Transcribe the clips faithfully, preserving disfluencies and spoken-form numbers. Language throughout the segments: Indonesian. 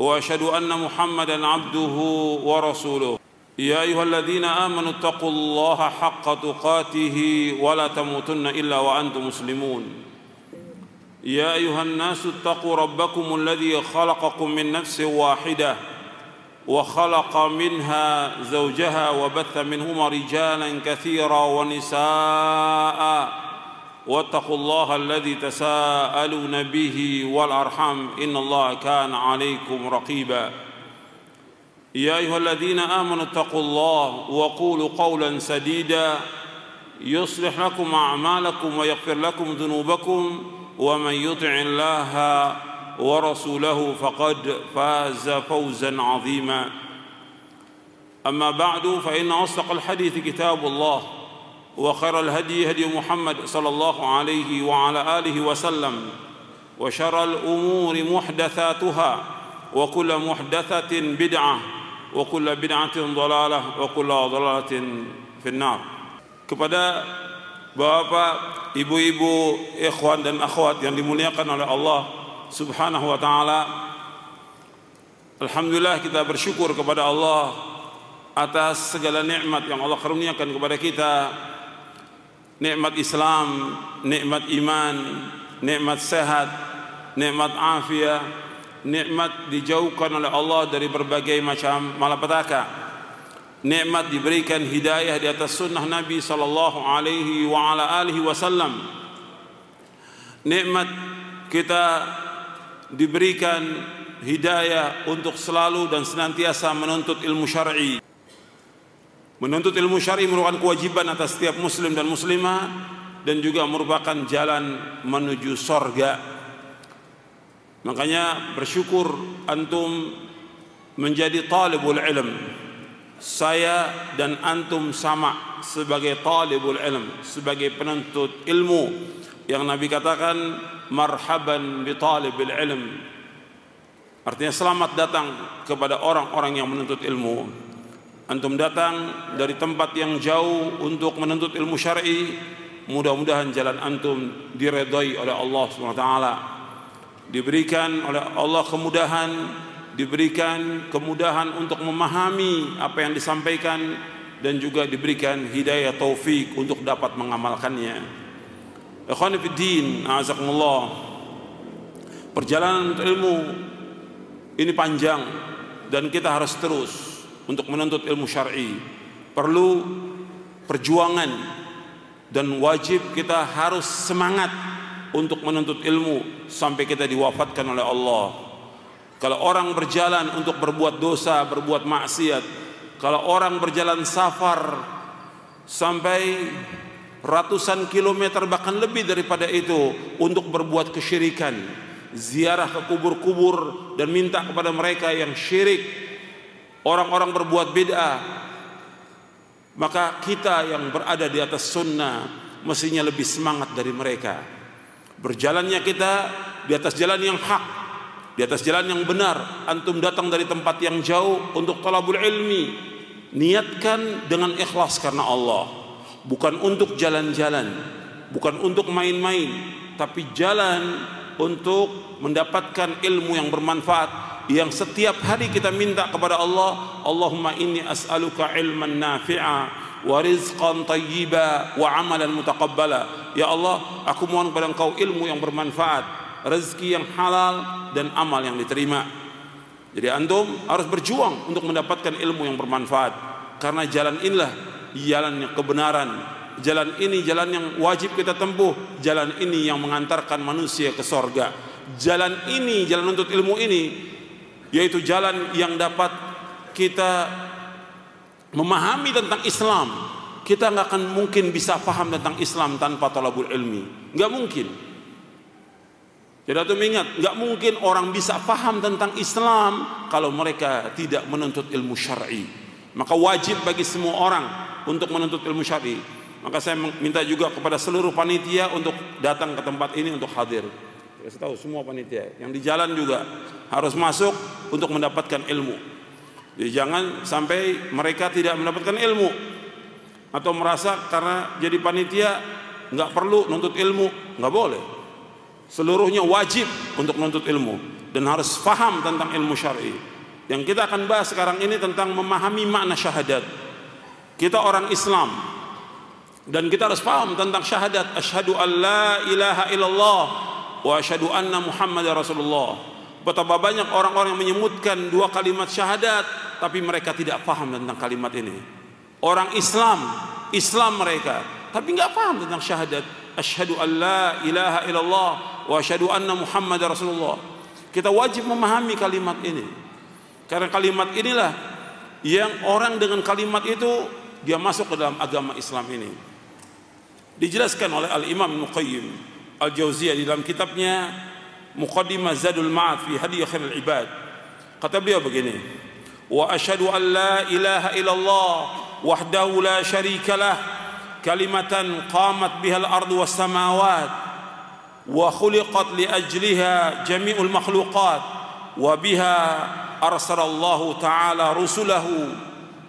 وأشهد أن محمدًا عبده ورسوله يا أيها الذين آمنوا اتقوا الله حق تقاته ولا تموتن إلا وأنتم مسلمون يا أيها الناس اتقوا ربكم الذي خلقكم من نفس واحدة وخلق منها زوجها وبث منهما رجالًا كثيرًا ونساءً واتقوا الله الذي تساءلون به والأرحام إن الله كان عليكم رقيبا يا أيها الذين آمنوا اتقوا الله وقولوا قولا سديدا يصلح لكم أعمالكم ويغفر لكم ذنوبكم ومن يطع الله ورسوله فقد فاز فوزا عظيما أما بعد فإن أصدق الحديث كتاب الله وخير الهدي هدي محمد صلى الله عليه وعلى آله وسلم وشر الأمور محدثاتها وكل محدثة بدعة وكل بدعة ضلالة وكل ضلالة في النار. Kepada bapak, ibu-ibu, ikhwan dan akhwat yang dimuliakan oleh Allah Subhanahu wa taala, alhamdulillah kita bersyukur kepada Allah atas segala nikmat yang Allah karuniakan kepada kita. Nikmat Islam, nikmat iman, nikmat sehat, nikmat afiah, nikmat dijauhkan oleh Allah dari berbagai macam malapetaka. Nikmat diberikan hidayah di atas sunnah Nabi sallallahu alaihi wa ala alihi wasallam. Nikmat kita diberikan hidayah untuk selalu dan senantiasa menuntut ilmu syar'i. Menuntut ilmu syar'i merupakan kewajiban atas setiap muslim dan muslimah dan juga merupakan jalan menuju sorga. Makanya bersyukur antum menjadi talibul ilm. Saya dan antum sama sebagai talibul ilm, sebagai penuntut ilmu yang Nabi katakan marhaban bi talibil ilm. Artinya selamat datang kepada orang-orang yang menuntut ilmu. Antum datang dari tempat yang jauh untuk menuntut ilmu syar'i. Mudah-mudahan jalan antum diredai oleh Allah Subhanahu wa taala. Diberikan oleh Allah kemudahan, diberikan kemudahan untuk memahami apa yang disampaikan dan juga diberikan hidayah taufik untuk dapat mengamalkannya. Ikhwani fid din, a'azakumullah. Perjalanan ilmu ini panjang dan kita harus terus untuk menuntut ilmu syar'i. Perlu perjuangan dan wajib kita harus semangat untuk menuntut ilmu sampai kita diwafatkan oleh Allah. Kalau orang berjalan untuk berbuat dosa, berbuat maksiat, kalau orang berjalan safar sampai ratusan kilometer bahkan lebih daripada itu untuk berbuat kesyirikan, ziarah ke kubur-kubur dan minta kepada mereka yang syirik, orang-orang berbuat bid'ah, maka kita yang berada di atas sunnah mestinya lebih semangat dari mereka. Berjalannya kita di atas jalan yang hak, di atas jalan yang benar. Antum datang dari tempat yang jauh untuk talabul ilmi, niatkan dengan ikhlas karena Allah, bukan untuk jalan-jalan, bukan untuk main-main, tapi jalan untuk mendapatkan ilmu yang bermanfaat, yang setiap hari kita minta kepada Allah, Allahumma inni as'aluka ilman nafi'a wa rizqan tayyiba wa amalan mutaqabbala. Ya Allah, aku mohon kepada Engkau ilmu yang bermanfaat, rezeki yang halal dan amal yang diterima. Jadi antum harus berjuang untuk mendapatkan ilmu yang bermanfaat, karena jalan inilah jalan yang kebenaran. Jalan ini jalan yang wajib kita tempuh, jalan ini yang mengantarkan manusia ke sorga. Jalan ini, jalan untuk ilmu ini, yaitu jalan yang dapat kita memahami tentang Islam. Kita nggak akan mungkin bisa paham tentang Islam tanpa talabul ilmi, nggak mungkin. Jadi antum ingat, nggak mungkin orang bisa paham tentang Islam kalau mereka tidak menuntut ilmu syar'i. Maka wajib bagi semua orang untuk menuntut ilmu syar'i. Maka saya minta juga kepada seluruh panitia untuk datang ke tempat ini untuk hadir. Saya tahu semua panitia yang di jalan juga harus masuk untuk mendapatkan ilmu. Jadi jangan sampai mereka tidak mendapatkan ilmu atau merasa karena jadi panitia nggak perlu nuntut ilmu, nggak boleh. Seluruhnya wajib untuk menuntut ilmu dan harus paham tentang ilmu syar'i. Yang kita akan bahas sekarang ini tentang memahami makna syahadat. Kita orang Islam. Dan kita harus paham tentang syahadat. Asyhadu an la ilaha illallah wa asyhadu anna Muhammadar Rasulullah. Betapa banyak orang-orang yang menyebutkan dua kalimat syahadat, tapi mereka tidak paham tentang kalimat ini. Orang Islam, Islam mereka, tapi nggak paham tentang syahadat. Asyhadu an la ilaha illallah wa asyhadu anna Muhammadar Rasulullah. Kita wajib memahami kalimat ini. Karena kalimat inilah yang orang dengan kalimat itu dia masuk ke dalam agama Islam ini. Dijelaskan oleh Al-Imam Ibnu Qayyim Al-Jauziyah di dalam kitabnya Muqaddimah Zadul Ma'ad fi Hadi Khairil Ibad. Kata beliau begini: Wa asyhadu an la ilaha illallah wahdahu la syarikalah kalimatan qamat bihal ardu was samawat wa khuliqat li ajliha jami'ul makhluqat wa biha arsalallahu ta'ala rusulahu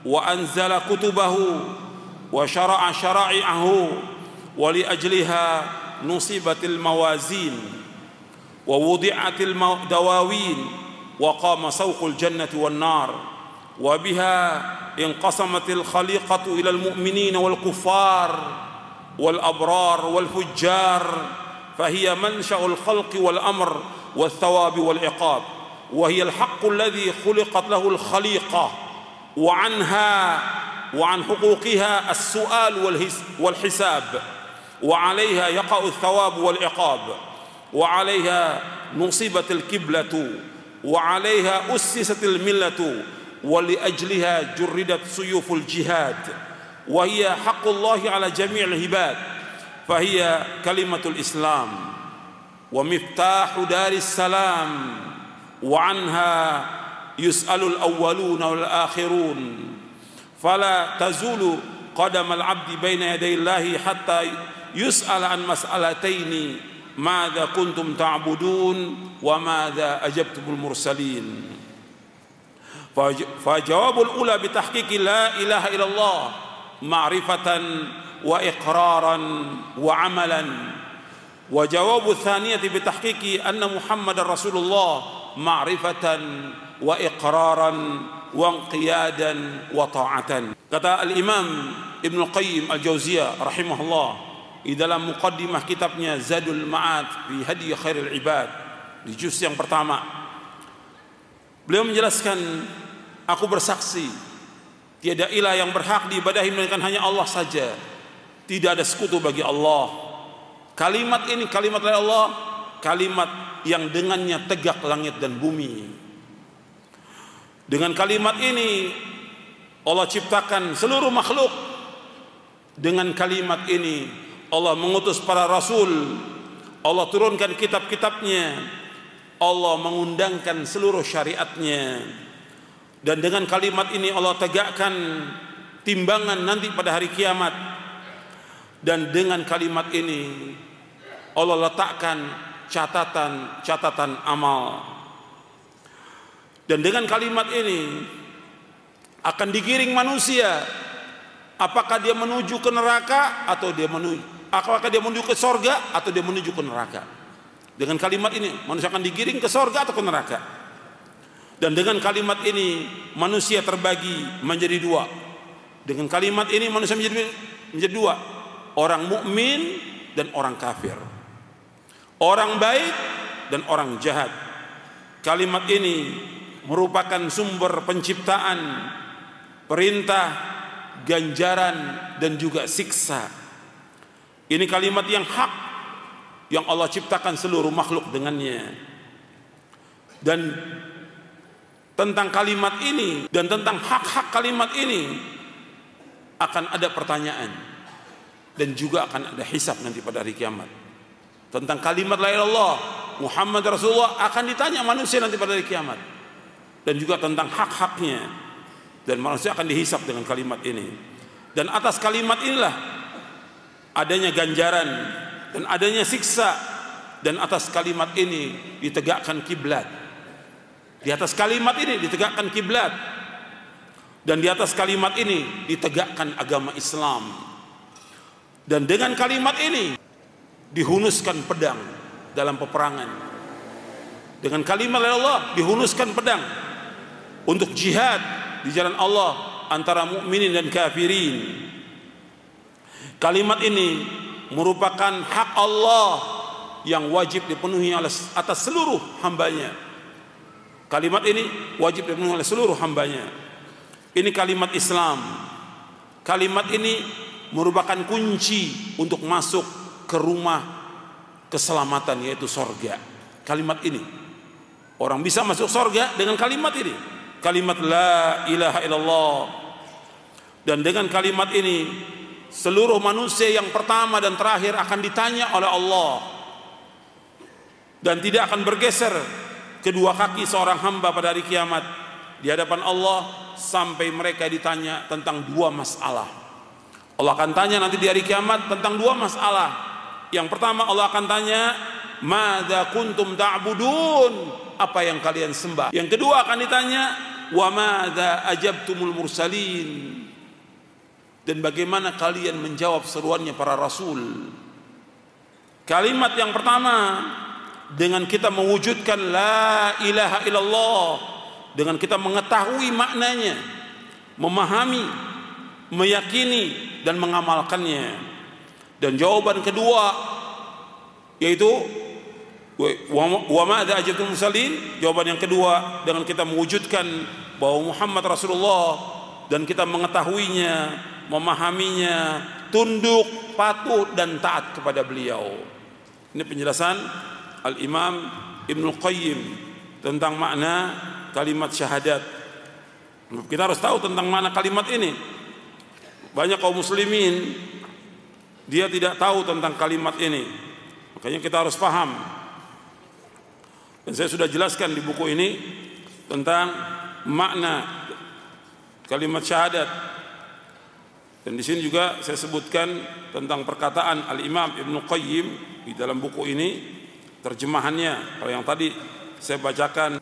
wa anzala kutubahu wa syara'a syara'i'ahu wali ajliha nusibatil mawazin wa wudi'atil dawawin wa qama sawqul jannati wan nar wa biha inqasamatil khaliqatu ilal mu'minina wal kuffar wal abrar wal fujjar fahiya mansha'ul khalqi wal amr wath thawabi wal iqab wa hiya al haqqu alladhi khuliqat lahu al khaliqah wa anha wa an huquqiha as su'al wal hisab وعليها يقع الثواب والعقاب وعليها نصبت القبلة وعليها أسست الملة ولأجلها جردت سيوف الجهاد وهي حق الله على جميع العباد فهي كلمة الإسلام ومفتاح دار السلام وعنها يسأل الأولون والآخرون فلا تزول قدم العبد بين يدي الله حتى يسأل عن مسألتين ماذا كنتم تعبدون وماذا أجبتم المرسلين فجواب الأولى بتحقيق لا إله إلا الله معرفة وإقرارا وعملا وجواب الثانية بتحقيق أن محمد رسول الله معرفة وإقرارا وانقيادا وطاعة. Kata Al-Imam Ibnu Qayyim Al-Jauziyah rahimahullah di dalam muqaddimah kitabnya Zadul Ma'ad fi Hadi Khairil Ibad di juz yang pertama, beliau menjelaskan, aku bersaksi tiada ilah yang berhak diibadahi melainkan hanya Allah saja, tidak ada sekutu bagi Allah. Kalimat ini, kalimat dari Allah, kalimat yang dengannya tegak langit dan bumi. Dengan kalimat ini Allah ciptakan seluruh makhluk. Dengan kalimat ini Allah mengutus para rasul, Allah turunkan kitab-kitabnya, Allah mengundangkan seluruh syariatnya. Dan dengan kalimat ini Allah tegakkan timbangan nanti pada hari kiamat. Dan dengan kalimat ini Allah letakkan catatan-catatan amal. Dan dengan kalimat ini akan digiring manusia, apakah dia menuju ke neraka atau dia menuju, apakah dia menuju ke sorga atau dia menuju ke neraka. Dengan kalimat ini manusia akan digiring ke sorga atau ke neraka. Dan dengan kalimat ini manusia terbagi menjadi dua. Dengan kalimat ini manusia menjadi menjadi dua, orang mukmin dan orang kafir, orang baik dan orang jahat. Kalimat ini merupakan sumber penciptaan, perintah, ganjaran, dan juga siksa. Ini kalimat yang hak, yang Allah ciptakan seluruh makhluk dengannya. Dan tentang kalimat ini, dan tentang hak-hak kalimat ini, akan ada pertanyaan, dan juga akan ada hisab nanti pada hari kiamat. Tentang kalimat la ilaha illallah, Muhammad Rasulullah, akan ditanya manusia nanti pada hari kiamat, dan juga tentang hak-haknya, dan manusia akan dihisap dengan kalimat ini. Dan atas kalimat inilah adanya ganjaran dan adanya siksa, dan atas kalimat ini ditegakkan kiblat. Di atas kalimat ini ditegakkan kiblat, dan di atas kalimat ini ditegakkan agama Islam. Dan dengan kalimat ini dihunuskan pedang dalam peperangan. Dengan kalimat Allah dihunuskan pedang untuk jihad di jalan Allah antara mukminin dan kafirin. Kalimat ini merupakan hak Allah yang wajib dipenuhi atas seluruh hambanya. Kalimat ini wajib dipenuhi oleh seluruh hambanya. Ini kalimat Islam. Kalimat ini merupakan kunci untuk masuk ke rumah keselamatan, yaitu sorga. Kalimat ini, orang bisa masuk sorga dengan kalimat ini, kalimat la ilaha illallah. Dan dengan kalimat ini seluruh manusia yang pertama dan terakhir akan ditanya oleh Allah, dan tidak akan bergeser kedua kaki seorang hamba pada hari kiamat di hadapan Allah sampai mereka ditanya tentang dua masalah. Allah akan tanya nanti di hari kiamat tentang dua masalah. Yang pertama Allah akan tanya, madza kuntum ta'budun, apa yang kalian sembah. Yang kedua akan ditanya, wa madza ajabtumul mursalin, dan bagaimana kalian menjawab seruannya para rasul. Kalimat yang pertama, dengan kita mewujudkan la ilaha illallah, dengan kita mengetahui maknanya, memahami, meyakini, dan mengamalkannya. Dan jawaban kedua yaitu wa madza ajabtum mursalin, jawaban yang kedua dengan kita mewujudkan bahwa Muhammad Rasulullah, dan kita mengetahuinya, memahaminya, tunduk, patuh, dan taat kepada beliau. Ini penjelasan Al-Imam Ibnul Qayyim tentang makna kalimat syahadat. Kita harus tahu tentang makna kalimat ini. Banyak kaum muslimin dia tidak tahu tentang kalimat ini, makanya kita harus paham. Dan saya sudah jelaskan di buku ini tentang makna kalimat syahadat. Dan di sini juga saya sebutkan tentang perkataan Al-Imam Ibnu Qayyim di dalam buku ini, terjemahannya. Kalau yang tadi saya bacakan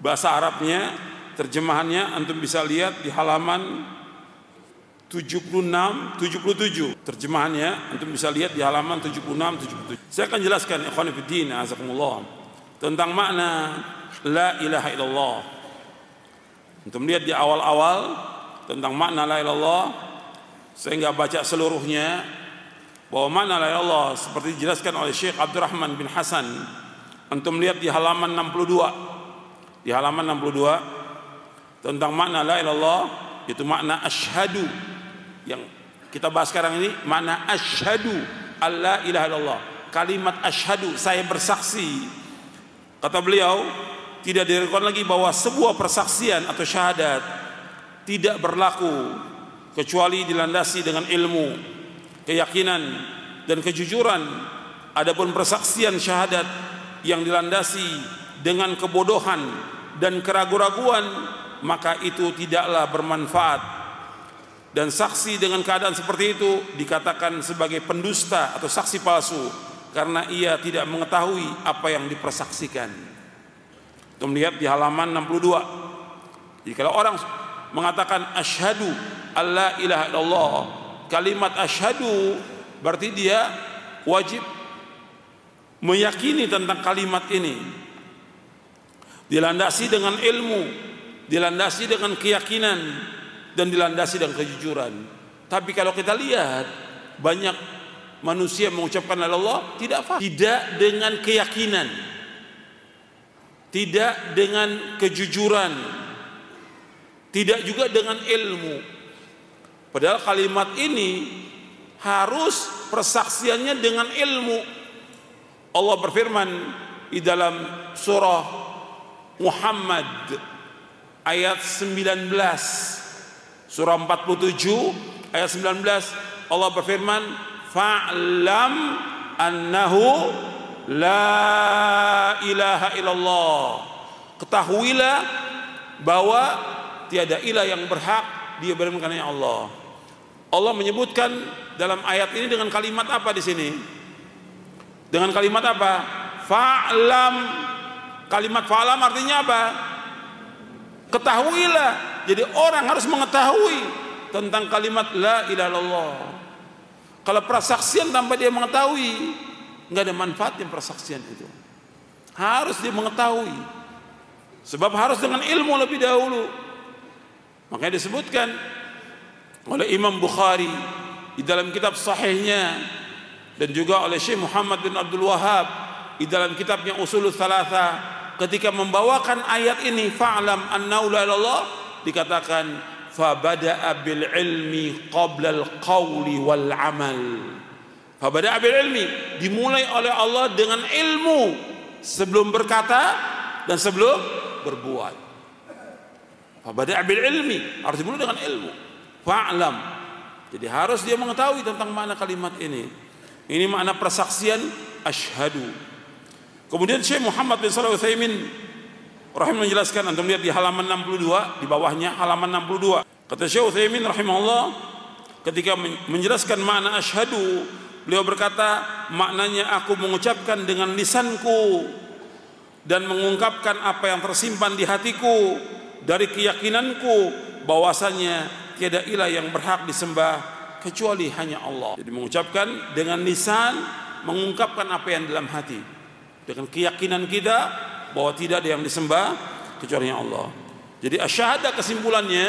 bahasa Arabnya, terjemahannya antum bisa lihat di halaman tujuh puluh enam tujuh puluh tujuh. Terjemahannya antum bisa lihat di halaman tujuh puluh enam tujuh puluh tujuh. Saya akan jelaskan ikhwan fiddin azakumullah tentang makna la ilaha illallah. Antum lihat di awal-awal tentang makna la ilaha illallah. Saya enggak baca seluruhnya, bahwa makna la ilaha illallah seperti dijelaskan oleh Syekh Abdurrahman bin Hasan. Antum lihat di halaman enam puluh dua. Di halaman enam puluh dua tentang makna la ilaha illallah, yaitu makna asyhadu. Yang kita bahas sekarang ini makna asyhadu alla ilaha illallah. Kalimat asyhadu, saya bersaksi. Kata beliau, tidak diragukan lagi bahwa sebuah persaksian atau syahadat tidak berlaku kecuali dilandasi dengan ilmu, keyakinan, dan kejujuran. Adapun persaksian syahadat yang dilandasi dengan kebodohan dan keraguan-raguan, maka itu tidaklah bermanfaat. Dan saksi dengan keadaan seperti itu dikatakan sebagai pendusta atau saksi palsu, karena ia tidak mengetahui apa yang dipersaksikan. Kita melihat di halaman enam puluh dua. Jadi kalau orang mengatakan asyhadu alla ilaha illallah, kalimat asyhadu berarti dia wajib meyakini tentang kalimat ini. Dilandasi dengan ilmu, dilandasi dengan keyakinan, dan dilandasi dengan kejujuran. Tapi kalau kita lihat, banyak manusia mengucapkan la ilaha illallah tidak faham, tidak dengan keyakinan, tidak dengan kejujuran, tidak juga dengan ilmu. Padahal kalimat ini harus persaksiannya dengan ilmu. Allah berfirman di dalam surah Muhammad ayat sembilan belas, surah empat puluh tujuh ayat sembilan belas, Allah berfirman, fa'lam annahu La ilaha illallah. Ketahuilah bahwa tiada ilah yang berhak diibadahkannya Allah. Allah menyebutkan dalam ayat ini dengan kalimat apa di sini? Dengan kalimat apa? Fa'lam. Kalimat fa'lam artinya apa? Ketahuilah. Jadi orang harus mengetahui tentang kalimat la ilaha illallah. Kalau persaksian tanpa dia mengetahui, nggak ada manfaatnya persaksian itu. Harus dia mengetahui. Sebab harus dengan ilmu lebih dahulu. Makanya disebutkan oleh Imam Bukhari di dalam kitab sahihnya dan juga oleh Syekh Muhammad bin Abdul Wahhab di dalam kitabnya Ushulul Tsalatsa ketika membawakan ayat ini fa'lam annahu la ilaha illallah dikatakan fa bada'a bil ilmi qabla al qawli wal amal. Fa bada'a bil ilmi, dimulai oleh Allah dengan ilmu sebelum berkata dan sebelum berbuat. Fa bada'a bil ilmi harus dimulai dengan ilmu. Fa'lam. Jadi harus dia mengetahui tentang makna kalimat ini. Ini makna persaksian asyhadu. Kemudian Syekh Muhammad bin Shalih Utsaimin rahimahullah menjelaskan, antum lihat di halaman enam puluh dua, di bawahnya halaman enam puluh dua. Kata Syekh Utsaimin rahimahullah ketika menjelaskan makna asyhadu, beliau berkata, maknanya aku mengucapkan dengan lisanku dan mengungkapkan apa yang tersimpan di hatiku dari keyakinanku bahwasanya tiada ilah yang berhak disembah kecuali hanya Allah. Jadi mengucapkan dengan lisan, mengungkapkan apa yang dalam hati, dengan keyakinan kita bahwa tidak ada yang disembah kecuali hanya Allah. Jadi asyhadah kesimpulannya,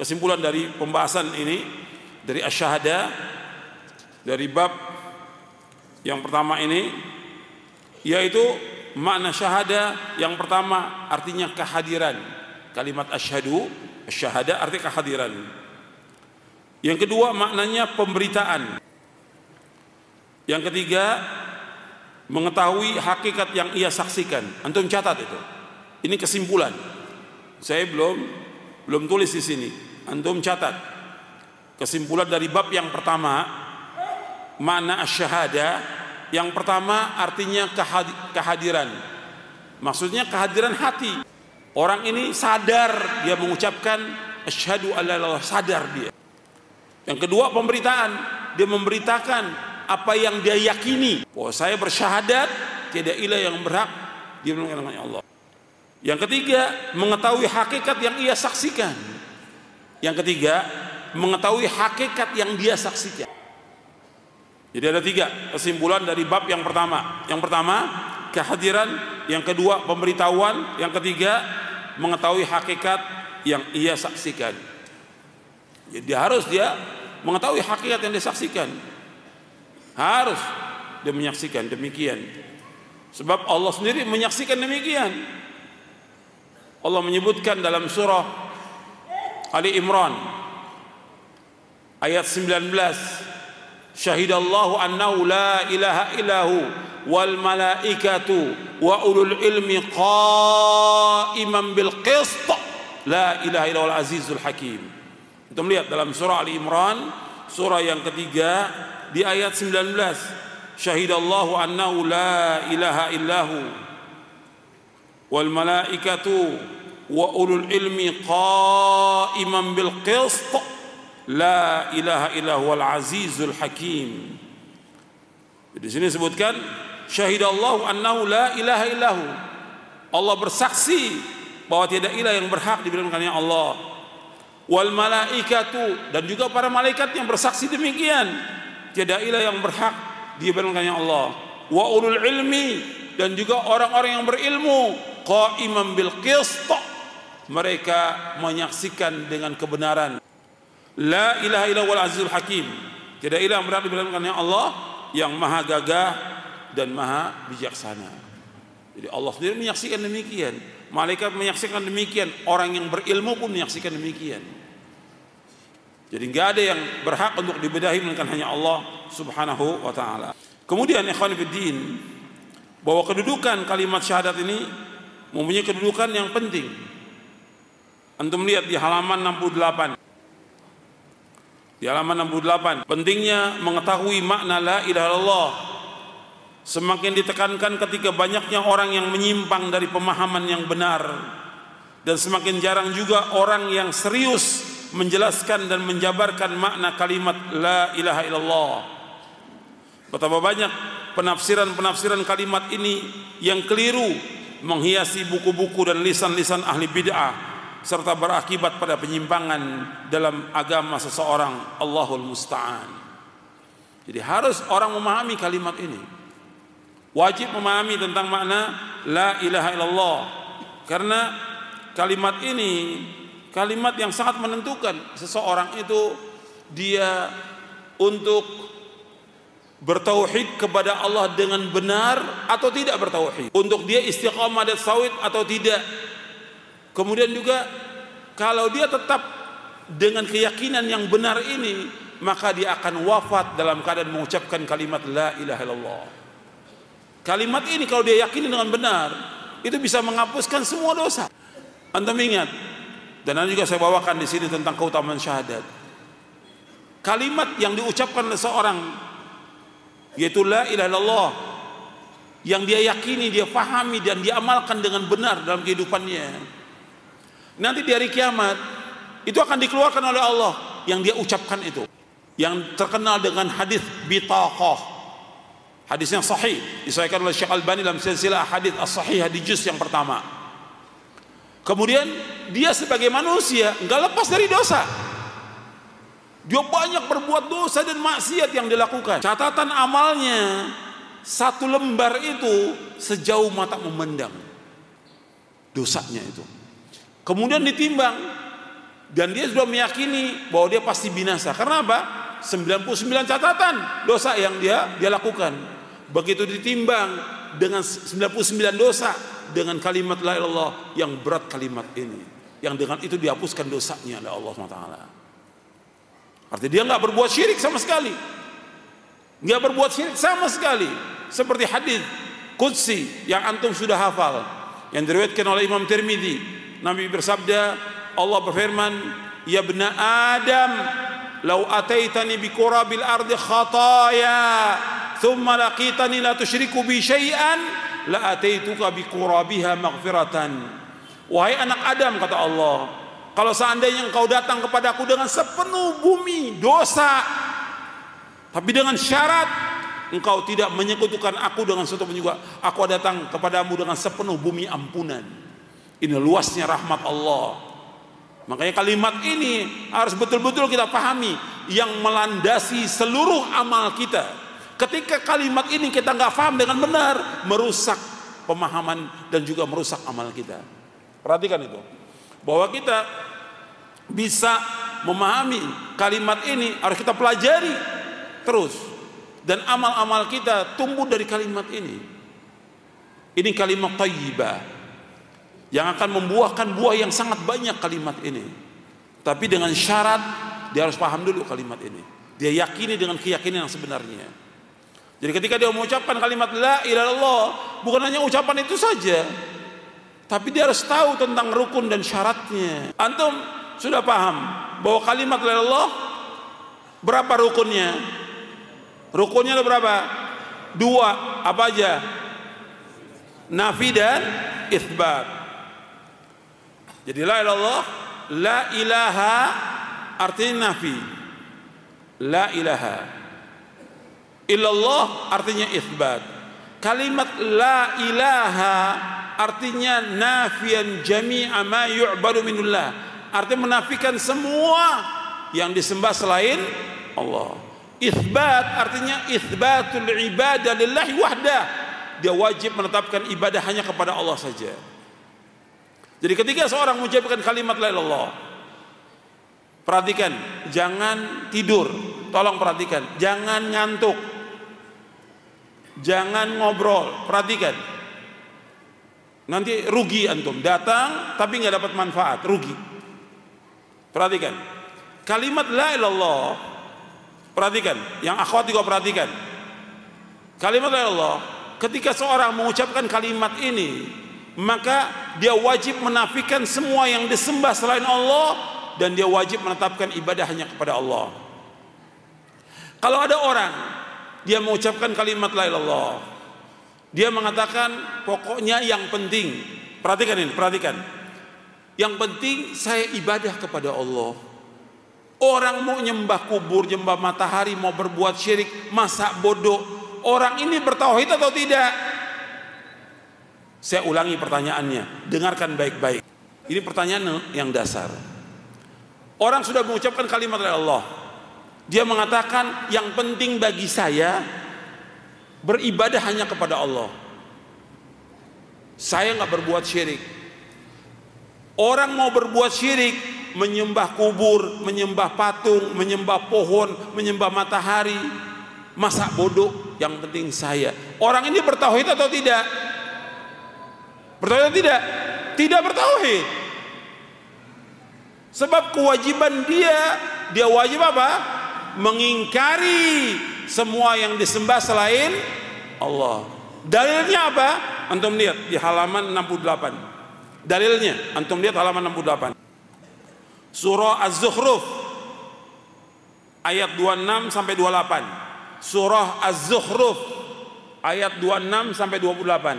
kesimpulan dari pembahasan ini dari asyhadah dari bab yang pertama ini, yaitu makna syahadah yang pertama artinya kehadiran. Kalimat asyhadu, syahadah artinya kehadiran. Yang kedua maknanya pemberitaan. Yang ketiga mengetahui hakikat yang ia saksikan. Antum catat itu. Ini kesimpulan. Saya belum belum tulis di sini. Antum catat. Kesimpulan dari bab yang pertama, makna syahadah yang pertama artinya kehadiran. Maksudnya kehadiran hati. Orang ini sadar dia mengucapkan asyhadu alla ilaha illallah, sadar dia. Yang kedua pemberitaan, dia memberitakan apa yang dia yakini. Oh, saya bersyahadat tiada ilah yang berhak disembah kecuali Allah. Yang ketiga mengetahui hakikat yang ia saksikan. Yang ketiga mengetahui hakikat yang dia saksikan. Jadi ada tiga kesimpulan dari bab yang pertama. Yang pertama kehadiran, yang kedua pemberitahuan, yang ketiga mengetahui hakikat yang ia saksikan. Jadi harus dia mengetahui hakikat yang disaksikan. Harus dia menyaksikan demikian. Sebab Allah sendiri menyaksikan demikian. Allah menyebutkan dalam surah Ali Imran ayat sembilan belas, syahidallahu annahu la ilaha illahu wal malaikatu wa ulul ilmi qa'iman bil qist la ilaha illallah azizul hakim. Kita melihat dalam surah Ali Imran surah yang ketiga di ayat sembilan belas, syahidallahu annahu la ilaha illahu wal malaikatu wa ulul ilmi qa'iman bil qist la ilaha illallah azizul hakim. Di sini disebutkan syahidallahu annahu la ilaha illahu, Allah bersaksi bahwa tiada ilah yang berhak diibadahkannya Allah, wal malaikatu, dan juga para malaikat yang bersaksi demikian, tiada ilah yang berhak diibadahkannya Allah, wa ulul ilmi, dan juga orang-orang yang berilmu qa'iman bil qist, mereka menyaksikan dengan kebenaran. La ilaha illallahul azizul hakim, tiada ilah yang berhak diibadahkannya Allah yang maha gagah dan maha bijaksana. Jadi Allah sendiri menyaksikan demikian, malaikat menyaksikan demikian, orang yang berilmu pun menyaksikan demikian. Jadi nggak ada yang berhak untuk diibadahi melainkan hanya Allah Subhanahu wa taala. Kemudian ikhwan fiddin, bahwa kedudukan kalimat syahadat ini mempunyai kedudukan yang penting. Antum lihat di halaman enam puluh delapan. Di halaman enam puluh delapan, pentingnya mengetahui makna la ilaha illallah semakin ditekankan ketika banyaknya orang yang menyimpang dari pemahaman yang benar, dan semakin jarang juga orang yang serius menjelaskan dan menjabarkan makna kalimat la ilaha illallah. Betapa banyak penafsiran-penafsiran kalimat ini yang keliru, menghiasi buku-buku dan lisan-lisan ahli bid'ah, serta berakibat pada penyimpangan dalam agama seseorang. Allahul musta'an. Jadi harus orang memahami kalimat ini, wajib memahami tentang makna la ilaha illallah, karena kalimat ini kalimat yang sangat menentukan seseorang itu dia untuk bertauhid kepada Allah dengan benar atau tidak bertauhid, untuk dia istiqamah dan sawit atau tidak. Kemudian juga kalau dia tetap dengan keyakinan yang benar ini, maka dia akan wafat dalam keadaan mengucapkan kalimat la ilaha illallah. Kalimat ini kalau dia yakini dengan benar, itu bisa menghapuskan semua dosa. Antum ingat, dan nanti juga saya bawakan di sini tentang keutamaan syahadat. Kalimat yang diucapkan oleh seorang yaitu la ilaha illallah, yang dia yakini, dia pahami dan dia amalkan dengan benar dalam kehidupannya, nanti di hari kiamat itu akan dikeluarkan oleh Allah yang dia ucapkan itu, yang terkenal dengan hadis bitaqah, hadis yang sahih, disahihkan oleh Syekh Albani dalam silsilah hadis as-sahih di juz yang pertama. Kemudian dia sebagai manusia nggak lepas dari dosa, dia banyak berbuat dosa dan maksiat yang dilakukan. Catatan amalnya satu lembar itu sejauh mata memandang dosanya itu. Kemudian ditimbang, dan dia sudah meyakini bahwa dia pasti binasa. Karena apa? sembilan puluh sembilan catatan dosa yang dia dia lakukan. Begitu ditimbang dengan sembilan puluh sembilan dosa, dengan kalimat la ilaha illallah yang berat kalimat ini, yang dengan itu dihapuskan dosanya oleh Allah Subhanahu wa taala. Artinya dia enggak berbuat syirik sama sekali. Enggak berbuat syirik sama sekali. Seperti hadis qudsi yang antum sudah hafal, yang diriwayatkan oleh Imam Tirmidzi. Nabi bersabda, Allah berfirman, "Ya bna Adam, law ataitani bi qurabil ardi khataaya, thumma laqitani la tusyriku bi syai'an, la ataituka bi qurabiha maghfiratan." Wahai anak Adam, kata Allah, kalau seandainya engkau datang kepadaku dengan sepenuh bumi dosa, tapi dengan syarat engkau tidak menyekutukan aku dengan sesuatu pun juga, aku datang kepadamu dengan sepenuh bumi ampunan. Ini luasnya rahmat Allah. Makanya kalimat ini harus betul-betul kita pahami, yang melandasi seluruh amal kita. Ketika kalimat ini kita nggak paham dengan benar, merusak pemahaman dan juga merusak amal kita. Perhatikan itu, bahwa kita bisa memahami kalimat ini harus kita pelajari terus, dan amal-amal kita tumbuh dari kalimat ini. Ini kalimat thayyibah yang akan membuahkan buah yang sangat banyak kalimat ini. Tapi dengan syarat dia harus paham dulu kalimat ini, dia yakini dengan keyakinan yang sebenarnya. Jadi ketika dia mengucapkan kalimat la ilaha illallah, bukan hanya ucapan itu saja, tapi dia harus tahu tentang rukun dan syaratnya. Antum sudah paham bahwa kalimat la ilaha illallah berapa rukunnya? Rukunnya ada berapa? Dua, apa aja? Nafi dan itsbat. Jadi la ilallah, la ilaha artinya nafi, la ilaha illallah artinya itsbat. Kalimat la ilaha artinya nafian jami'a ma yu'badu minullah, artinya menafikan semua yang disembah selain Allah. Itsbat artinya itsbatul ibadah lillahi wahdah, dia wajib menetapkan ibadah hanya kepada Allah saja. Jadi ketika seorang mengucapkan kalimat la ilaha illallah, perhatikan, jangan tidur, tolong perhatikan, jangan ngantuk, jangan ngobrol, perhatikan. Nanti rugi antum, datang tapi nggak dapat manfaat, rugi. Perhatikan, kalimat la ilaha illallah, perhatikan, yang akhwat juga perhatikan. Kalimat la ilaha illallah, ketika seorang mengucapkan kalimat ini, maka dia wajib menafikan semua yang disembah selain Allah, dan dia wajib menetapkan ibadah hanya kepada Allah. Kalau ada orang dia mengucapkan kalimat la ilaha illallah, Dia mengatakan pokoknya yang penting, perhatikan ini, perhatikan. Yang penting saya ibadah kepada Allah. Orang mau nyembah kubur, nyembah matahari, mau berbuat syirik, masa bodoh. Orang ini bertauhid atau tidak? Saya ulangi pertanyaannya, dengarkan baik-baik. Ini pertanyaan yang dasar. Orang sudah mengucapkan kalimat dari Allah. Dia mengatakan yang penting bagi saya beribadah hanya kepada Allah. Saya nggak berbuat syirik. Orang mau berbuat syirik, menyembah kubur, menyembah patung, menyembah pohon, menyembah matahari, masa bodoh. Yang penting saya. Orang ini bertauhid atau tidak? Bertauhid atau tidak? Tidak bertauhid. Sebab kewajiban dia, dia wajib apa? Mengingkari semua yang disembah selain Allah. Dalilnya apa? Antum lihat di halaman enam puluh delapan. Dalilnya, antum lihat halaman enam puluh delapan. Surah Az-Zukhruf ayat dua puluh enam sampai dua puluh delapan. Surah Az-Zukhruf ayat dua puluh enam sampai dua puluh delapan.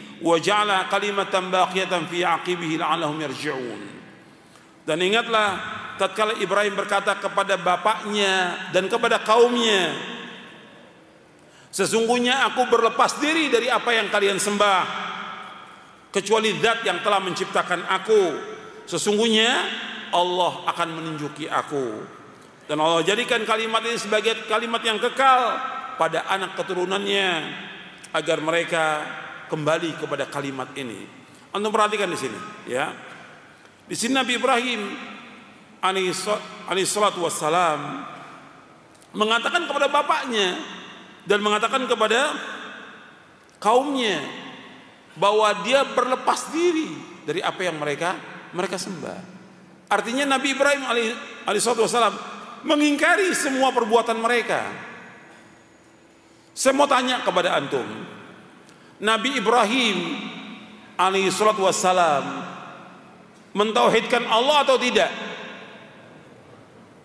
wa ja'ala kalimatan baqiyatan fi 'aqibihi la'allahum yarji'un. Dan ingatlah tatkala Ibrahim berkata kepada bapaknya dan kepada kaumnya, sesungguhnya aku berlepas diri dari apa yang kalian sembah kecuali zat yang telah menciptakan aku. Sesungguhnya Allah akan menunjuki aku. Dan Allah jadikan kalimat ini sebagai kalimat yang kekal pada anak keturunannya, agar mereka kembali kepada kalimat ini. Antum perhatikan di sini, ya. Di sini Nabi Ibrahim alaihi salatu wassalam mengatakan kepada bapaknya dan mengatakan kepada kaumnya bahwa dia berlepas diri dari apa yang mereka mereka sembah. Artinya Nabi Ibrahim alaihissalam mengingkari semua perbuatan mereka. Saya mau tanya kepada antum, Nabi Ibrahim alaihissalam mentauhidkan Allah atau tidak?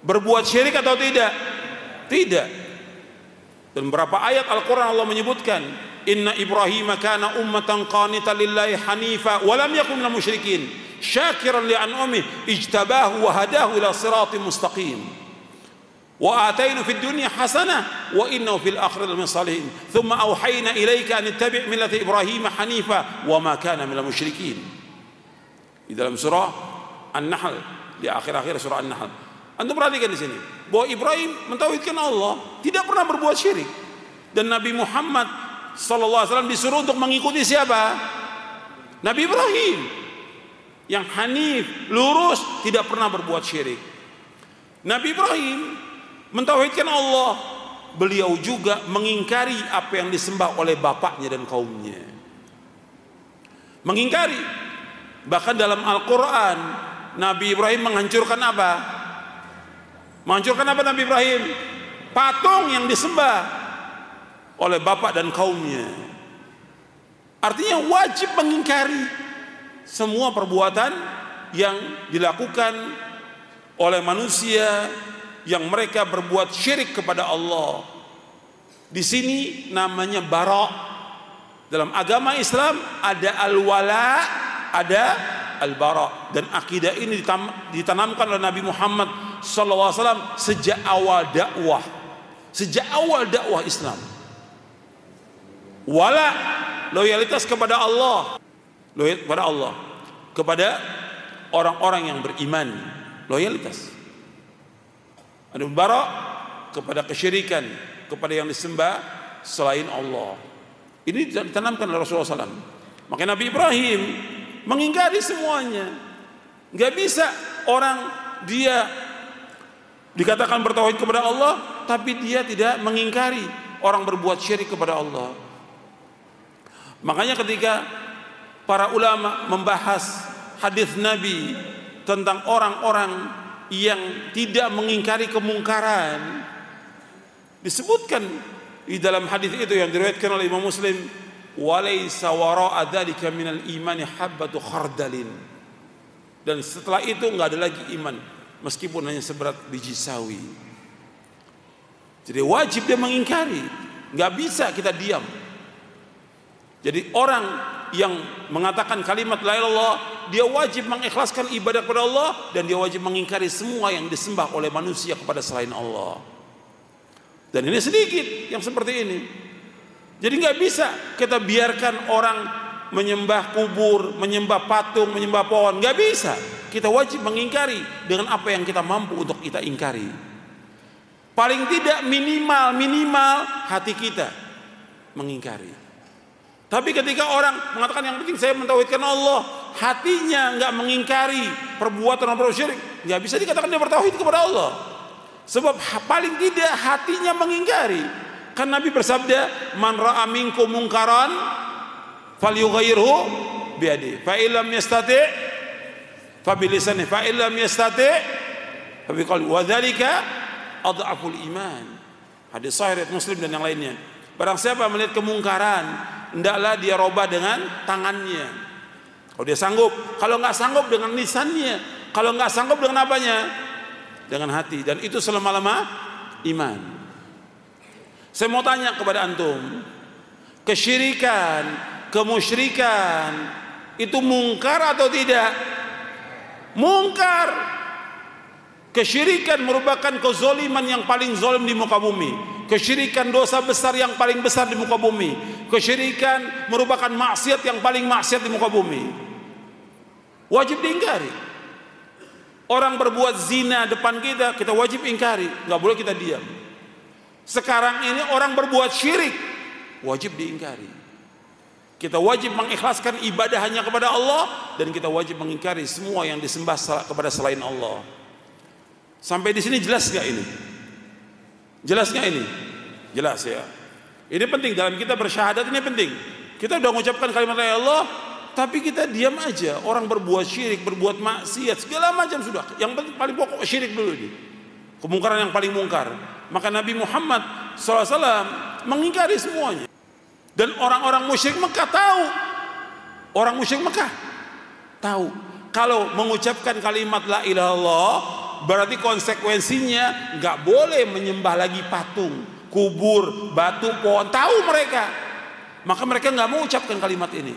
Berbuat syirik atau tidak? Tidak. Dan berapa ayat Al-Quran Allah menyebutkan, Inna Ibrahim kana ummatan qanitan lillahi hanifa wa lam yakun minal musyrikin syakiran li an'amihi ijtabahu wa hadahu ila siratin mustaqim wa atainahu fid dunya hasanah wa innahu fil akhirati min salihin thumma auhayna ilayka an tattabi' millata Ibrahim hanifa wa ma kana minal musyrikin. Di dalam surah An-Nahl, di akhir-akhir surah An-Nahl. Antum perhatikan di sini bahwa Ibrahim mentauhidkan Allah, tidak pernah berbuat syirik. Dan Nabi Muhammad sallallahu alaihi wasallam disuruh untuk mengikuti siapa? Nabi Ibrahim yang hanif, lurus, tidak pernah berbuat syirik. Nabi Ibrahim mentauhidkan Allah, beliau juga mengingkari apa yang disembah oleh bapaknya dan kaumnya. Mengingkari. Bahkan dalam Al-Qur'an Nabi Ibrahim menghancurkan apa? Menghancurkan apa Nabi Ibrahim? Patung yang disembah oleh bapak dan kaumnya. Artinya wajib mengingkari semua perbuatan yang dilakukan oleh manusia yang mereka berbuat syirik kepada Allah. Di sini namanya bara'. Dalam agama Islam ada al-wala, ada al-bara'. Dan akidah ini ditanamkan oleh Nabi Muhammad sallallahu alaihi wasallam sejak awal dakwah. Sejak awal dakwah Islam. Wala, loyalitas kepada Allah, loyalitas kepada Allah, kepada orang-orang yang beriman, loyalitas. Ada barak kepada kesyirikan, kepada yang disembah selain Allah. Ini ditanamkan oleh Rasulullah sallallahu alaihi wasallam. Makanya Nabi Ibrahim mengingkari semuanya. Gak bisa orang dia dikatakan bertauhid kepada Allah, tapi dia tidak mengingkari orang berbuat syirik kepada Allah. Makanya ketika para ulama membahas hadis Nabi tentang orang-orang yang tidak mengingkari kemungkaran, disebutkan di dalam hadis itu yang diriwayatkan oleh Imam Muslim, walaysa wara'a dzalika minal imani habbatu khardalin, dan setelah itu nggak ada lagi iman meskipun hanya seberat biji sawi. Jadi wajib dia mengingkari, nggak bisa kita diam. Jadi orang yang mengatakan kalimat la ilaha illallah, dia wajib mengikhlaskan ibadah kepada Allah, dan dia wajib mengingkari semua yang disembah oleh manusia kepada selain Allah. Dan ini sedikit yang seperti ini. Jadi nggak bisa kita biarkan orang menyembah kubur, menyembah patung, menyembah pohon. Nggak bisa. Kita wajib mengingkari dengan apa yang kita mampu untuk kita ingkari. Paling tidak minimal minimal hati kita mengingkari. Tapi ketika orang mengatakan yang penting saya mentauhidkan Allah, hatinya nggak mengingkari perbuatan orang syirik, nggak bisa dikatakan dia bertauhid kepada Allah. Sebab paling tidak hatinya mengingkari. Kan Nabi bersabda, "Man ra'a minkum mungkaran falyughayyirhu biyadihi. Fa illam yastati' fa bilisanihi. Fa illam yastati' fa biqalbihi. Wa dzalika adhaful iman." Hadis sahih riwayat Muslim dan yang lainnya. Barang siapa melihat kemungkaran, hendaklah dia robah dengan tangannya kalau dia sanggup, kalau nggak sanggup dengan lisannya, kalau nggak sanggup dengan apanya, dengan hati, dan itu selama-lama iman. Saya mau tanya kepada antum, kesyirikan, kemusyrikan itu mungkar atau tidak? Mungkar. Kesyirikan merupakan kezoliman yang paling zolim di muka bumi. Kesyirikan dosa besar yang paling besar di muka bumi. Kesyirikan merupakan maksiat yang paling maksiat di muka bumi. Wajib diingkari. Orang berbuat zina depan kita, kita wajib ingkari, nggak boleh kita diam. Sekarang ini orang berbuat syirik, wajib diingkari. Kita wajib mengikhlaskan ibadah hanya kepada Allah, dan kita wajib mengingkari semua yang disembah kepada selain Allah. Sampai di sini jelas nggak ini? Jelasnya ini, jelas ya. Ini penting dalam kita bersyahadat, ini penting. Kita udah mengucapkan kalimat la ilaha illallah, tapi kita diam aja. Orang berbuat syirik, berbuat maksiat, segala macam sudah. Yang penting paling pokok syirik dulu ini. Kemungkaran yang paling mungkar. Maka Nabi Muhammad shallallahu alaihi wasallam mengingkari semuanya. Dan orang-orang musyrik Mekah tahu. Orang musyrik Mekah tahu. Kalau mengucapkan kalimat la ilaha illallah, berarti konsekuensinya nggak boleh menyembah lagi patung, kubur, batu, pohon. Tahu mereka, maka mereka nggak mau ucapkan kalimat ini.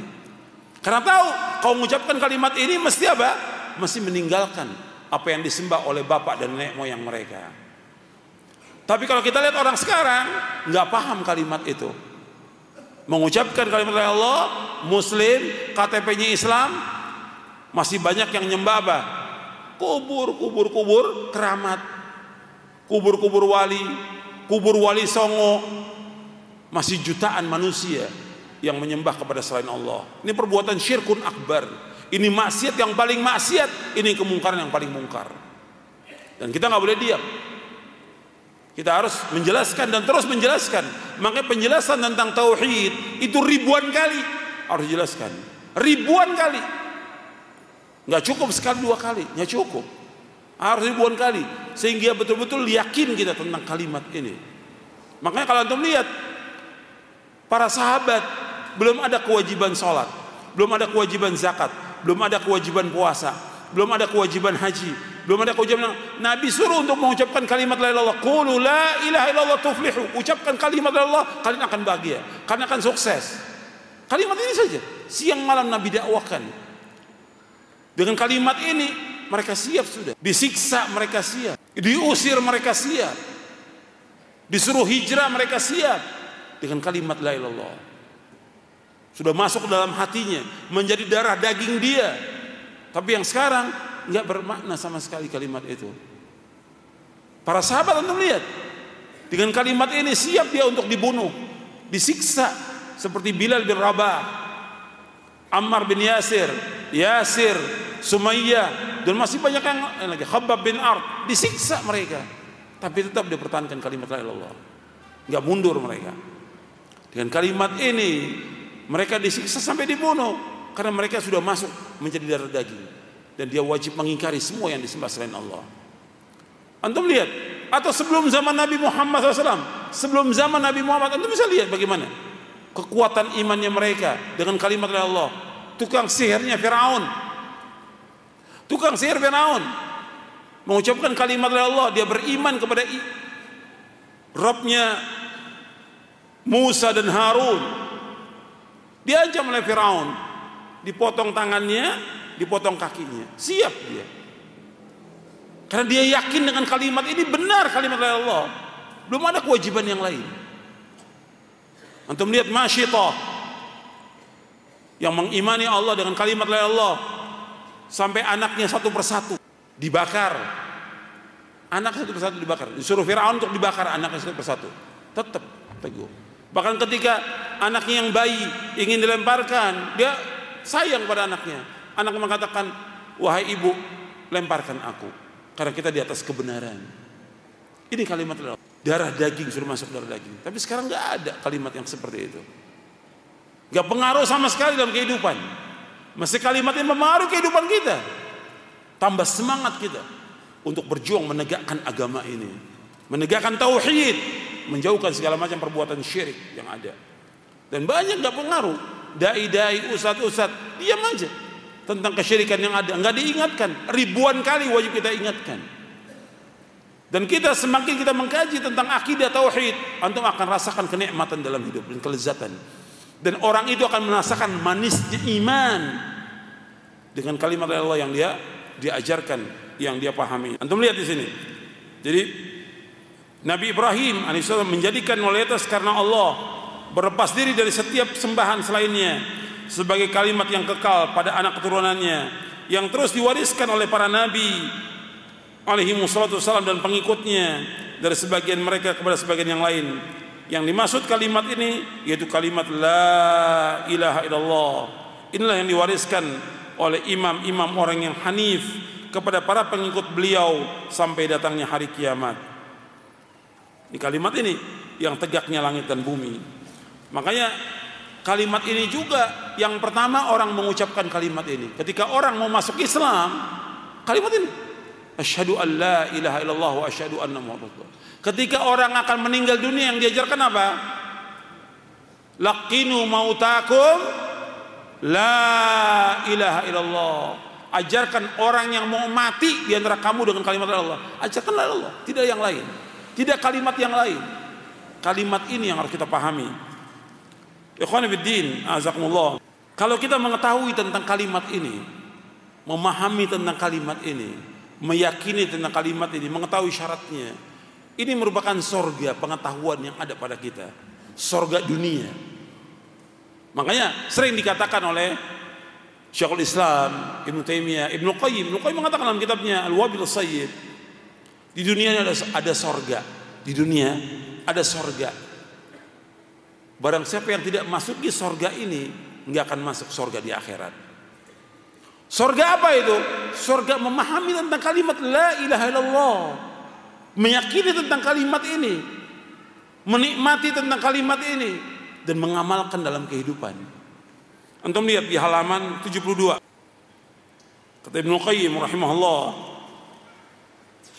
Karena tahu, kalau mengucapkan kalimat ini mesti apa? Mesti meninggalkan apa yang disembah oleh bapak dan nenek moyang mereka. Tapi kalau kita lihat orang sekarang nggak paham kalimat itu. Mengucapkan kalimat la ilaha illallah, Muslim, K T P-nya Islam, masih banyak yang nyembah apa? Kubur, kubur, kubur keramat, kubur, kubur wali, kubur wali songo. Masih jutaan manusia yang menyembah kepada selain Allah. Ini perbuatan syirkun akbar. Ini maksiat yang paling maksiat. Ini kemungkaran yang paling mungkar. Dan kita nggak boleh diam. Kita harus menjelaskan dan terus menjelaskan. Makanya penjelasan tentang tauhid itu ribuan kali harus dijelaskan. Ribuan kali. Nggak cukup sekali dua kali, nggak cukup, harus ribuan kali, sehingga betul-betul yakin kita tentang kalimat ini. Makanya kalau antum lihat para sahabat, belum ada kewajiban sholat, belum ada kewajiban zakat, belum ada kewajiban puasa, belum ada kewajiban haji, belum ada kewajiban. Nabi suruh untuk mengucapkan kalimat la ilaha illallah, qulu la ilaha illallah tuflihu, ucapkan kalimat la ilaha illallah, kalian akan bahagia, kalian akan sukses. Kalimat ini saja siang malam Nabi dakwakan. Dengan kalimat ini mereka siap sudah. Disiksa mereka siap. Diusir mereka siap. Disuruh hijrah mereka siap. Dengan kalimat la ilaha illallah. Sudah masuk dalam hatinya. Menjadi darah daging dia. Tapi yang sekarang nggak bermakna sama sekali kalimat itu. Para sahabat untuk lihat. Dengan kalimat ini siap dia untuk dibunuh. Disiksa. Seperti Bilal bin Rabah. Ammar bin Yasir. Yasir. Sumayyah, dan masih banyak yang lagi, Khabbab bin Ard, disiksa mereka, tapi tetap dia pertahankan kalimat la ilaha illallah. Nggak mundur mereka. Dengan kalimat ini Mereka disiksa sampai dibunuh karena mereka sudah masuk menjadi darah daging, dan dia wajib mengingkari semua yang disembah selain Allah. Antum lihat, atau sebelum zaman Nabi Muhammad shallallahu alaihi wasallam, sebelum zaman Nabi Muhammad, antum bisa lihat bagaimana kekuatan imannya mereka dengan kalimat dari Allah. Tukang sihirnya Firaun, tukang sihir Firaun mengucapkan kalimat dari Allah, dia beriman kepada Rabbnya Musa dan Harun. Diancam oleh Firaun, dipotong tangannya, dipotong kakinya. Siap dia, karena dia yakin dengan kalimat ini benar kalimat dari Allah. Belum ada kewajiban yang lain. Antum lihat Masyitah yang mengimani Allah dengan kalimat dari Allah, sampai anaknya satu persatu dibakar. Anak satu persatu dibakar. Disuruh Firaun untuk dibakar anaknya satu persatu. Tetap teguh. Bahkan ketika anaknya yang bayi ingin dilemparkan, dia sayang pada anaknya. Anaknya mengatakan, "Wahai ibu, lemparkan aku, karena kita di atas kebenaran." Ini kalimat darah daging, sudah masuk darah daging. Tapi sekarang nggak ada kalimat yang seperti itu. Nggak pengaruh sama sekali dalam kehidupan. Mesti kalimat yang mempengaruhi kehidupan kita. Tambah semangat kita untuk berjuang menegakkan agama ini, menegakkan tauhid, menjauhkan segala macam perbuatan syirik yang ada. Dan banyak gak pengaruh dai-dai, ustadz-ustadz, diam aja tentang kesyirikan yang ada, gak diingatkan. Ribuan kali wajib kita ingatkan. Dan kita semakin kita mengkaji tentang akidah tauhid, antum akan rasakan kenikmatan dalam hidup dan kelezatan. Dan orang itu akan merasakan manisnya iman dengan kalimat Allah yang dia diajarkan, yang dia pahami. Antum lihat di sini. Jadi Nabi Ibrahim alaihissalam menjadikan waliatas karena Allah, berlepas diri dari setiap sembahan selainnya, sebagai kalimat yang kekal pada anak keturunannya, yang terus diwariskan oleh para nabi alaihi wassalam dan pengikutnya, dari sebagian mereka kepada sebagian yang lain. Yang dimaksud kalimat ini yaitu kalimat La ilaha illallah. Inilah yang diwariskan oleh imam-imam orang yang hanif kepada para pengikut beliau sampai datangnya hari kiamat. Ini kalimat ini yang tegaknya langit dan bumi. Makanya kalimat ini juga yang pertama orang mengucapkan kalimat ini. Ketika orang mau masuk Islam, kalimat ini. Asyhadu an la ilaha illallah wa asyhadu anna muhammadar rasulullah. Ketika orang akan meninggal dunia, yang diajarkan apa? Laqinu mautakum la ilaha illallah. Ajarkan orang yang mau mati di antara kamu dengan kalimat Allah. Ajarkanlah Allah, tidak yang lain. Tidak kalimat yang lain. Kalimat ini yang harus kita pahami. Ikhwan fiddin, azakumullah. Kalau kita mengetahui tentang kalimat ini, memahami tentang kalimat ini, meyakini tentang kalimat ini, mengetahui syaratnya, ini merupakan sorga pengetahuan yang ada pada kita. Sorga dunia. Makanya sering dikatakan oleh Syekhul Islam Ibnu Taimiyah, Ibnu Qayyim. Ibnu Qayyim mengatakan dalam kitabnya Al-Wabil Sayyid, di dunia ada ada sorga, di dunia ada sorga. Barang siapa yang tidak masuki sorga ini, nggak akan masuk sorga di akhirat. Sorga apa itu? Sorga memahami tentang kalimat La ilaha illallah, meyakini tentang kalimat ini, menikmati tentang kalimat ini, dan mengamalkan dalam kehidupan. Antum lihat di halaman tujuh puluh dua. Kata Ibnu Qayyim rahimahullah.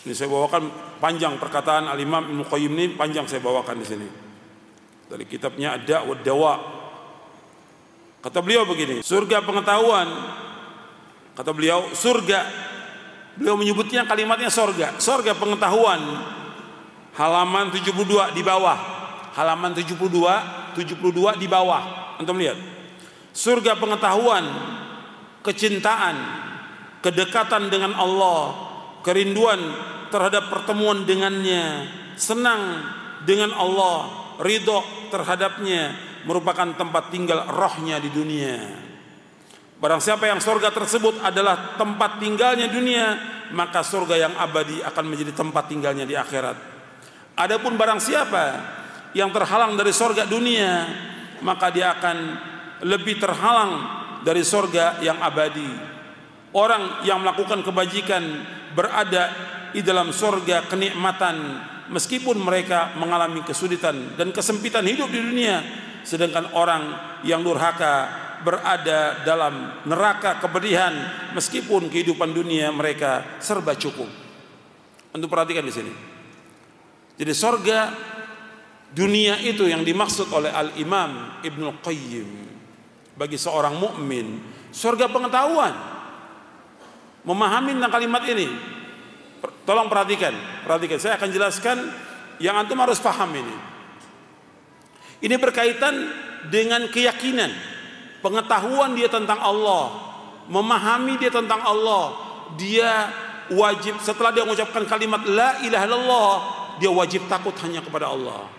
Ini saya bawakan panjang perkataan Al-Imam Ibnu Qayyim, ini panjang saya bawakan di sini. Dari kitabnya Ad-Da' wa Dawa. Kata beliau begini, surga pengetahuan. Kata beliau, surga. Beliau menyebutnya kalimatnya surga, surga pengetahuan. Halaman tujuh puluh dua di bawah. Halaman tujuh puluh dua, tujuh puluh dua di bawah. Antum lihat. Surga pengetahuan, kecintaan, kedekatan dengan Allah, kerinduan terhadap pertemuan dengannya, senang dengan Allah, ridho terhadapnya, merupakan tempat tinggal rohnya di dunia. Barang siapa yang surga tersebut adalah tempat tinggalnya dunia, maka surga yang abadi akan menjadi tempat tinggalnya di akhirat. Adapun barang siapa yang terhalang dari surga dunia, maka dia akan lebih terhalang dari surga yang abadi. Orang yang melakukan kebajikan berada di dalam surga kenikmatan, meskipun mereka mengalami kesulitan dan kesempitan hidup di dunia, sedangkan orang yang durhaka berada dalam neraka kepedihan meskipun kehidupan dunia mereka serba cukup. Untuk perhatikan di sini. Jadi sorga dunia itu yang dimaksud oleh Al-Imam Ibnul Qayyim bagi seorang mukmin, sorga pengetahuan. Memahami tentang kalimat ini. Tolong perhatikan, perhatikan. Saya akan jelaskan yang antum harus paham ini. Ini berkaitan dengan keyakinan, pengetahuan dia tentang Allah, memahami dia tentang Allah. Dia wajib setelah dia mengucapkan kalimat la ilaha illallah, dia wajib takut hanya kepada Allah.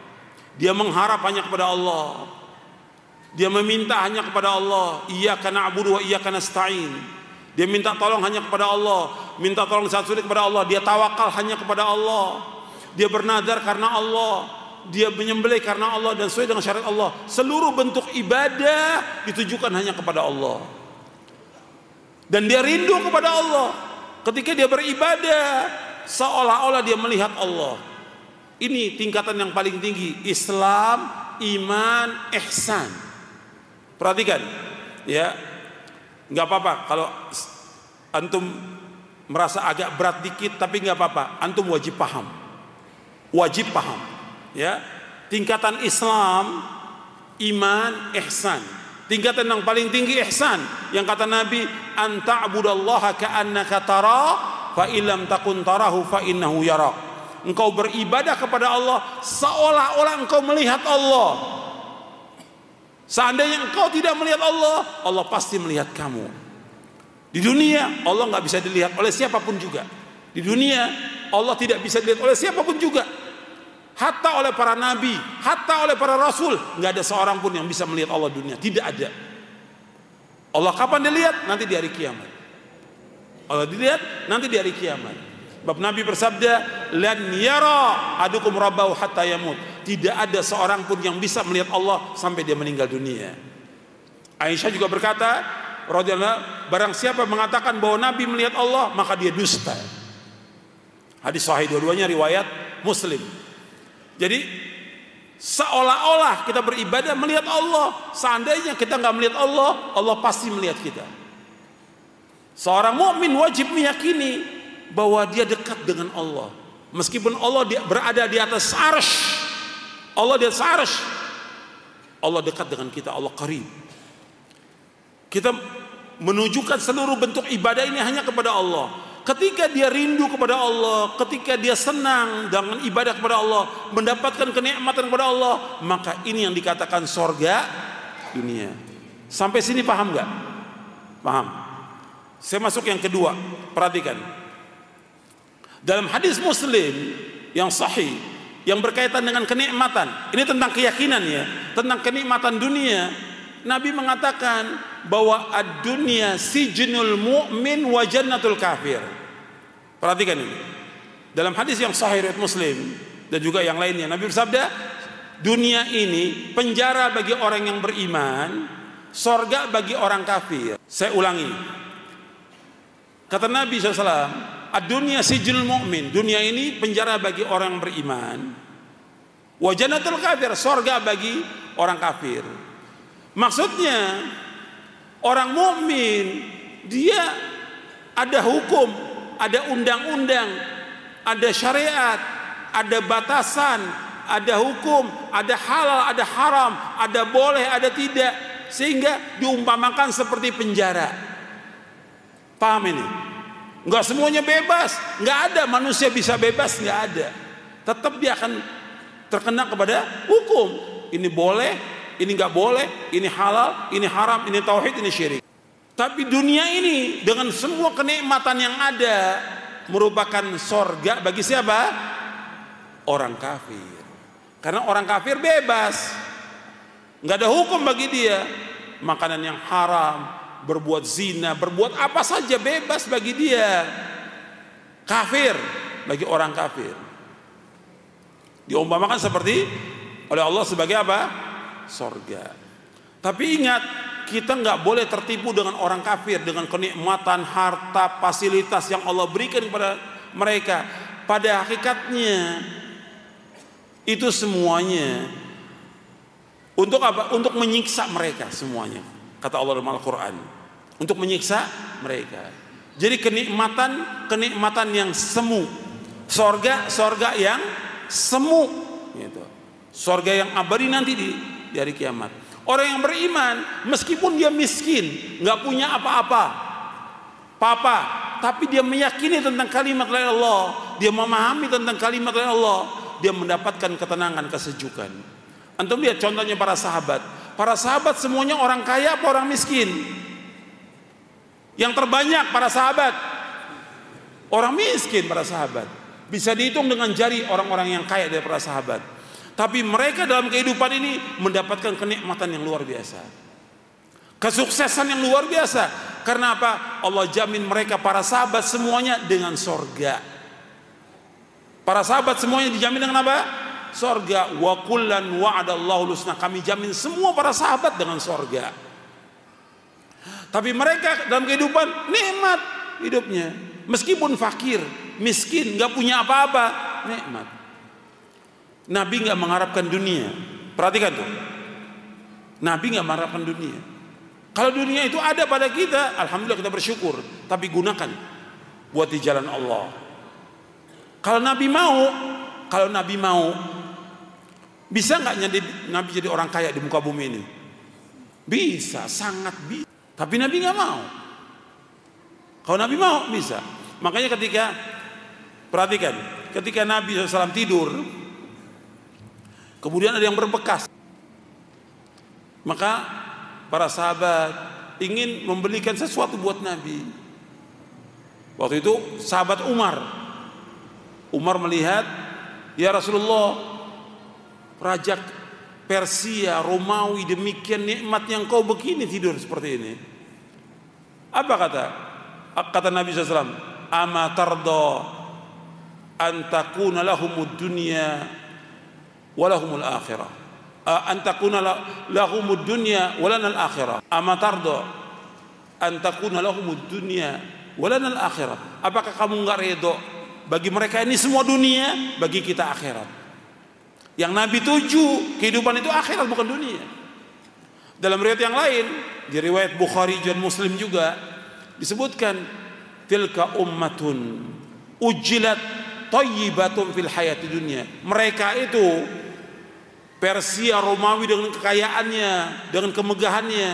Dia mengharap hanya kepada Allah. Dia meminta hanya kepada Allah, iyyaka na'budu wa iyyaka nasta'in. Dia minta tolong hanya kepada Allah, minta tolong saat sulit kepada Allah, dia tawakal hanya kepada Allah. Dia bernazar karena Allah. Dia menyembelih karena Allah dan sesuai dengan syariat Allah. Seluruh bentuk ibadah ditujukan hanya kepada Allah. Dan dia rindu kepada Allah. Ketika dia beribadah, seolah-olah dia melihat Allah. Ini tingkatan yang paling tinggi, Islam, iman, ihsan. Perhatikan, ya, nggak apa-apa kalau antum merasa agak berat dikit, tapi nggak apa-apa. Antum wajib paham, wajib paham. Ya, tingkatan Islam, iman, ihsan. Tingkatan yang paling tinggi ihsan, yang kata Nabi, anta'budallaha ka'annaka tara fa illam takun tarahu fa innahu yarak. Engkau beribadah kepada Allah seolah-olah engkau melihat Allah. Seandainya engkau tidak melihat Allah, Allah pasti melihat kamu. Di dunia Allah nggak bisa dilihat oleh siapapun juga. Di dunia Allah tidak bisa dilihat oleh siapapun juga. Hatta oleh para nabi, hatta oleh para rasul, nggak ada seorang pun yang bisa melihat Allah dunia. Tidak ada. Allah kapan dilihat? Nanti di hari kiamat. Allah dilihat nanti di hari kiamat. Bab Nabi bersabda, "Lan yara adukum rabbahu hatta yamut." Tidak ada seorang pun yang bisa melihat Allah sampai dia meninggal dunia. Aisyah juga berkata, radhiyallahu, barang siapa mengatakan bahwa Nabi melihat Allah, maka dia dusta. Hadis sahih, dua-duanya riwayat Muslim. Jadi seolah-olah kita beribadah melihat Allah. Seandainya kita nggak melihat Allah, Allah pasti melihat kita. Seorang mukmin wajib meyakini bahwa dia dekat dengan Allah. Meskipun Allah berada di atas arsy, Allah di atas arsy, Allah dekat dengan kita, Allah qarib. Kita menunjukkan seluruh bentuk ibadah ini hanya kepada Allah. Ketika dia rindu kepada Allah, ketika dia senang dengan ibadah kepada Allah, mendapatkan kenikmatan kepada Allah, maka ini yang dikatakan sorga dunia. Sampai sini paham nggak? Paham. Saya masuk yang kedua. Perhatikan. Dalam hadis Muslim yang sahih, yang berkaitan dengan kenikmatan, ini tentang keyakinan ya, tentang kenikmatan dunia. Nabi mengatakan bahwa ad-dunya sijnul mu'min wa jannatul kafir. Perhatikan ini. Dalam hadis yang sahih riwayat Muslim dan juga yang lainnya, Nabi bersabda, dunia ini penjara bagi orang yang beriman, sorga bagi orang kafir. Saya ulangi. Kata Nabi shallallahu alaihi wasallam, ad-dunya sijnul mu'min. Dunia ini penjara bagi orang yang beriman, wa jannatul kafir, sorga bagi orang kafir. Maksudnya orang mukmin dia ada hukum, ada undang-undang, ada syariat, ada batasan, ada hukum, ada halal, ada haram, ada boleh, ada tidak, sehingga diumpamakan seperti penjara. Paham ini? Enggak semuanya bebas, enggak ada manusia bisa bebas, enggak ada. Tetap dia akan terkena kepada hukum. Ini boleh, ini nggak boleh, ini halal, ini haram, ini tauhid, ini syirik. Tapi dunia ini dengan semua kenikmatan yang ada merupakan sorga bagi siapa? Orang kafir. Karena orang kafir bebas, nggak ada hukum bagi dia. Makanan yang haram, berbuat zina, berbuat apa saja bebas bagi dia. Kafir bagi orang kafir. Diumpamakan seperti oleh Allah sebagai apa? Sorga. Tapi ingat, kita nggak boleh tertipu dengan orang kafir, dengan kenikmatan, harta, fasilitas yang Allah berikan kepada mereka. Pada hakikatnya itu semuanya Untuk apa? Untuk menyiksa mereka semuanya. Kata Allah dalam Al-Quran, untuk menyiksa mereka. Jadi kenikmatan, kenikmatan yang semu, sorga, sorga yang semu, gitu. Sorga yang abadi nanti di, di hari kiamat. Orang yang beriman, meskipun dia miskin, nggak punya apa-apa, papa, tapi dia meyakini tentang kalimat la ilaha illallah, dia memahami tentang kalimat la ilaha illallah, dia mendapatkan ketenangan, kesejukan. Antum lihat contohnya para sahabat. Para sahabat semuanya orang kaya apa orang miskin? Yang terbanyak para sahabat orang miskin. Para sahabat bisa dihitung dengan jari orang-orang yang kaya dari para sahabat. Tapi mereka dalam kehidupan ini mendapatkan kenikmatan yang luar biasa, kesuksesan yang luar biasa. Karena apa? Allah jamin mereka para sahabat semuanya dengan sorga. Para sahabat semuanya dijamin dengan apa? Sorga. Wa kullan wa'adallahu husna. Kami jamin semua para sahabat dengan sorga. Tapi mereka dalam kehidupan nikmat hidupnya, meskipun fakir, miskin, nggak punya apa-apa, nikmat. Nabi nggak mengharapkan dunia. Perhatikan tuh, Nabi nggak mengharapkan dunia. Kalau dunia itu ada pada kita, alhamdulillah kita bersyukur. Tapi gunakan buat di jalan Allah. Kalau Nabi mau, kalau Nabi mau, bisa nggak Nabi jadi orang kaya di muka bumi ini? Bisa, sangat bisa. Tapi Nabi nggak mau. Kalau Nabi mau bisa. Makanya ketika, perhatikan, ketika Nabi shallallahu alaihi wasallam tidur, kemudian ada yang berbekas, maka para sahabat ingin membelikan sesuatu buat Nabi. Waktu itu sahabat Umar, Umar melihat, ya Rasulullah, raja Persia, Romawi, demikian nikmat yang kau begini tidur seperti ini. Apa kata? Kata Nabi shallallahu alaihi wasallam, ama tardo antakuna lahumud dunya walahumul akhirah, antakuna lahumud dunya walanal akhirah, amatardo antakuna lahumud dunya walanal akhirah. Apakah kamu enggak redo bagi mereka ini semua dunia, bagi kita akhirat? Yang Nabi tuju kehidupan itu akhirat, bukan dunia. Dalam riwayat yang lain, di riwayat Bukhari dan Muslim juga disebutkan, tilka ummatun ujilat thayyibatun fil hayati dunya. Mereka itu Persia, Romawi dengan kekayaannya, dengan kemegahannya,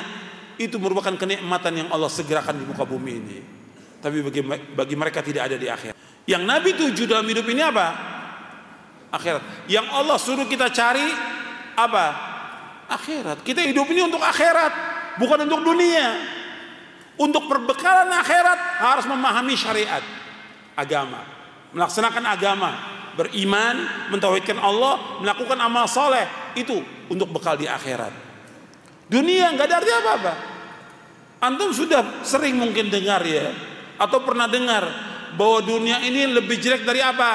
itu merupakan kenikmatan yang Allah segerakan di muka bumi ini. Tapi bagi, bagi mereka tidak ada di akhirat. Yang Nabi tuju dalam hidup ini apa? Akhirat. Yang Allah suruh kita cari apa? Akhirat. Kita hidup ini untuk akhirat, bukan untuk dunia. Untuk perbekalan akhirat harus memahami syariat agama, melaksanakan agama, beriman, mentauhidkan Allah, melakukan amal soleh, itu untuk bekal di akhirat. Dunia nggak ada artinya apa-apa. Antum sudah sering mungkin dengar ya, atau pernah dengar bahwa dunia ini lebih jelek dari apa?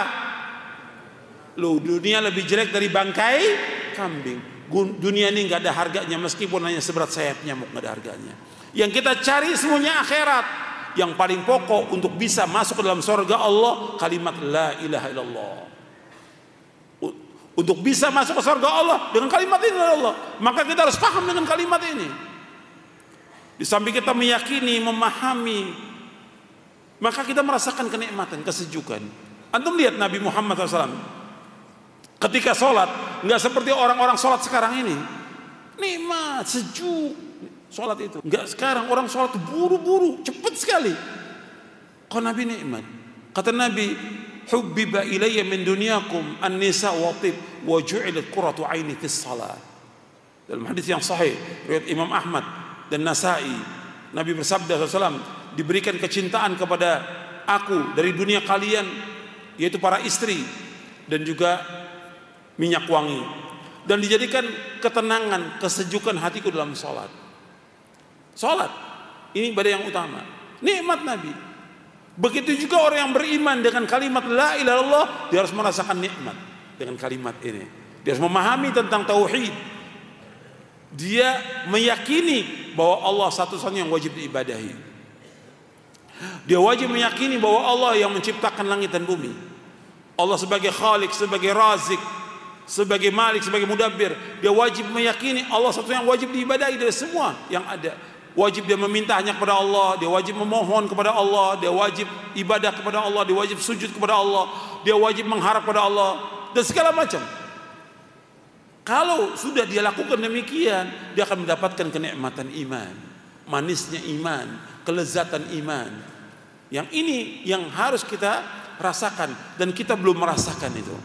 Loh, dunia lebih jelek dari bangkai kambing. Dunia ini nggak ada harganya, meskipun hanya seberat sayap nyamuk, nggak ada harganya. Yang kita cari semuanya akhirat. Yang paling pokok untuk bisa masuk ke dalam surga Allah, kalimat la ilaha illallah. Untuk bisa masuk ke surga Allah dengan kalimat ini Allah, maka kita harus paham dengan kalimat ini. Di samping kita meyakini, memahami, maka kita merasakan kenikmatan, kesejukan. Antum lihat Nabi Muhammad shallallahu alaihi wasallam ketika sholat, nggak seperti orang-orang sholat sekarang ini, nikmat, sejuk. Sholat itu enggak sekarang orang sholat buru-buru, cepat sekali. Kau Nabi nikmat. Kata Nabi, hubbiba ilayya min dunyakum an-nisa wa tib wa ju'ilat qurratu 'aini fi shalah. Dalam hadis yang sahih riwayat Imam Ahmad dan Nasa'i, Nabi bersabda sallallahu alaihi wasallam, diberikan kecintaan kepada aku dari dunia kalian, yaitu para istri dan juga minyak wangi, dan dijadikan ketenangan, kesejukan hatiku dalam sholat. Sholat ini ibadah yang utama, nikmat Nabi. Begitu juga orang yang beriman dengan kalimat la ilaha illallah, dia harus merasakan nikmat dengan kalimat ini. Dia harus memahami tentang tauhid. Dia meyakini bahwa Allah satu-satunya yang wajib diibadahi. Dia wajib meyakini bahwa Allah yang menciptakan langit dan bumi. Allah sebagai Khalik, sebagai Razik, sebagai malik, sebagai mudabbir, dia wajib meyakini Allah satu yang wajib diibadahi dari semua yang ada. Wajib dia meminta hanya kepada Allah, dia wajib memohon kepada Allah, dia wajib ibadah kepada Allah, dia wajib sujud kepada Allah, dia wajib mengharap kepada Allah, dan segala macam. Kalau sudah dia lakukan demikian, dia akan mendapatkan kenikmatan iman, manisnya iman, kelezatan iman. Yang ini yang harus kita rasakan, dan kita belum merasakan itu.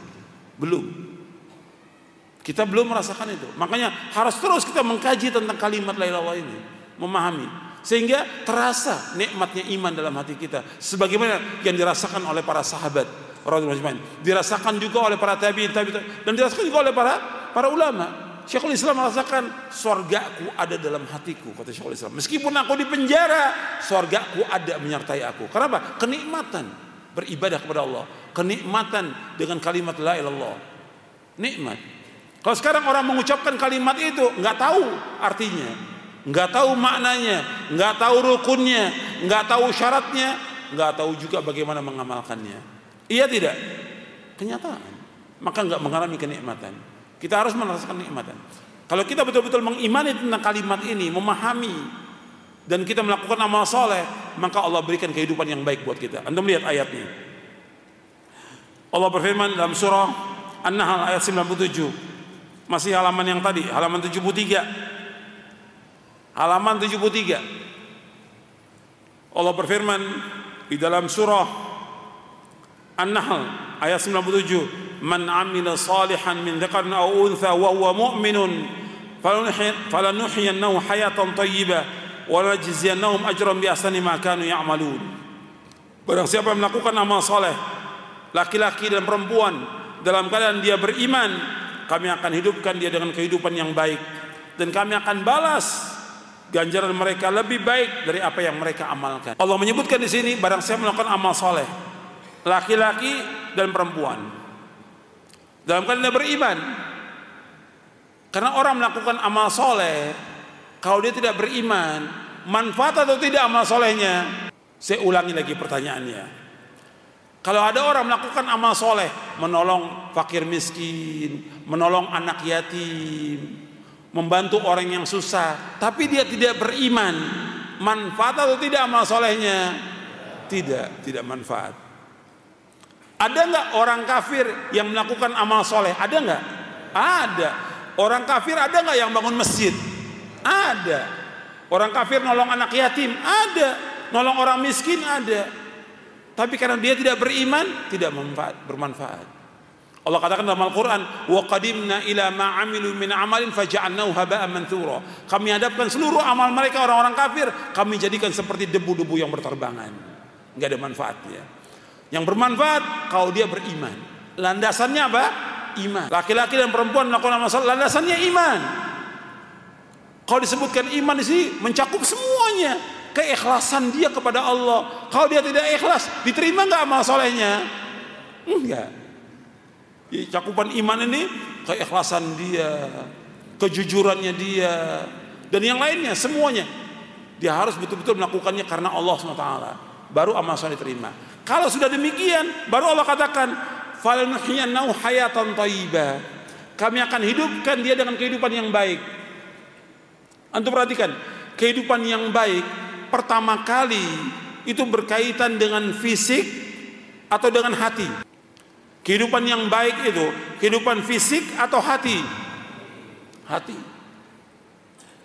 Belum. Kita belum merasakan itu. Makanya harus terus kita mengkaji tentang kalimat la ilaha illallah ini, memahami sehingga terasa nikmatnya iman dalam hati kita sebagaimana yang dirasakan oleh para sahabat radhiyallahu anhum, dirasakan juga oleh para tabi'in, tabi, dan dirasakan juga oleh para para ulama. Syekhul Islam merasakan, surgaku ada dalam hatiku, kata Syekhul Islam. Meskipun aku di penjara, surgaku ada menyertai aku. Kenapa? Kenikmatan beribadah kepada Allah, kenikmatan dengan kalimat la ilaha illallah. Nikmat. Kalau sekarang orang mengucapkan kalimat itu nggak tahu artinya, nggak tahu maknanya, nggak tahu rukunnya, nggak tahu syaratnya, nggak tahu juga bagaimana mengamalkannya. Iya tidak? Kenyataan. Maka nggak mengalami kenikmatan. Kita harus merasakan kenikmatan. Kalau kita betul-betul mengimani tentang kalimat ini, memahami, dan kita melakukan amal soleh, maka Allah berikan kehidupan yang baik buat kita. Anda melihat ayatnya. Allah berfirman dalam surah An-Nahl ayat sembilan puluh tujuh. Masih halaman yang tadi, halaman tujuh puluh tiga. Halaman tujuh puluh tiga. Allah berfirman di dalam surah An-Nahl ayat sembilan puluh tujuh, "Man 'amila salihan min dzakarin aw untha wa huwa mu'minun falanuhyiyannahu hayatan thayyibah wa lanajziyannahum ajran bi ahsani ma kanu ya'malun." Barang siapa yang melakukan amal saleh, laki-laki dan perempuan, dalam keadaan dia beriman, kami akan hidupkan dia dengan kehidupan yang baik, dan kami akan balas ganjaran mereka lebih baik dari apa yang mereka amalkan. Allah menyebutkan di sini, barang siapa melakukan amal soleh, laki-laki dan perempuan, dalam keadaan dia beriman. Karena orang melakukan amal soleh, kalau dia tidak beriman, manfaat atau tidak amal solehnya? Saya ulangi lagi pertanyaannya. Kalau ada orang melakukan amal soleh, menolong fakir miskin, menolong anak yatim, membantu orang yang susah, tapi dia tidak beriman, manfaat atau tidak amal solehnya? Tidak, tidak manfaat. Ada nggak orang kafir yang melakukan amal soleh? Ada nggak? Ada. Orang kafir ada nggak yang bangun masjid? Ada. Orang kafir nolong anak yatim? Ada. Nolong orang miskin? Ada. Tapi karena dia tidak beriman, tidak bermanfaat. Allah katakan dalam Al-Quran, وَقَدِمْنَا إِلَى مَا عَمِلُوا مِنْ عَمَلٍ فَجَعَلْنَاهُ هَبَاءً مَنْثُورًا. Kami hadapkan seluruh amal mereka orang-orang kafir, kami jadikan seperti debu-debu yang berterbangan. Enggak ada manfaatnya. Yang bermanfaat kalau dia beriman. Landasannya apa? Iman. Laki-laki dan perempuan melakukan amal soleh, landasannya iman. Kalau disebutkan iman di sini mencakup semuanya. Keikhlasan dia kepada Allah. Kalau dia tidak ikhlas, diterima nggak amal solehnya? Enggak. Ya, cakupan iman ini keikhlasan dia, kejujurannya dia, dan yang lainnya semuanya. Dia harus betul-betul melakukannya karena Allah subhanahu wa taala. Baru amal soleh diterima. Kalau sudah demikian, baru Allah katakan, "Falanuhyiyannahu hayatan thayyibah." Kami akan hidupkan dia dengan kehidupan yang baik. Antum perhatikan, kehidupan yang baik pertama kali itu berkaitan dengan fisik atau dengan hati. Kehidupan yang baik itu kehidupan fisik atau hati? Hati.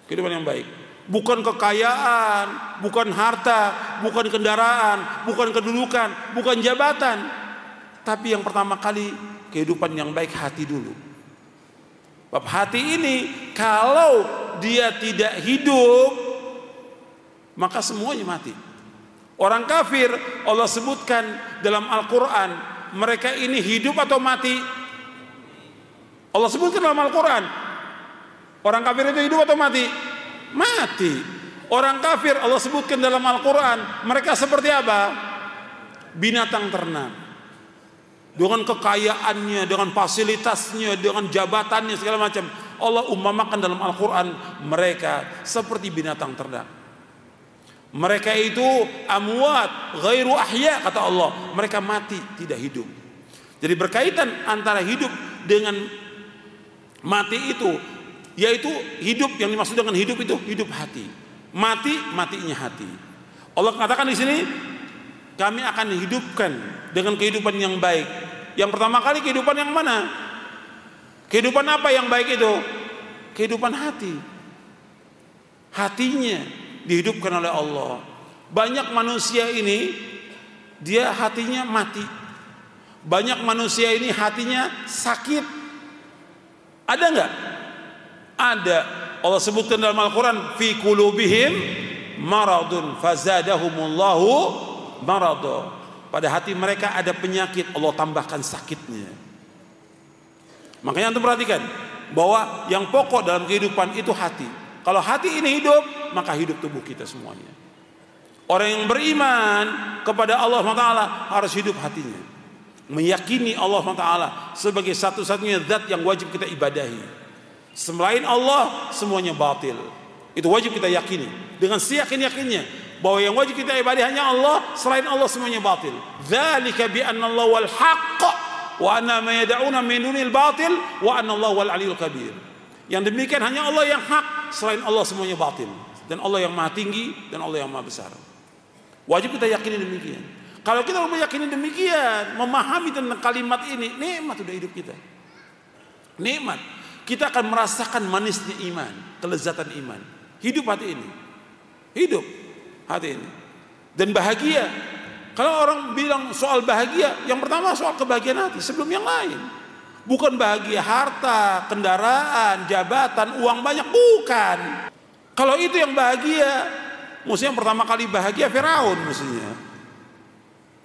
Kehidupan yang baik bukan kekayaan, bukan harta, bukan kendaraan, bukan kedudukan, bukan jabatan, tapi yang pertama kali kehidupan yang baik hati dulu. Bab hati ini kalau dia tidak hidup, maka semuanya mati. Orang kafir Allah sebutkan dalam Al-Quran, mereka ini hidup atau mati? Allah sebutkan dalam Al-Quran, orang kafir itu hidup atau mati? Mati. Orang kafir Allah sebutkan dalam Al-Quran, mereka seperti apa? Binatang ternak. Dengan kekayaannya, dengan fasilitasnya, dengan jabatannya, segala macam. Allah umpamakan dalam Al-Quran mereka seperti binatang ternak. Mereka itu amwat ghairu ahya, kata Allah. Mereka mati, tidak hidup. Jadi berkaitan antara hidup dengan Mati itu yaitu hidup, yang dimaksud dengan hidup itu hidup hati. Mati, matinya hati. Allah katakan di sini, kami akan hidupkan dengan kehidupan yang baik. Yang pertama kali kehidupan yang mana? Kehidupan apa yang baik itu? Kehidupan hati. Hatinya dihidupkan oleh Allah. Banyak manusia ini dia hatinya mati. Banyak manusia ini hatinya sakit. Ada enggak? Ada. Allah sebutkan dalam Al-Qur'an, fi qulubihim maradun fazadahumullahu marada. Pada hati mereka ada penyakit, Allah tambahkan sakitnya. Makanya antum perhatikan bahwa yang pokok dalam kehidupan itu hati. Kalau hati ini hidup, maka hidup tubuh kita semuanya. Orang yang beriman kepada Allah subhanahu wa taala harus hidup hatinya. Meyakini Allah subhanahu wa taala sebagai satu-satunya zat yang wajib kita ibadahi. Selain Allah, semuanya batil. Itu wajib kita yakini. Dengan seyakin-yakinnya bahwa yang wajib kita ibadah hanya Allah, selain Allah semuanya batil. Dzalika bi anna Allah wal haqq wa anna ma yad'una min dunil batil wa anna Allah wal aliyul kabir. Yang demikian hanya Allah yang hak, selain Allah semuanya batil, dan Allah yang Maha Tinggi dan Allah yang Maha Besar. Wajib kita yakini demikian. Kalau kita meyakini demikian, memahami tentang kalimat ini, nikmat sudah hidup kita. Nikmat. Kita akan merasakan manisnya iman, kelezatan iman. Hidup hati ini. Hidup hati ini. Dan bahagia. Kalau orang bilang soal bahagia, yang pertama soal kebahagiaan hati sebelum yang lain. Bukan bahagia harta, kendaraan, jabatan, uang banyak, bukan. Kalau itu yang bahagia, mestinya yang pertama kali bahagia Firaun mestinya,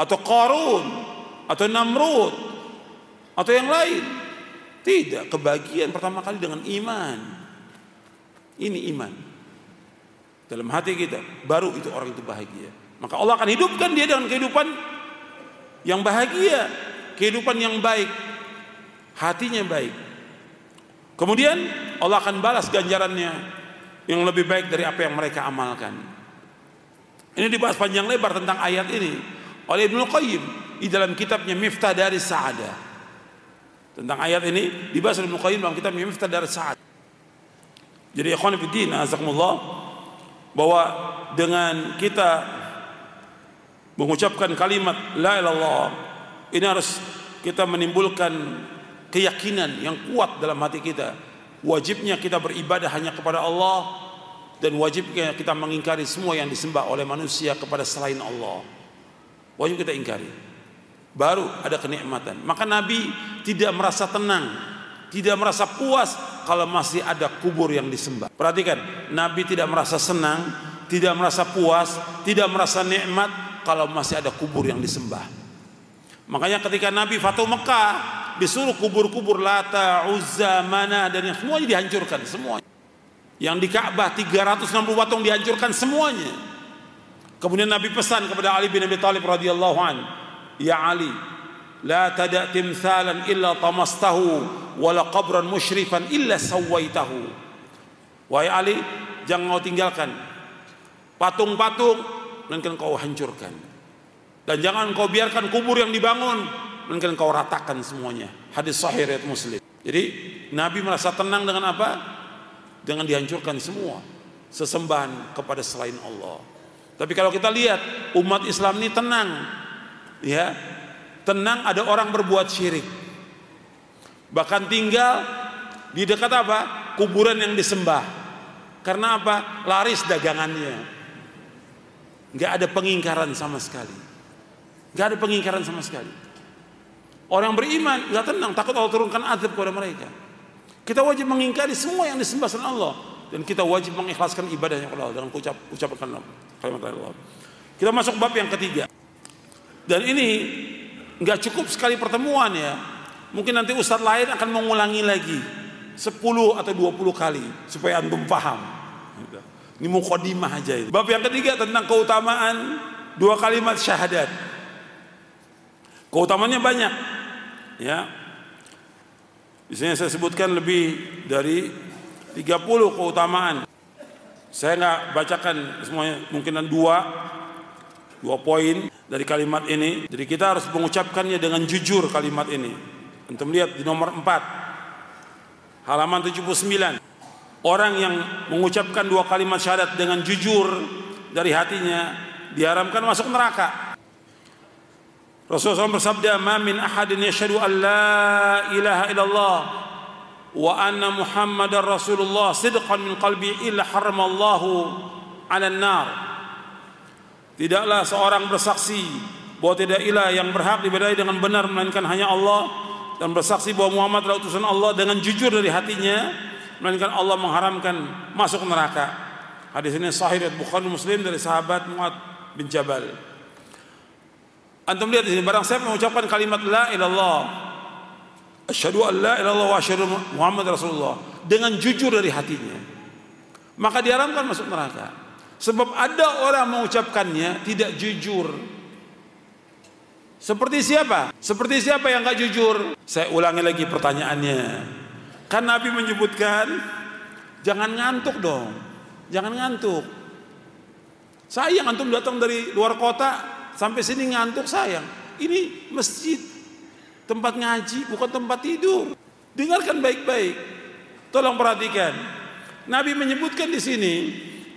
atau Qarun, atau Namrud, atau yang lain. Tidak, kebahagiaan pertama kali dengan iman. Ini iman dalam hati kita, baru itu orang itu bahagia. Maka Allah akan hidupkan dia dengan kehidupan yang bahagia, kehidupan yang baik, hatinya baik. Kemudian Allah akan balas ganjarannya yang lebih baik dari apa yang mereka amalkan. Ini dibahas panjang lebar tentang ayat ini oleh Ibnu Qayyim di dalam kitabnya Miftah dari Sa'adah. Tentang ayat ini dibahas oleh Ibnu Qayyim dalam kitabnya Miftah dari Sa'adah. Jadi ikhwan fillah, azakumullah, bahwa dengan kita mengucapkan kalimat la ilaha illallah ini harus kita menimbulkan keyakinan yang kuat dalam hati kita. Wajibnya kita beribadah hanya kepada Allah, dan wajibnya kita mengingkari semua yang disembah oleh manusia kepada selain Allah. Wajib kita ingkari, baru ada kenikmatan. Maka Nabi tidak merasa tenang, tidak merasa puas kalau masih ada kubur yang disembah. Perhatikan, Nabi tidak merasa senang, tidak merasa puas, tidak merasa nikmat kalau masih ada kubur yang disembah. Makanya ketika Nabi Fatuh Mekah, disuruh kubur-kubur Lata, Uzza, Manah, dan yang semuanya dihancurkan semuanya. Yang di Ka'bah tiga ratus enam puluh patung dihancurkan semuanya. Kemudian Nabi pesan kepada Ali bin Abi Thalib radhiyallahu anhu, "Ya Ali, la tada' timthalan illa tamastahu, wala qabran musyrifan illa sawaitahu." Wahai Ali, jangan kau tinggalkan patung-patung, melainkan kau hancurkan. Dan jangan kau biarkan kubur yang dibangun, melainkan kau ratakan semuanya. Hadis sahih riwayat Muslim. Jadi Nabi merasa tenang dengan apa? Dengan dihancurkan semua sesembahan kepada selain Allah. Tapi kalau kita lihat umat Islam ini tenang, ya, tenang ada orang berbuat syirik. Bahkan tinggal di dekat apa? Kuburan yang disembah. Karena apa? Laris dagangannya. Nggak ada pengingkaran sama sekali. Nggak ada pengingkaran sama sekali. Orang beriman nggak tenang, takut Allah turunkan azab kepada mereka. Kita wajib mengingkari semua yang disembah selain Allah, dan kita wajib mengikhlaskan ibadahnya kepada Allah dengan ucap ucapkan kalimat la ilaha illallah. Kita masuk bab yang ketiga. Dan ini nggak cukup sekali pertemuan ya. Mungkin nanti ustadz lain akan mengulangi lagi sepuluh atau dua puluh kali supaya antum paham. Ini mukadimah aja itu. Bab yang ketiga tentang keutamaan dua kalimat syahadat. Keutamaannya banyak. Ya. Di sini saya sebutkan lebih dari tiga puluh keutamaan. Saya enggak bacakan semuanya, mungkinan dua dua poin dari kalimat ini. Jadi kita harus mengucapkannya dengan jujur kalimat ini. Antum lihat di nomor empat. halaman tujuh puluh sembilan. Orang yang mengucapkan dua kalimat syahadat dengan jujur dari hatinya diharamkan masuk neraka. Rasulullah shallallahu alaihi wasallam bersabda, "Ma min ahadin yashhadu an la ilaha illallah wa anna Muhammadar Rasulullah sidqan min qalbi illa haramallahu 'alan nar." Tidaklah seorang bersaksi bahwa tidak ilah yang berhak diibadahi dengan benar melainkan hanya Allah, dan bersaksi bahwa Muhammad adalah utusan Allah dengan jujur dari hatinya melainkan Allah mengharamkan masuk neraka. Hadis ini sahih riwayat Bukhari Muslim dari sahabat Mu'adz bin Jabal. Antum lihat di sini, barang siapa mengucapkan kalimat la ilaha illallah, asyhadu an la ilaha illallah wa asyhadu Muhammad Rasulullah dengan jujur dari hatinya, maka diharamkan masuk neraka. Sebab ada orang mengucapkannya tidak jujur. Seperti siapa? Seperti siapa yang gak jujur? Saya ulangi lagi pertanyaannya. Kan Nabi menyebutkan, jangan ngantuk dong. Jangan ngantuk. Sayang antum datang dari luar kota sampai sini ngantuk, sayang. Ini masjid, tempat ngaji, bukan tempat tidur. Dengarkan baik-baik. Tolong perhatikan. Nabi menyebutkan di sini,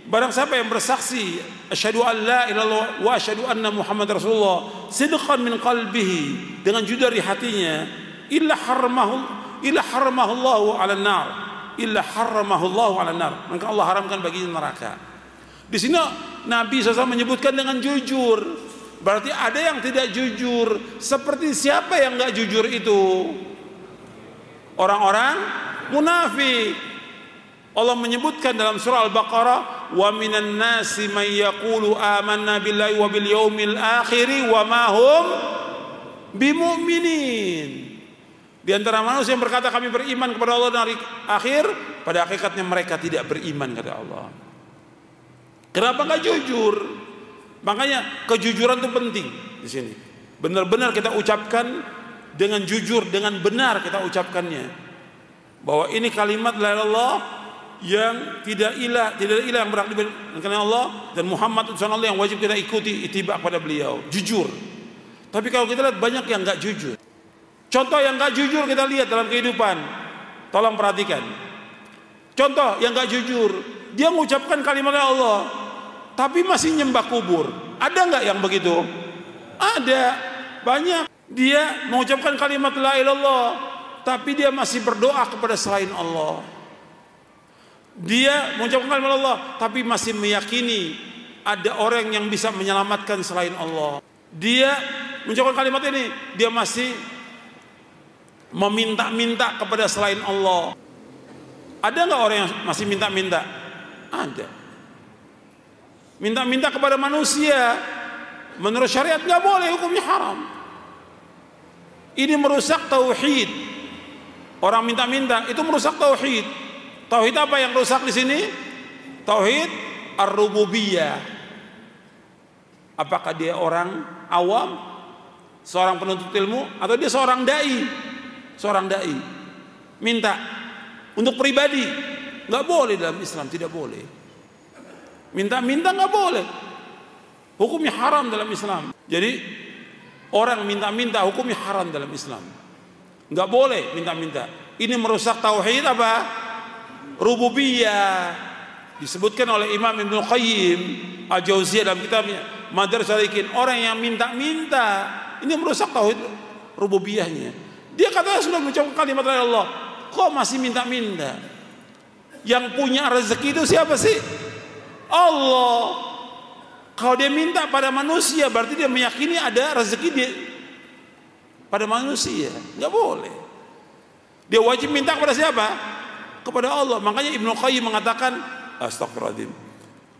barang siapa yang bersaksi asyhadu an la ilaha illallah wa asyhadu anna Muhammad Rasulullah sidqan min qalbihi dengan jujur dari hatinya, illa haramahu illa haramahu Allahu 'alan nar, illa haramahu Allahu 'alan nar, maka Allah haramkan baginya neraka. Di sini Nabi shallallahu alaihi wasallam menyebutkan dengan jujur. Berarti ada yang tidak jujur. Seperti siapa yang enggak jujur itu? Orang-orang munafik. Allah menyebutkan dalam surah Al-Baqarah, wa minan nasi man yaqulu amanna billahi wa bil yaumil akhir wa ma hum bimu'minin. Di antara manusia yang berkata kami beriman kepada Allah dan hari akhir, pada hakikatnya mereka tidak beriman, kata Allah. Kenapa enggak jujur? Makanya kejujuran itu penting di sini. Benar-benar kita ucapkan dengan jujur, dengan benar kita ucapkannya. Bahwa ini kalimat la ilaha illallah yang tidak ilah, tidak ilah yang berhak diibadahi Allah, dan Muhammad utusan Allah yang wajib kita ikuti ittiba kepada beliau, jujur. Tapi kalau kita lihat banyak yang enggak jujur. Contoh yang enggak jujur kita lihat dalam kehidupan. Tolong perhatikan. Contoh yang enggak jujur, dia mengucapkan kalimat la ilaha illallah tapi masih nyembah kubur. Ada enggak yang begitu? Ada, banyak. Dia mengucapkan kalimat la ilaha illallah tapi dia masih berdoa kepada selain Allah. Dia mengucapkan kalimat Allah tapi masih meyakini ada orang yang bisa menyelamatkan selain Allah. Dia mengucapkan kalimat ini, dia masih meminta-minta kepada selain Allah. Ada nggak orang yang masih minta-minta? Ada. Minta-minta kepada manusia menurut syariat nggak boleh, hukumnya haram. Ini merusak tauhid. Orang minta-minta itu merusak tauhid. Tauhid apa yang rusak di sini? Tauhid ar-rububiyah. Apakah dia orang awam, seorang penuntut ilmu, atau dia seorang dai? Seorang dai. Minta untuk pribadi. Enggak boleh dalam Islam, tidak boleh. Minta-minta enggak boleh. Hukumnya haram dalam Islam. Jadi orang minta-minta hukumnya haram dalam Islam. Enggak boleh minta-minta. Ini merusak tauhid apa? Rububiyah. Disebutkan oleh Imam Ibnu Qayyim Al-Jauziyah dalam kitabnya Madarijus Salikin, orang yang minta-minta ini merusak tauhid rububiyahnya. Dia katanya sudah mengucapkan kalimat la ilaha illallah, kok masih minta-minta? Yang punya rezeki itu siapa sih? Allah. Kalau dia minta pada manusia berarti dia meyakini ada rezeki dia pada manusia. Enggak boleh. Dia wajib minta kepada siapa? Kepada Allah. Makanya Ibnu Qayyim mengatakan, astagfirullahaladzim,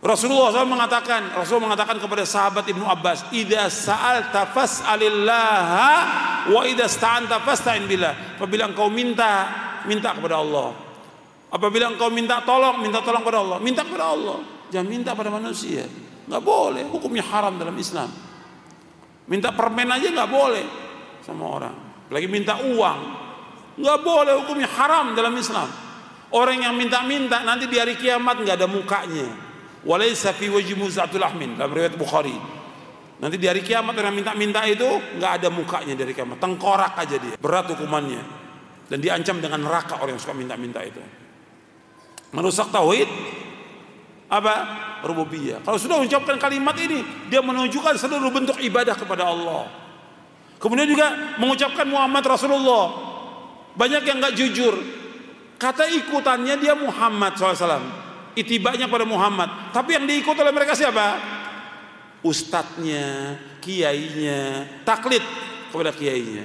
Rasulullah shallallahu alaihi wasallam mengatakan, Rasulullah mengatakan kepada sahabat Ibnu Abbas, idza sa'alta fas'alillaha wa idza sta'anta fasta'in billah. Apabila engkau minta, minta kepada Allah. Apabila engkau minta tolong, minta tolong kepada Allah. Minta kepada Allah, jangan minta pada manusia. Enggak boleh, hukumnya haram dalam Islam. Minta permen aja enggak boleh sama orang, apalagi minta uang. Enggak boleh, hukumnya haram dalam Islam. Orang yang minta-minta nanti di hari kiamat enggak ada mukanya. Walaysa fi wajhi muz'atul ahmin, dalam riwayat Bukhari. Nanti di hari kiamat orang minta-minta itu enggak ada mukanya dari kiamat, tengkorak aja dia. Berat hukumannya. dan diancam dengan neraka orang yang suka minta-minta itu. Merusak tauhid apa? Rububiyah. Kalau sudah mengucapkan kalimat ini, dia menunjukkan seluruh bentuk ibadah kepada Allah. Kemudian juga mengucapkan Muhammad Rasulullah. Banyak yang nggak jujur, kata ikutannya dia Muhammad shallallahu alaihi wasallam, itibanya pada Muhammad. Tapi yang diikut oleh mereka siapa? Ustadznya, kiainya, taklid kepada kiainya.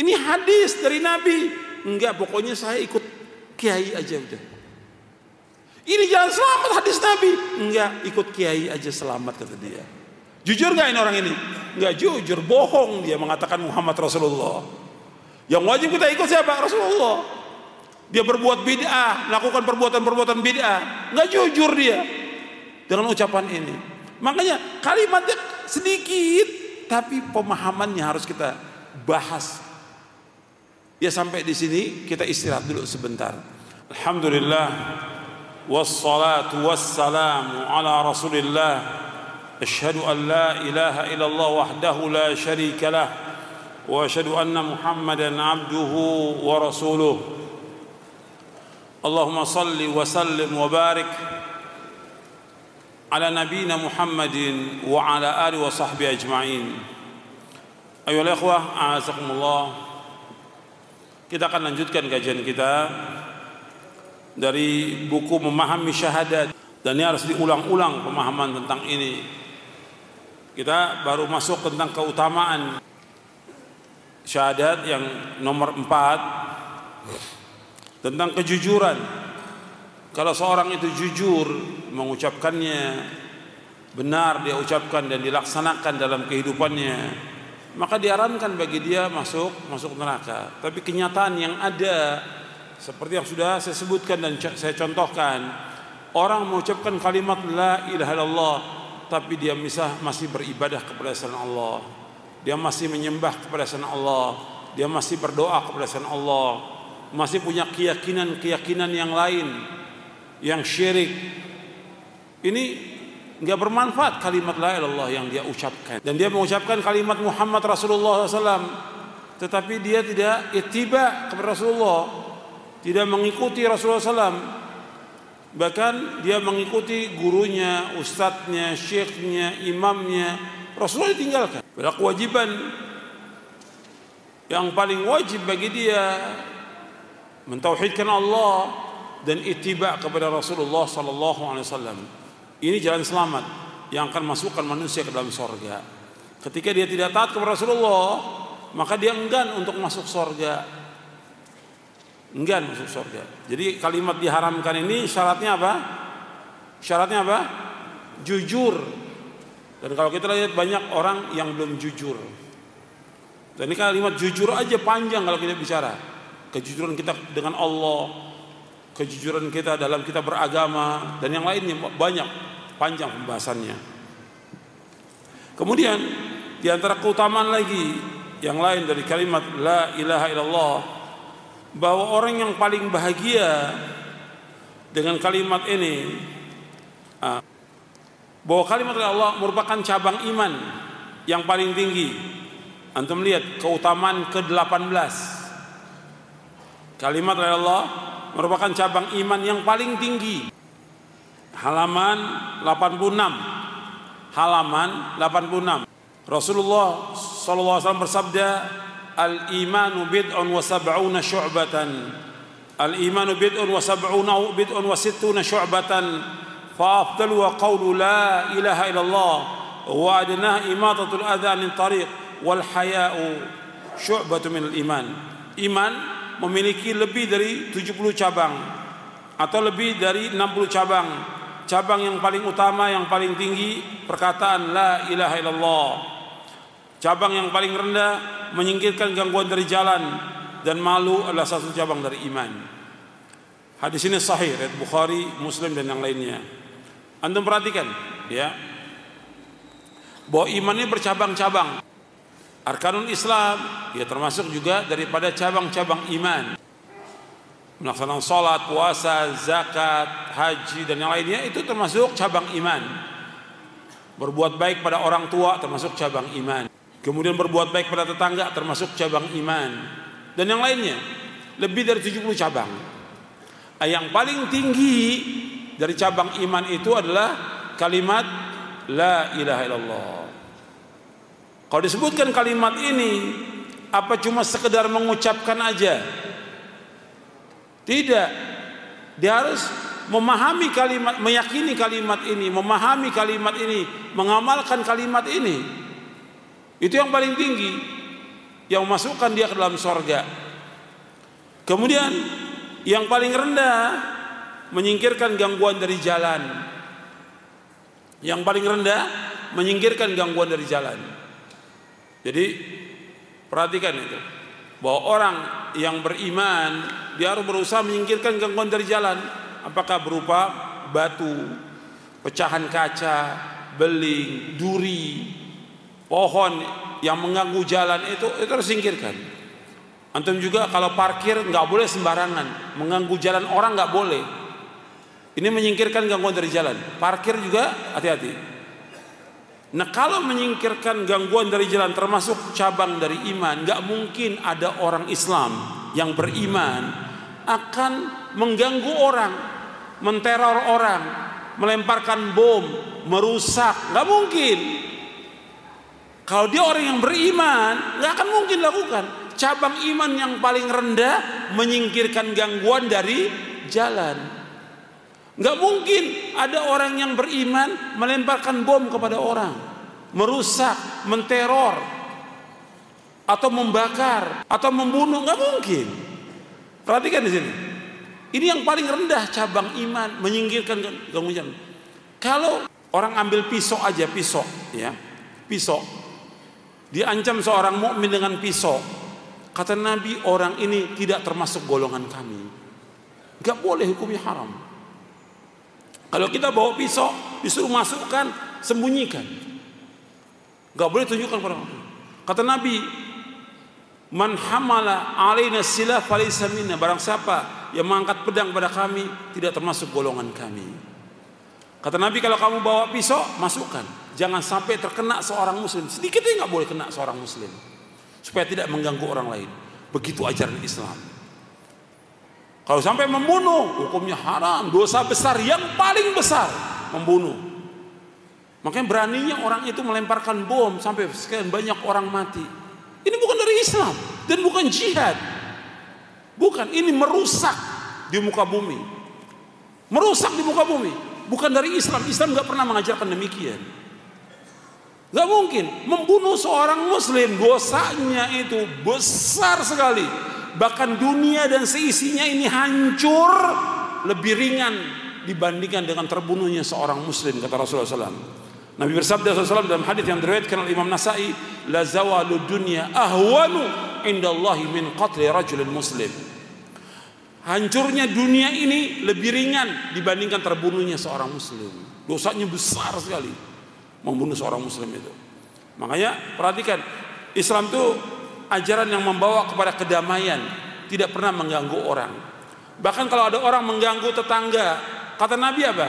Ini hadis dari Nabi. Enggak, pokoknya saya ikut kiai aja udah. Ini jalan selamat hadis Nabi. Enggak, ikut kiai aja selamat kata dia. Jujur nggak ini orang ini? Nggak jujur, bohong dia mengatakan Muhammad Rasulullah. Yang wajib kita ikut siapa? Rasulullah. Dia berbuat bid'ah, melakukan perbuatan-perbuatan bid'ah, nggak jujur dia dengan ucapan ini. Makanya kalimatnya sedikit, tapi pemahamannya harus kita bahas. Ya sampai di sini kita istirahat dulu sebentar. Alhamdulillah, wassalatu wassalamu ala Rasulillah. أشهد أن لا إله إلا الله وحده لا شريك له وأشهد أن محمدا عبده ورسوله اللهم صل وسلم وبارك على نبينا محمد وعلى آله وصحبه أجمعين. أيها الأخوة أعزكم الله, kita akan lanjutkan kajian kita dari buku Memahami Syahadat, dan ini harus diulang-ulang pemahaman tentang ini. Kita baru masuk tentang keutamaan syahadat yang nomor empat, tentang kejujuran. Kalau seorang itu jujur mengucapkannya, benar dia ucapkan dan dilaksanakan dalam kehidupannya, maka diarankan bagi dia masuk masuk neraka. Tapi kenyataan yang ada seperti yang sudah saya sebutkan dan saya contohkan, orang mengucapkan kalimat la ilaha illallah tapi dia misah masih beribadah kepada selain Allah, dia masih menyembah kepada selain Allah, dia masih berdoa kepada selain Allah, masih punya keyakinan-keyakinan yang lain yang syirik. Ini nggak bermanfaat kalimat la ilaha illallah yang dia ucapkan. Dan dia mengucapkan kalimat Muhammad Rasulullah shallallahu alaihi wasallam, tetapi dia tidak ittiba kepada Rasulullah, tidak mengikuti Rasulullah shallallahu alaihi wasallam. Bahkan dia mengikuti gurunya, ustadznya, syekhnya, imamnya. Rasulullah ditinggalkan. Pada kewajiban yang paling wajib bagi dia mentauhidkan Allah dan ittiba kepada Rasulullah shallallahu alaihi wasallam. Ini jalan selamat yang akan masukkan manusia ke dalam surga. Ketika dia tidak taat kepada Rasulullah, maka dia enggan untuk masuk surga. Enggan masuk surga. Jadi kalimat diharamkan ini syaratnya apa? Syaratnya apa? Jujur. Dan kalau kita lihat banyak orang yang belum jujur. Dan ini kalimat jujur aja panjang kalau kita bicara. Kejujuran kita dengan Allah, kejujuran kita dalam kita beragama, dan yang lainnya banyak, panjang pembahasannya. Kemudian di antara keutamaan lagi yang lain dari kalimat la ilaha illallah, bahwa orang yang paling bahagia dengan kalimat ini, bahwa kalimat Allah merupakan cabang iman yang paling tinggi. Antum lihat keutamaan ke delapan belas, kalimat Allah merupakan cabang iman yang paling tinggi. Halaman delapan puluh enam, halaman delapan puluh enam. Rasulullah shallallahu alaihi wasallam bersabda, al-imanu bid'un wa sab'una syu'batan, al-imanu bid'un wa sab'una bid'un wa sittuna syu'batan, fa afdaluha qawlu la ilaha illallah wa adnaha imatatul adza min tariq wal haya'u syu'batun min al-iman. Iman memiliki lebih dari tujuh puluh cabang atau lebih dari enam puluh cabang. Cabang yang paling utama, yang paling tinggi perkataan la ilaha illallah. Cabang yang paling rendah menyingkirkan gangguan dari jalan, dan malu adalah satu cabang dari iman. Hadis ini sahih riwayat Bukhari, Muslim dan yang lainnya. Antum perhatikan ya, bahwa iman ini bercabang-cabang. Arkanul Islam ya termasuk juga daripada cabang-cabang iman. Melaksanakan salat, puasa, zakat, haji dan yang lainnya itu termasuk cabang iman. Berbuat baik pada orang tua termasuk cabang iman. Kemudian berbuat baik pada tetangga termasuk cabang iman, dan yang lainnya. lebih dari tujuh puluh cabang. Yang paling tinggi dari cabang iman itu adalah kalimat la ilaha illallah. Kalau disebutkan kalimat ini, apa cuma sekedar mengucapkan aja? Tidak. Dia harus memahami kalimat, meyakini kalimat ini, memahami kalimat ini, mengamalkan kalimat ini. Itu yang paling tinggi, yang memasukkan dia ke dalam sorga. Kemudian yang paling rendah, menyingkirkan gangguan dari jalan. Yang paling rendah, menyingkirkan gangguan dari jalan. Jadi perhatikan itu, bahwa orang yang beriman dia harus berusaha menyingkirkan gangguan dari jalan. Apakah berupa batu, pecahan kaca, beling, duri, pohon yang mengganggu jalan, itu itu harus singkirkan. Antum juga kalau parkir nggak boleh sembarangan, mengganggu jalan orang nggak boleh. Ini menyingkirkan gangguan dari jalan. Parkir juga hati-hati. Nah, kalau menyingkirkan gangguan dari jalan termasuk cabang dari iman, nggak mungkin ada orang Islam yang beriman akan mengganggu orang, menteror orang, melemparkan bom, merusak, nggak mungkin. Kalau dia orang yang beriman, nggak akan mungkin lakukan. Cabang iman yang paling rendah menyingkirkan gangguan dari jalan. Nggak mungkin ada orang yang beriman melemparkan bom kepada orang, merusak, menteror, atau membakar, atau membunuh, nggak mungkin. Perhatikan di sini. Ini yang paling rendah cabang iman, menyingkirkan gangguan. Kalau orang ambil pisau aja, pisau, ya, pisau. Diancam seorang mukmin dengan pisau. Kata Nabi, orang ini tidak termasuk golongan kami. Gak boleh, hukumnya haram. Kalau kita bawa pisau, disuruh masukkan, sembunyikan. Gak boleh tunjukkan kepada orang. Kata Nabi, man hamala alaina silaf falaysa minna, barang siapa yang mengangkat pedang pada kami tidak termasuk golongan kami. Kata Nabi, kalau kamu bawa pisau masukkan, jangan sampai terkena seorang muslim, sedikitnya nggak boleh kena seorang muslim, supaya tidak mengganggu orang lain. Begitu ajaran Islam. Kalau sampai membunuh, hukumnya haram, dosa besar yang paling besar, membunuh. Makanya beraninya orang itu melemparkan bom sampai sekian banyak orang mati. Ini bukan dari Islam dan bukan jihad. Bukan, ini merusak di muka bumi. Merusak di muka bumi, bukan dari Islam. Islam nggak pernah mengajarkan demikian. Nggak mungkin membunuh seorang muslim, dosanya itu besar sekali. Bahkan dunia dan seisinya ini hancur lebih ringan dibandingkan dengan terbunuhnya seorang muslim, kata Rasulullah shallallahu alaihi wasallam. Nabi bersabda shallallahu alaihi wasallam dalam hadis yang diriwayatkan oleh Imam Nasa'i, la zawalu dunya ahwanu indallahi min qatli rajulin muslim. Hancurnya dunia ini lebih ringan dibandingkan terbunuhnya seorang muslim. Dosanya besar sekali membunuh seorang muslim itu. Makanya perhatikan, Islam itu ajaran yang membawa kepada kedamaian, tidak pernah mengganggu orang. Bahkan kalau ada orang mengganggu tetangga, kata Nabi apa?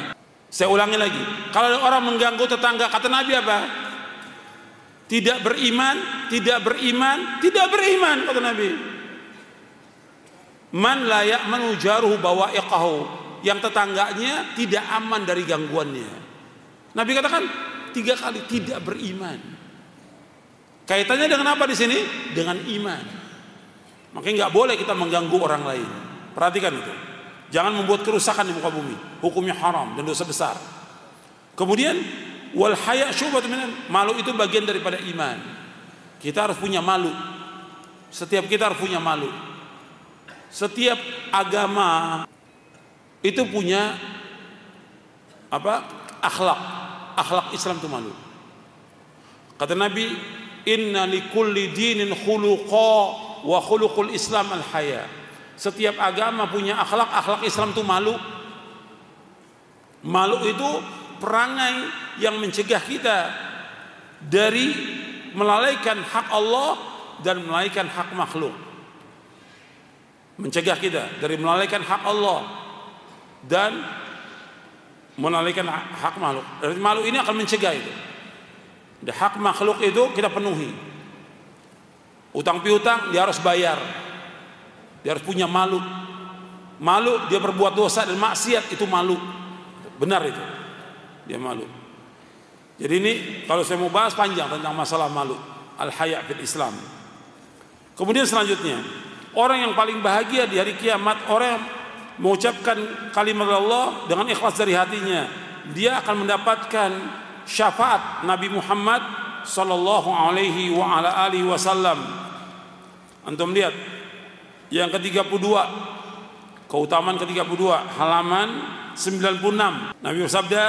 Saya ulangi lagi, kalau ada orang mengganggu tetangga, kata Nabi apa? Tidak beriman, tidak beriman, tidak beriman, kata Nabi. Man la ya'manu jaruhu bawa'iqahu, yang tetangganya tidak aman dari gangguannya. Nabi katakan tiga kali tidak beriman. Kaitannya dengan apa di sini? Dengan iman. Makanya nggak boleh kita mengganggu orang lain. Perhatikan itu. Jangan membuat kerusakan di muka bumi, hukumnya haram dan dosa besar. Kemudian wal haya syubatun minal, malu itu bagian daripada iman. Kita harus punya malu. Setiap kita harus punya malu. Setiap agama itu punya apa? Akhlak. Akhlak Islam itu malu. Kata Nabi, inna likulli dinin khuluqa wa khuluqul Islam al haya. Setiap agama punya akhlak, akhlak Islam itu malu. Malu itu perangai yang mencegah kita dari melalaikan hak Allah dan melalaikan hak makhluk. Mencegah kita dari melalaikan hak Allah dan melalaikan hak makhluk. Dari malu ini akan mencegah itu. Dan hak makhluk itu kita penuhi. Utang piutang dia harus bayar. Dia harus punya malu. Malu dia berbuat dosa dan maksiat, itu malu. Benar itu. Dia malu. Jadi ini kalau saya mau bahas panjang tentang masalah malu, al-haya fil Islam. Kemudian selanjutnya, orang yang paling bahagia di hari kiamat, orang yang mengucapkan kalimat Allah dengan ikhlas dari hatinya, dia akan mendapatkan syafaat Nabi Muhammad sallallahu alaihi wa ala alihi wasallam. Antum lihat yang ke tiga puluh dua, keutamaan ke tiga puluh dua, halaman sembilan puluh enam. Nabi bersabda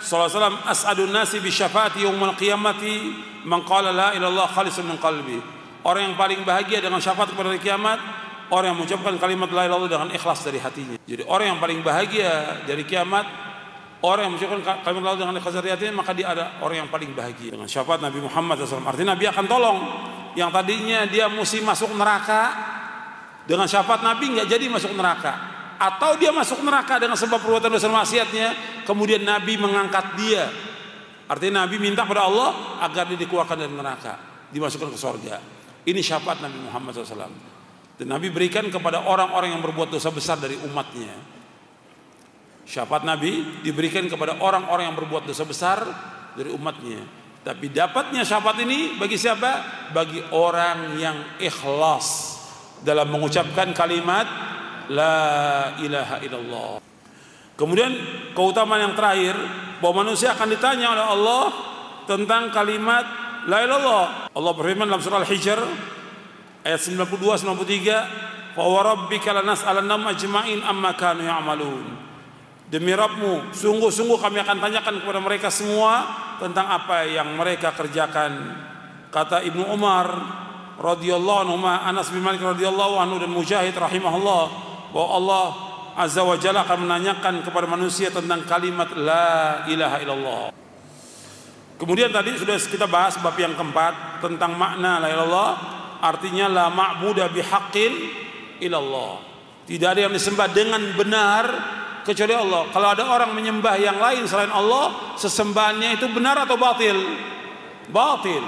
sallallahu alaihi wasallam, as'adun nasi bi syafaati yaumil qiyamati man qala la ilaha illallah khalisun min qalbi. Orang yang paling bahagia dengan syafaat kepada hari kiamat, orang yang mengucapkan kalimat la ilaha illallah dengan ikhlas dari hatinya. Jadi orang yang paling bahagia dari kiamat, orang yang mengucapkan kalimat la ilaha illallah dengan ikhlas dari hatinya, maka dia ada orang yang paling bahagia dengan syafaat Nabi Muhammad sallallahu alaihi wasallam. Artinya Nabi akan tolong yang tadinya dia mesti masuk neraka, dengan syafaat Nabi nggak jadi masuk neraka, atau dia masuk neraka dengan sebab perbuatan dosa maksiatnya, kemudian Nabi mengangkat dia. Artinya Nabi minta pada Allah agar dia dikeluarkan dari neraka, dimasukkan ke surga. Ini syafaat Nabi Muhammad sallallahu alaihi wasallam. Dan Nabi berikan kepada orang-orang yang berbuat dosa besar dari umatnya. Syafaat Nabi diberikan kepada orang-orang yang berbuat dosa besar dari umatnya. Tapi dapatnya syafaat ini bagi siapa? Bagi orang yang ikhlas dalam mengucapkan kalimat la ilaha illallah. Kemudian keutamaan yang terakhir, bahwa manusia akan ditanya oleh Allah tentang kalimat la ilaha illallah. Allah berfirman dalam surah Al-Hijr ayat sembilan puluh dua sampai sembilan puluh tiga, "Fa warabbika lanas'alannahum ajma'in amma kanu ya'malun." Demi Rabbmu, sungguh-sungguh kami akan tanyakan kepada mereka semua tentang apa yang mereka kerjakan. Kata Ibnu Umar radhiyallahu anhu, Anas bin Malik radhiyallahu anhu, dan Mujahid rahimahullah, bahwa Allah azza wa jalla akan menanyakan kepada manusia tentang kalimat la ilaha illallah. Kemudian tadi sudah kita bahas bab yang keempat tentang makna la ilaha illallah, artinya la ma'budu bihaqqin illallah. Tidak ada yang disembah dengan benar kecuali Allah. Kalau ada orang menyembah yang lain selain Allah, sesembahannya itu benar atau batil? Batil.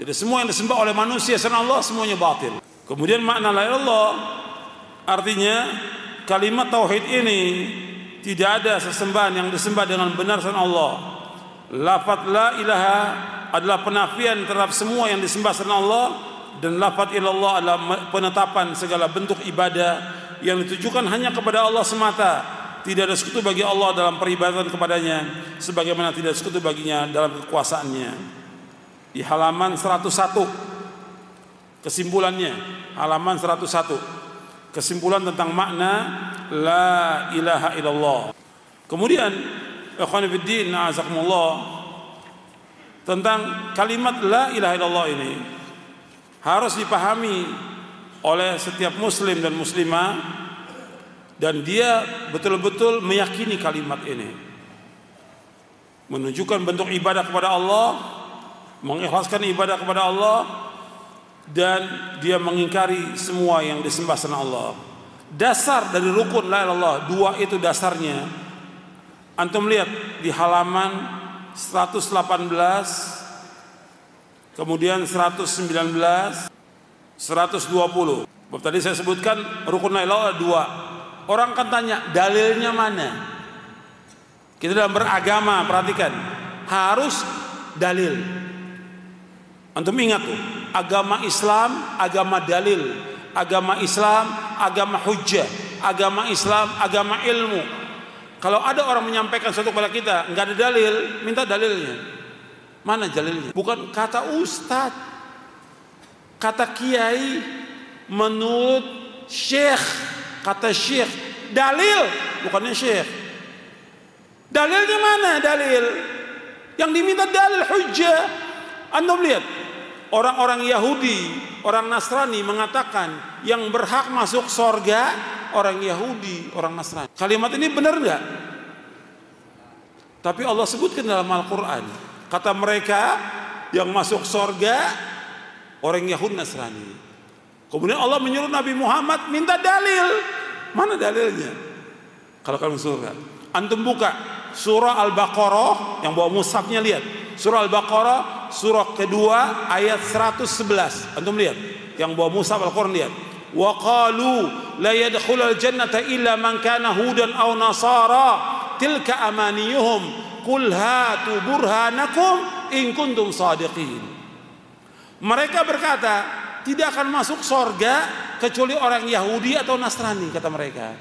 Jadi semua yang disembah oleh manusia selain Allah semuanya batil. Kemudian makna la ilaha illallah, artinya kalimat tauhid ini tidak ada sesembahan yang disembah dengan benar selain Allah. Lafaz la ilaha adalah penafian terhadap semua yang disembah selain Allah, dan lafaz ilallah adalah penetapan segala bentuk ibadah yang ditujukan hanya kepada Allah semata. Tidak ada sekutu bagi Allah dalam peribadatan kepadanya, sebagaimana tidak sekutu baginya dalam kekuasaannya. Di halaman seratus satu, kesimpulannya, halaman seratus satu, kesimpulan tentang makna la ilaha illallah. Kemudian ikhwan fiddin a'azakumullah, tentang kalimat la ilaha illallah ini harus dipahami oleh setiap muslim dan muslimah, dan dia betul-betul meyakini kalimat ini menunjukkan bentuk ibadah kepada Allah, mengikhlaskan ibadah kepada Allah, dan dia mengingkari semua yang disembah selain Allah. Dasar dari rukun la ilaha illallah, dua itu dasarnya. Antum lihat di halaman seratus delapan belas, kemudian seratus sembilan belas, seratus dua puluh. Bab tadi saya sebutkan rukun la ilaha illallah dua. Orang kan tanya dalilnya mana? Kita dalam beragama, perhatikan, harus dalil. Antum ingat tuh, agama Islam, agama dalil, agama Islam, agama hujjah, agama Islam, agama ilmu. Kalau ada orang menyampaikan sesuatu kepada kita, nggak ada dalil, minta dalilnya. Mana dalilnya? Bukan kata ustadz, kata kiai, menurut syekh, kata syekh, dalil, bukannya syekh. Dalilnya mana dalil? Yang diminta dalil hujjah. Anda lihat, orang-orang Yahudi, orang Nasrani mengatakan yang berhak masuk sorga orang Yahudi, orang Nasrani. Kalimat ini benar nggak? Tapi Allah sebutkan dalam Al-Quran, kata mereka yang masuk sorga orang Yahudi Nasrani. Kemudian Allah menyuruh Nabi Muhammad minta dalil. Mana dalilnya? Kalau kamu surga, antum buka surah Al-Baqarah, yang bawa mushafnya lihat. Surah Al-Baqarah surah kedua ayat seratus sebelas. Antum lihat, yang bawa mushaf Al-Quran lihat. wa qalu la yadkhulul jannata illa man kana hudan aw nasara tilka amaniyuhum qul hatu burhanakum in kuntum shadiqin. Mereka berkata tidak akan masuk surga kecuali orang Yahudi atau Nasrani, kata mereka.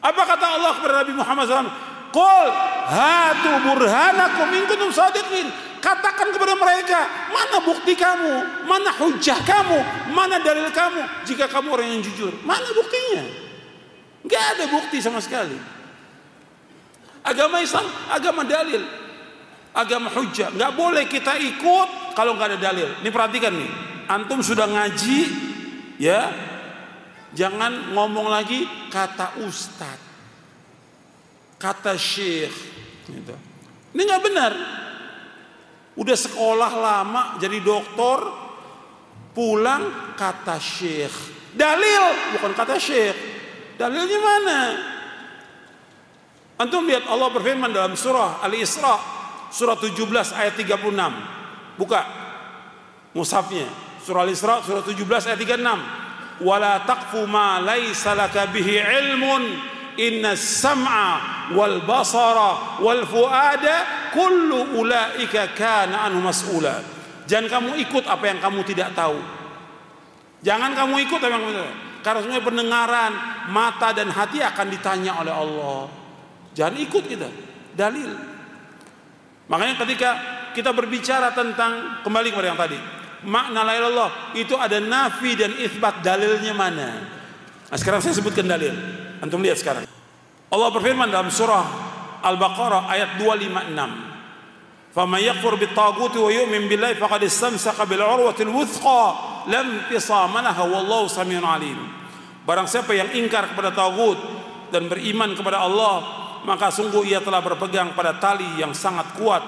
Apa kata Allah kepada Nabi Muhammad sallallahu alaihi wasallam? Qul hatu burhanakum in kuntum shadiqin. Katakan kepada mereka, mana bukti kamu, mana hujah kamu, mana dalil kamu jika kamu orang yang jujur? Mana buktinya? Nggak ada bukti sama sekali. Agama Islam agama dalil, agama hujah. Nggak boleh kita ikut kalau nggak ada dalil. Ini perhatikan nih, antum sudah ngaji ya, jangan ngomong lagi kata ustad, kata syekh gitu. Ini nggak benar. Udah sekolah lama jadi doktor, pulang kata syekh. Dalil bukan kata syekh. Dalilnya mana? Antum lihat Allah berfirman dalam surah Al-Isra, surah tujuh belas ayat tiga puluh enam. Buka mushafnya. Surah Al-Isra surah tujuh belas ayat tiga puluh enam. Wala taqfu ma laysa laka bihi ilmun inna sam'a wal basara wal fuada kullu ulaika kana anhu mas'ula. Jangan kamu ikut apa yang kamu tidak tahu. Jangan kamu ikut apa yang kamu tidak tahu. Karena semuanya pendengaran, mata dan hati akan ditanya oleh Allah. Jangan ikut kita. Dalil. Makanya ketika kita berbicara tentang, kembali kepada yang tadi, makna la ilaha illallah itu ada nafi dan itsbat, dalilnya mana? Nah, sekarang saya sebutkan dalil. Antum lihat sekarang. Allah berfirman dalam surah Al-Baqarah ayat dua ratus lima puluh enam. Faman yakfur bit-taghut wa yu'min billahi faqad istamsaka bil 'urwatil wuthqa lam inqisama laha wallahu samiun 'alim. Barang siapa yang ingkar kepada taghut dan beriman kepada Allah, maka sungguh ia telah berpegang pada tali yang sangat kuat.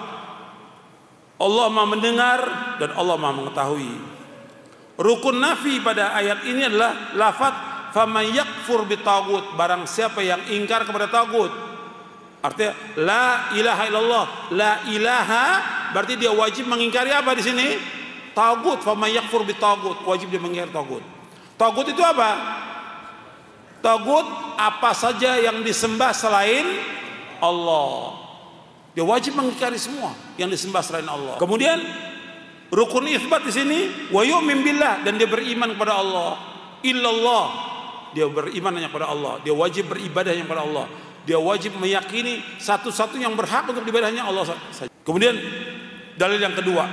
Allah Maha mendengar dan Allah Maha mengetahui. Rukun nafi pada ayat ini adalah lafaz faman yakfur bit-taghut, barang siapa yang ingkar kepada taghut. Artinya la ilaha illallah, la ilaha berarti dia wajib mengingkari apa di sini? Tagut, faman yakfur bitagut, wajib dia mengingkari tagut. Tagut itu apa? Tagut apa saja yang disembah selain Allah. Dia wajib mengingkari semua yang disembah selain Allah. Kemudian rukun itsbat di sini wa yu'min billah, dan dia beriman kepada Allah. Illallah, dia beriman hanya kepada Allah. Dia wajib beribadah hanya kepada Allah. Dia wajib meyakini satu-satu yang berhak untuk ibadahnya Allah saja. Kemudian dalil yang kedua,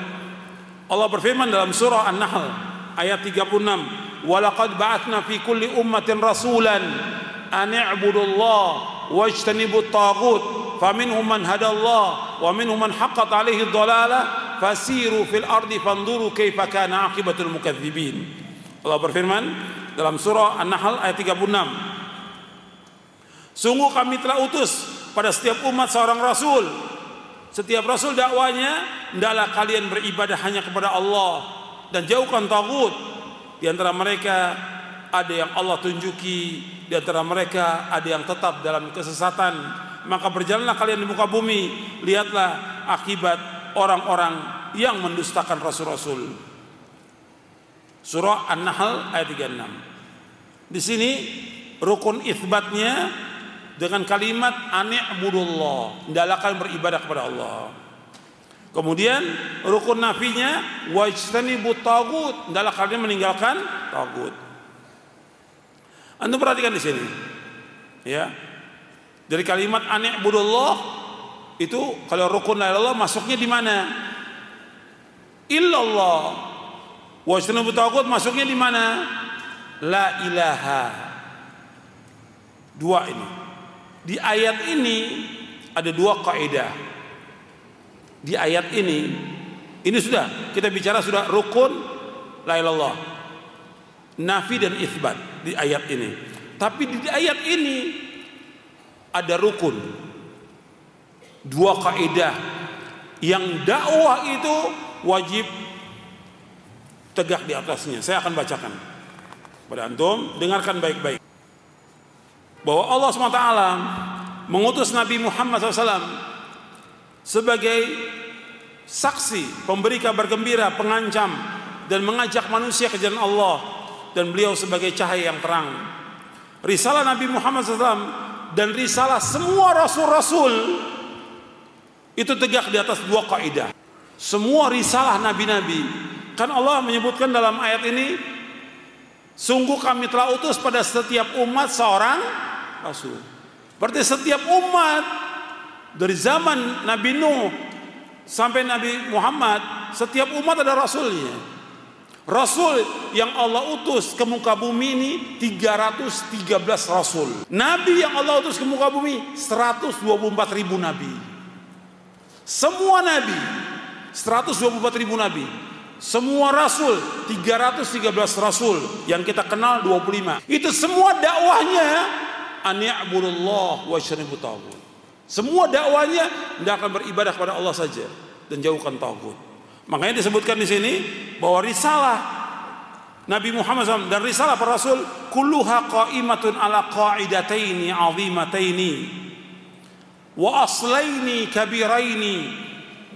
Allah berfirman dalam surah An-Nahl ayat tiga puluh enam, walaqad ba'atsna fi kulli ummatin rasulan an i'budullaha wajtanibut taghut faminhum man hadallaha wa minhum man haqqat 'alaihi dhalalah fasiru fil ardi fanzuru kaifa kana 'aqibatul mukadzibin. Allah berfirman dalam surah An-Nahl ayat tiga puluh enam, sungguh kami telah utus pada setiap umat seorang rasul. Setiap rasul dakwanya, hendaklah kalian beribadah hanya kepada Allah dan jauhkan tagut. Di antara mereka ada yang Allah tunjuki, di antara mereka ada yang tetap dalam kesesatan. Maka berjalanlah kalian di muka bumi, lihatlah akibat orang-orang yang mendustakan rasul-rasul. Surah An-Nahl ayat tiga puluh enam. Di sini rukun itsbatnya dengan kalimat ani'budullah, hendaklah kalian beribadah kepada Allah. Kemudian rukun nafinya wajtanibut tagut, hendaklah kalian meninggalkan tagut. Anda perhatikan di sini. Ya. Dari kalimat ani'budullah itu kalau rukun la ilaha illallah masuknya di mana? Illallah. Wajtanibut tagut masuknya di mana? La ilaha. Dua ini. Di ayat ini ada dua kaidah. Di ayat ini, ini sudah kita bicara sudah rukun la ilaha illallah, nafi dan itsbat di ayat ini. Tapi di ayat ini ada rukun, dua kaidah yang dakwah itu wajib tegak di atasnya. Saya akan bacakan pada antum, dengarkan baik-baik. Bahwa Allah subhanahu wa taala mengutus Nabi Muhammad shallallahu alaihi wasallam sebagai saksi, pemberi kabar gembira, pengancam, dan mengajak manusia ke jalan Allah. dan beliau sebagai cahaya yang terang. Risalah Nabi Muhammad shallallahu alaihi wasallam dan risalah semua rasul-rasul itu tegak di atas dua kaidah. Semua risalah nabi-nabi, kan Allah menyebutkan dalam ayat ini, sungguh kami telah utus pada setiap umat seorang rasul. Berarti setiap umat dari zaman Nabi Nuh sampai Nabi Muhammad, setiap umat ada rasulnya. Rasul yang Allah utus ke muka bumi ini tiga ratus tiga belas rasul. Nabi yang Allah utus ke muka bumi seratus dua puluh empat ribu nabi. Semua nabi seratus dua puluh empat ribu nabi. Semua rasul tiga ratus tiga belas rasul yang kita kenal dua puluh lima. Itu semua dakwahnya ani'budullah wa syaribu ta'ud. Semua dakwahnya hendaklah beribadah kepada Allah saja dan jauhkan ta'ud. Makanya disebutkan di sini bahwa risalah Nabi Muhammad shallallahu alaihi wasallam dan risalah para rasul kulluha qa'imatun ala qa'idataini 'azimataini wa aslaini kabiraini.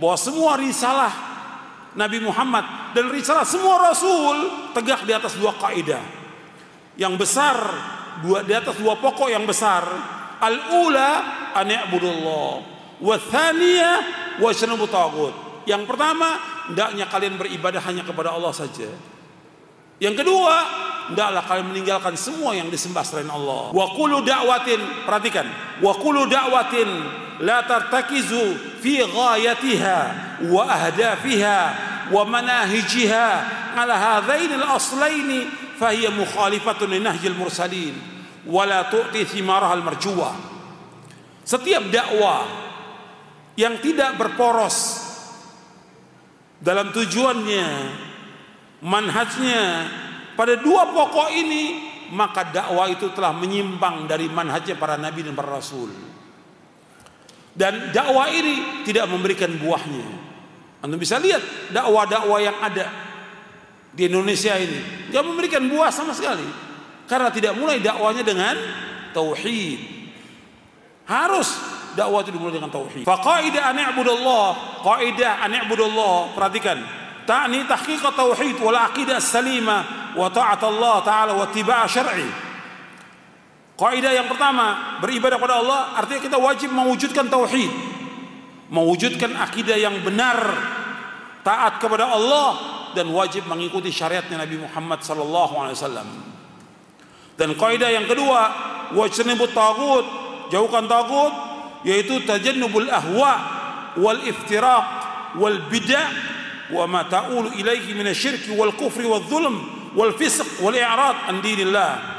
Bahwa semua risalah Nabi Muhammad dan risalah semua rasul tegak di atas dua kaidah yang besar, dua di atas dua pokok yang besar. Al-ula ani'budullah wa tsaniyah wa syarbu taghut. Yang pertama, hendaknya kalian beribadah hanya kepada Allah saja. Yang kedua, hendaklah kalian meninggalkan semua yang disembah selain Allah. Wa qulu da'watin, perhatikan. Wa qulu da'watin la tartakizu fi ghayatiha wa ahdafiha wa manahijiha ala hadainil aslaini fahiya mukhalifatun linahjil mursalin wa la tu'ti thimarahal marjuwa. Setiap dakwah yang tidak berporos dalam tujuannya, manhajnya pada dua pokok ini, maka dakwah itu telah menyimpang dari manhajnya para nabi dan para rasul. Dan dakwah ini tidak memberikan buahnya. Anda bisa lihat dakwah-dakwah yang ada di Indonesia ini tidak memberikan buah sama sekali, karena tidak mulai dakwahnya dengan tauhid. Harus dakwah itu dimulai dengan tauhid. Fa qaidah ani'budullah, qaidah ani'budullah, perhatikan. Ta'ni tahqiq tauhid wal aqidah salimah wa ta'at Allah taala wa ittiba' syar'i. Qaidah yang pertama, beribadah kepada Allah artinya kita wajib mewujudkan tauhid, mewujudkan akidah yang benar, taat kepada Allah dan wajib mengikuti syariatnya Nabi Muhammad sallallahu alaihi wasallam. Dan qaidah yang kedua, wajtanibut taghut, jauhkan taghut, yaitu tajannubul ahwa wal iftiraq wal bid'ah wa ma ta'ulu ilaihi minasyirki wal kufri wal zulm wal fisq wal i'rad an dinillah.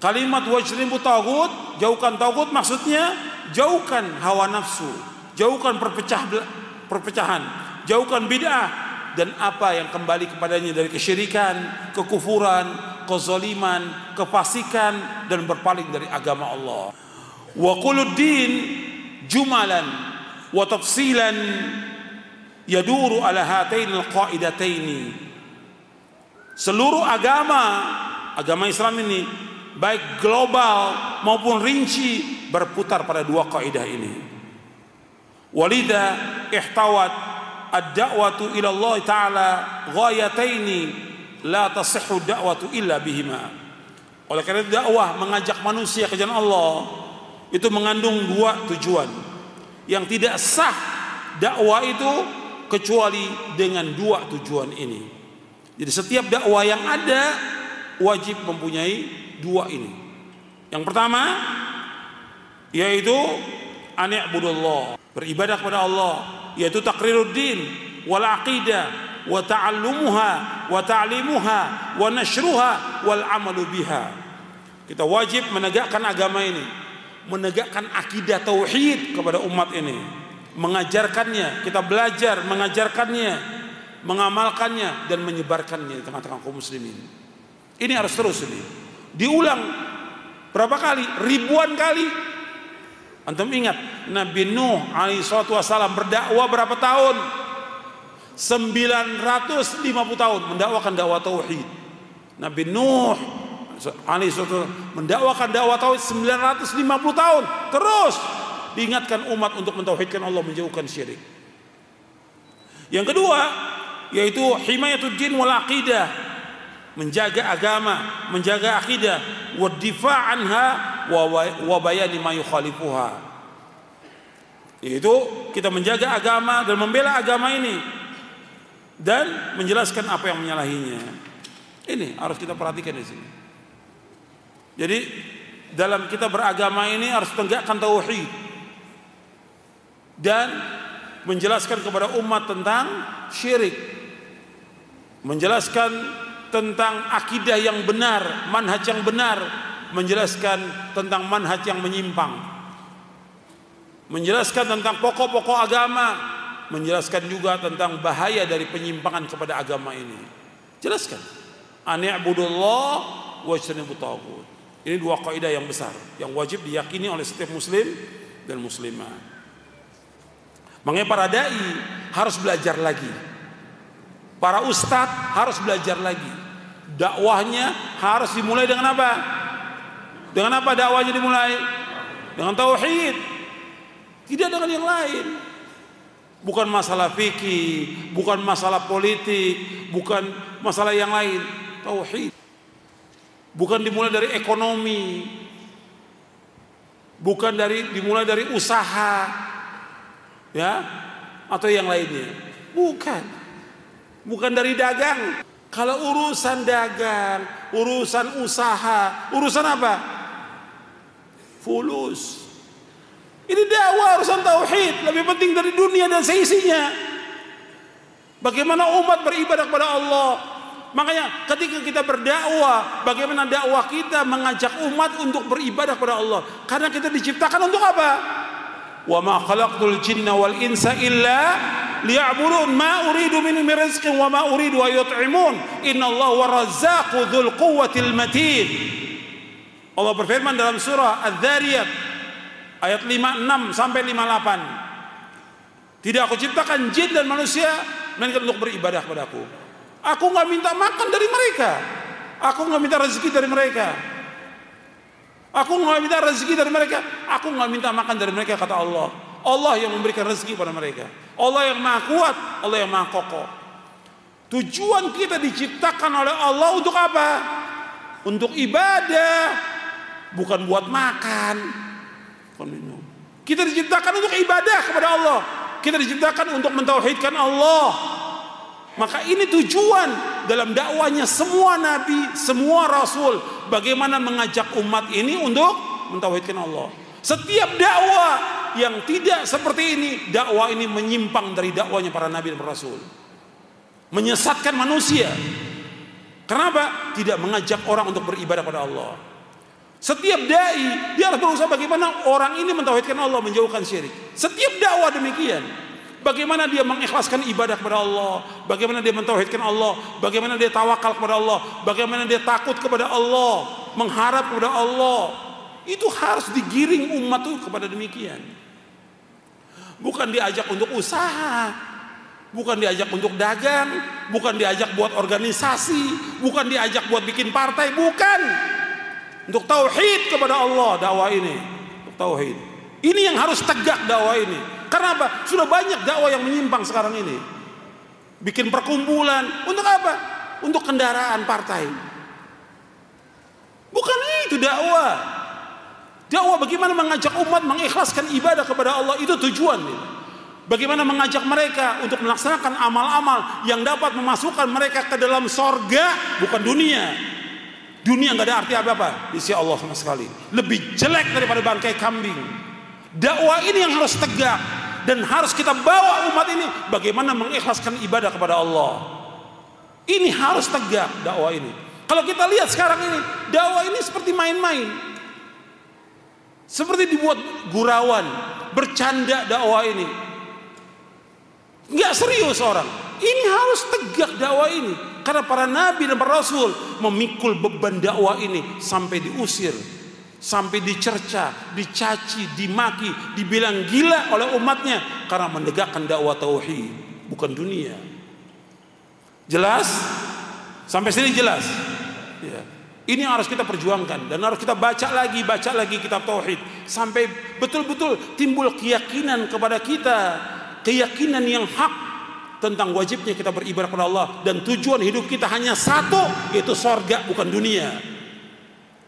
Kalimat wajtanibu taghut, jauhkan taghut, maksudnya jauhkan hawa nafsu, jauhkan perpecah perpecahan, jauhkan bid'ah dan apa yang kembali kepadanya dari kesyirikan, kekufuran, kezaliman, kefasikan dan berpaling dari agama Allah. Wa qulud din jumalan wa tafsilan yaduru ala hatain alqaidataini. Seluruh agama, agama Islam ini baik global maupun rinci berputar pada dua kaidah ini. Walida ihtawat ad-da'watu ila Allah taala ghayataini la tasihhu ad-da'watu illa bihima. Oleh karena dakwah mengajak manusia ke jalan Allah itu mengandung dua tujuan. Yang tidak sah dakwah itu kecuali dengan dua tujuan ini. Jadi setiap dakwah yang ada wajib mempunyai dua ini. Yang pertama yaitu ani'budullah, beribadah kepada Allah, yaitu taqriruddin wal aqidah wa ta'allumuha wa ta'limuha wa nashruha wal amalu biha. Kita wajib menegakkan agama ini, menegakkan akidah tauhid kepada umat ini, mengajarkannya, kita belajar mengajarkannya, mengamalkannya dan menyebarkannya di tengah-tengah kaum muslimin. Ini harus terus ini diulang berapa kali, ribuan kali. Antum ingat Nabi Nuh alaihi salatu wasallam berdakwah berapa tahun? sembilan ratus lima puluh tahun mendakwakan dakwah tauhid. Nabi Nuh Ali sudah mendakwakan dakwah tauhid sembilan ratus lima puluh tahun, terus diingatkan umat untuk mentauhidkan Allah, menjauhkan syirik. Yang kedua yaitu himayatud din wal aqidah, menjaga agama, menjaga akidah, wadifa anha wa bayani ma yukhalifuha. Yaitu kita menjaga agama dan membela agama ini dan menjelaskan apa yang menyalahinya. Ini harus kita perhatikan di sini. Jadi dalam kita beragama ini harus tegakkan tauhid dan menjelaskan kepada umat tentang syirik, menjelaskan tentang akidah yang benar, manhaj yang benar, menjelaskan tentang manhaj yang menyimpang, menjelaskan tentang pokok-pokok agama, menjelaskan juga tentang bahaya dari penyimpangan kepada agama ini. Jelaskan ani'budullah wajtanibut taghut. Ini dua kaidah yang besar yang wajib diyakini oleh setiap muslim dan muslimah. Makanya para dai harus belajar lagi, para ustadz harus belajar lagi. Dakwahnya harus dimulai dengan apa? Dengan apa dakwahnya dimulai? Dengan tauhid, tidak dengan yang lain. Bukan masalah fikih, bukan masalah politik, bukan masalah yang lain. Tauhid. Bukan dimulai dari ekonomi, bukan dari dimulai dari usaha, ya, atau yang lainnya. Bukan Bukan dari dagang. Kalau urusan dagang, urusan usaha, urusan apa? Fulus. Ini dakwah urusan tauhid, lebih penting dari dunia dan seisinya. Bagaimana umat beribadah kepada Allah. Makanya ketika kita berdakwah, bagaimana dakwah kita mengajak umat untuk beribadah kepada Allah. Karena kita diciptakan untuk apa? Wa ma khalaqtul jinna wal insa illa liya'budun, ma uridu minhum min rizqin wa ma uridu an yut'imun, innallaha warrazzaqu dzul quwwatil matin. Allah berfirman dalam surah Adz-Dzariyat ayat lima puluh enam sampai lima puluh delapan, tidak aku ciptakan jin dan manusia melainkan untuk beribadah kepada-Ku. Aku enggak minta makan dari mereka, aku enggak minta rezeki dari mereka. Aku nggak minta rezeki dari mereka, aku nggak minta makan dari mereka, kata Allah. Allah yang memberikan rezeki pada mereka. Allah yang maha kuat, Allah yang maha kokoh. Tujuan kita diciptakan oleh Allah untuk apa? Untuk ibadah, bukan buat makan. Kita diciptakan untuk ibadah kepada Allah. Kita diciptakan untuk mentauhidkan Allah. Maka ini tujuan dalam dakwahnya semua nabi, semua rasul. Bagaimana mengajak umat ini untuk mentauhidkan Allah. Setiap dakwah yang tidak seperti ini, dakwah ini menyimpang dari dakwahnya para nabi dan para rasul, menyesatkan manusia. Kenapa? Tidak mengajak orang untuk beribadah kepada Allah. Setiap dai dia harus berusaha bagaimana orang ini mentauhidkan Allah, menjauhkan syirik. Setiap dakwah demikian. Bagaimana dia mengikhlaskan ibadah kepada Allah, bagaimana dia mentauhidkan Allah, bagaimana dia tawakal kepada Allah, bagaimana dia takut kepada Allah, mengharap kepada Allah. Itu harus digiring umat itu kepada demikian. Bukan diajak untuk usaha, bukan diajak untuk dagang, bukan diajak buat organisasi, bukan diajak buat bikin partai, bukan. Untuk tauhid kepada Allah dakwah ini, untuk tauhid. Ini yang harus tegak dakwah ini. Kenapa? Sudah banyak dakwah yang menyimpang sekarang ini. Bikin perkumpulan untuk apa? Untuk kendaraan partai. Bukan itu dakwah. Dakwah bagaimana mengajak umat mengikhlaskan ibadah kepada Allah, itu tujuan. Bagaimana mengajak mereka untuk melaksanakan amal-amal yang dapat memasukkan mereka ke dalam sorga, bukan dunia. Dunia nggak ada arti apa-apa di sisi Allah sama sekali. Lebih jelek daripada bangkai kambing. Dakwah ini yang harus tegak dan harus kita bawa umat ini bagaimana mengikhlaskan ibadah kepada Allah. Ini harus tegak dakwah ini. Kalau kita lihat sekarang ini, dakwah ini seperti main-main, seperti dibuat gurauan, bercanda dakwah ini. Nggak serius orang. Ini harus tegak dakwah ini, karena para nabi dan para rasul memikul beban dakwah ini sampai diusir, sampai dicerca, dicaci, dimaki, dibilang gila oleh umatnya karena menegakkan dakwah tauhid, bukan dunia. Jelas? Sampai sini jelas? Ya. Ini yang harus kita perjuangkan dan harus kita baca lagi, baca lagi kitab tauhid sampai betul-betul timbul keyakinan kepada kita, keyakinan yang hak, tentang wajibnya kita beribadah kepada Allah, dan tujuan hidup kita hanya satu, yaitu sorga, bukan dunia.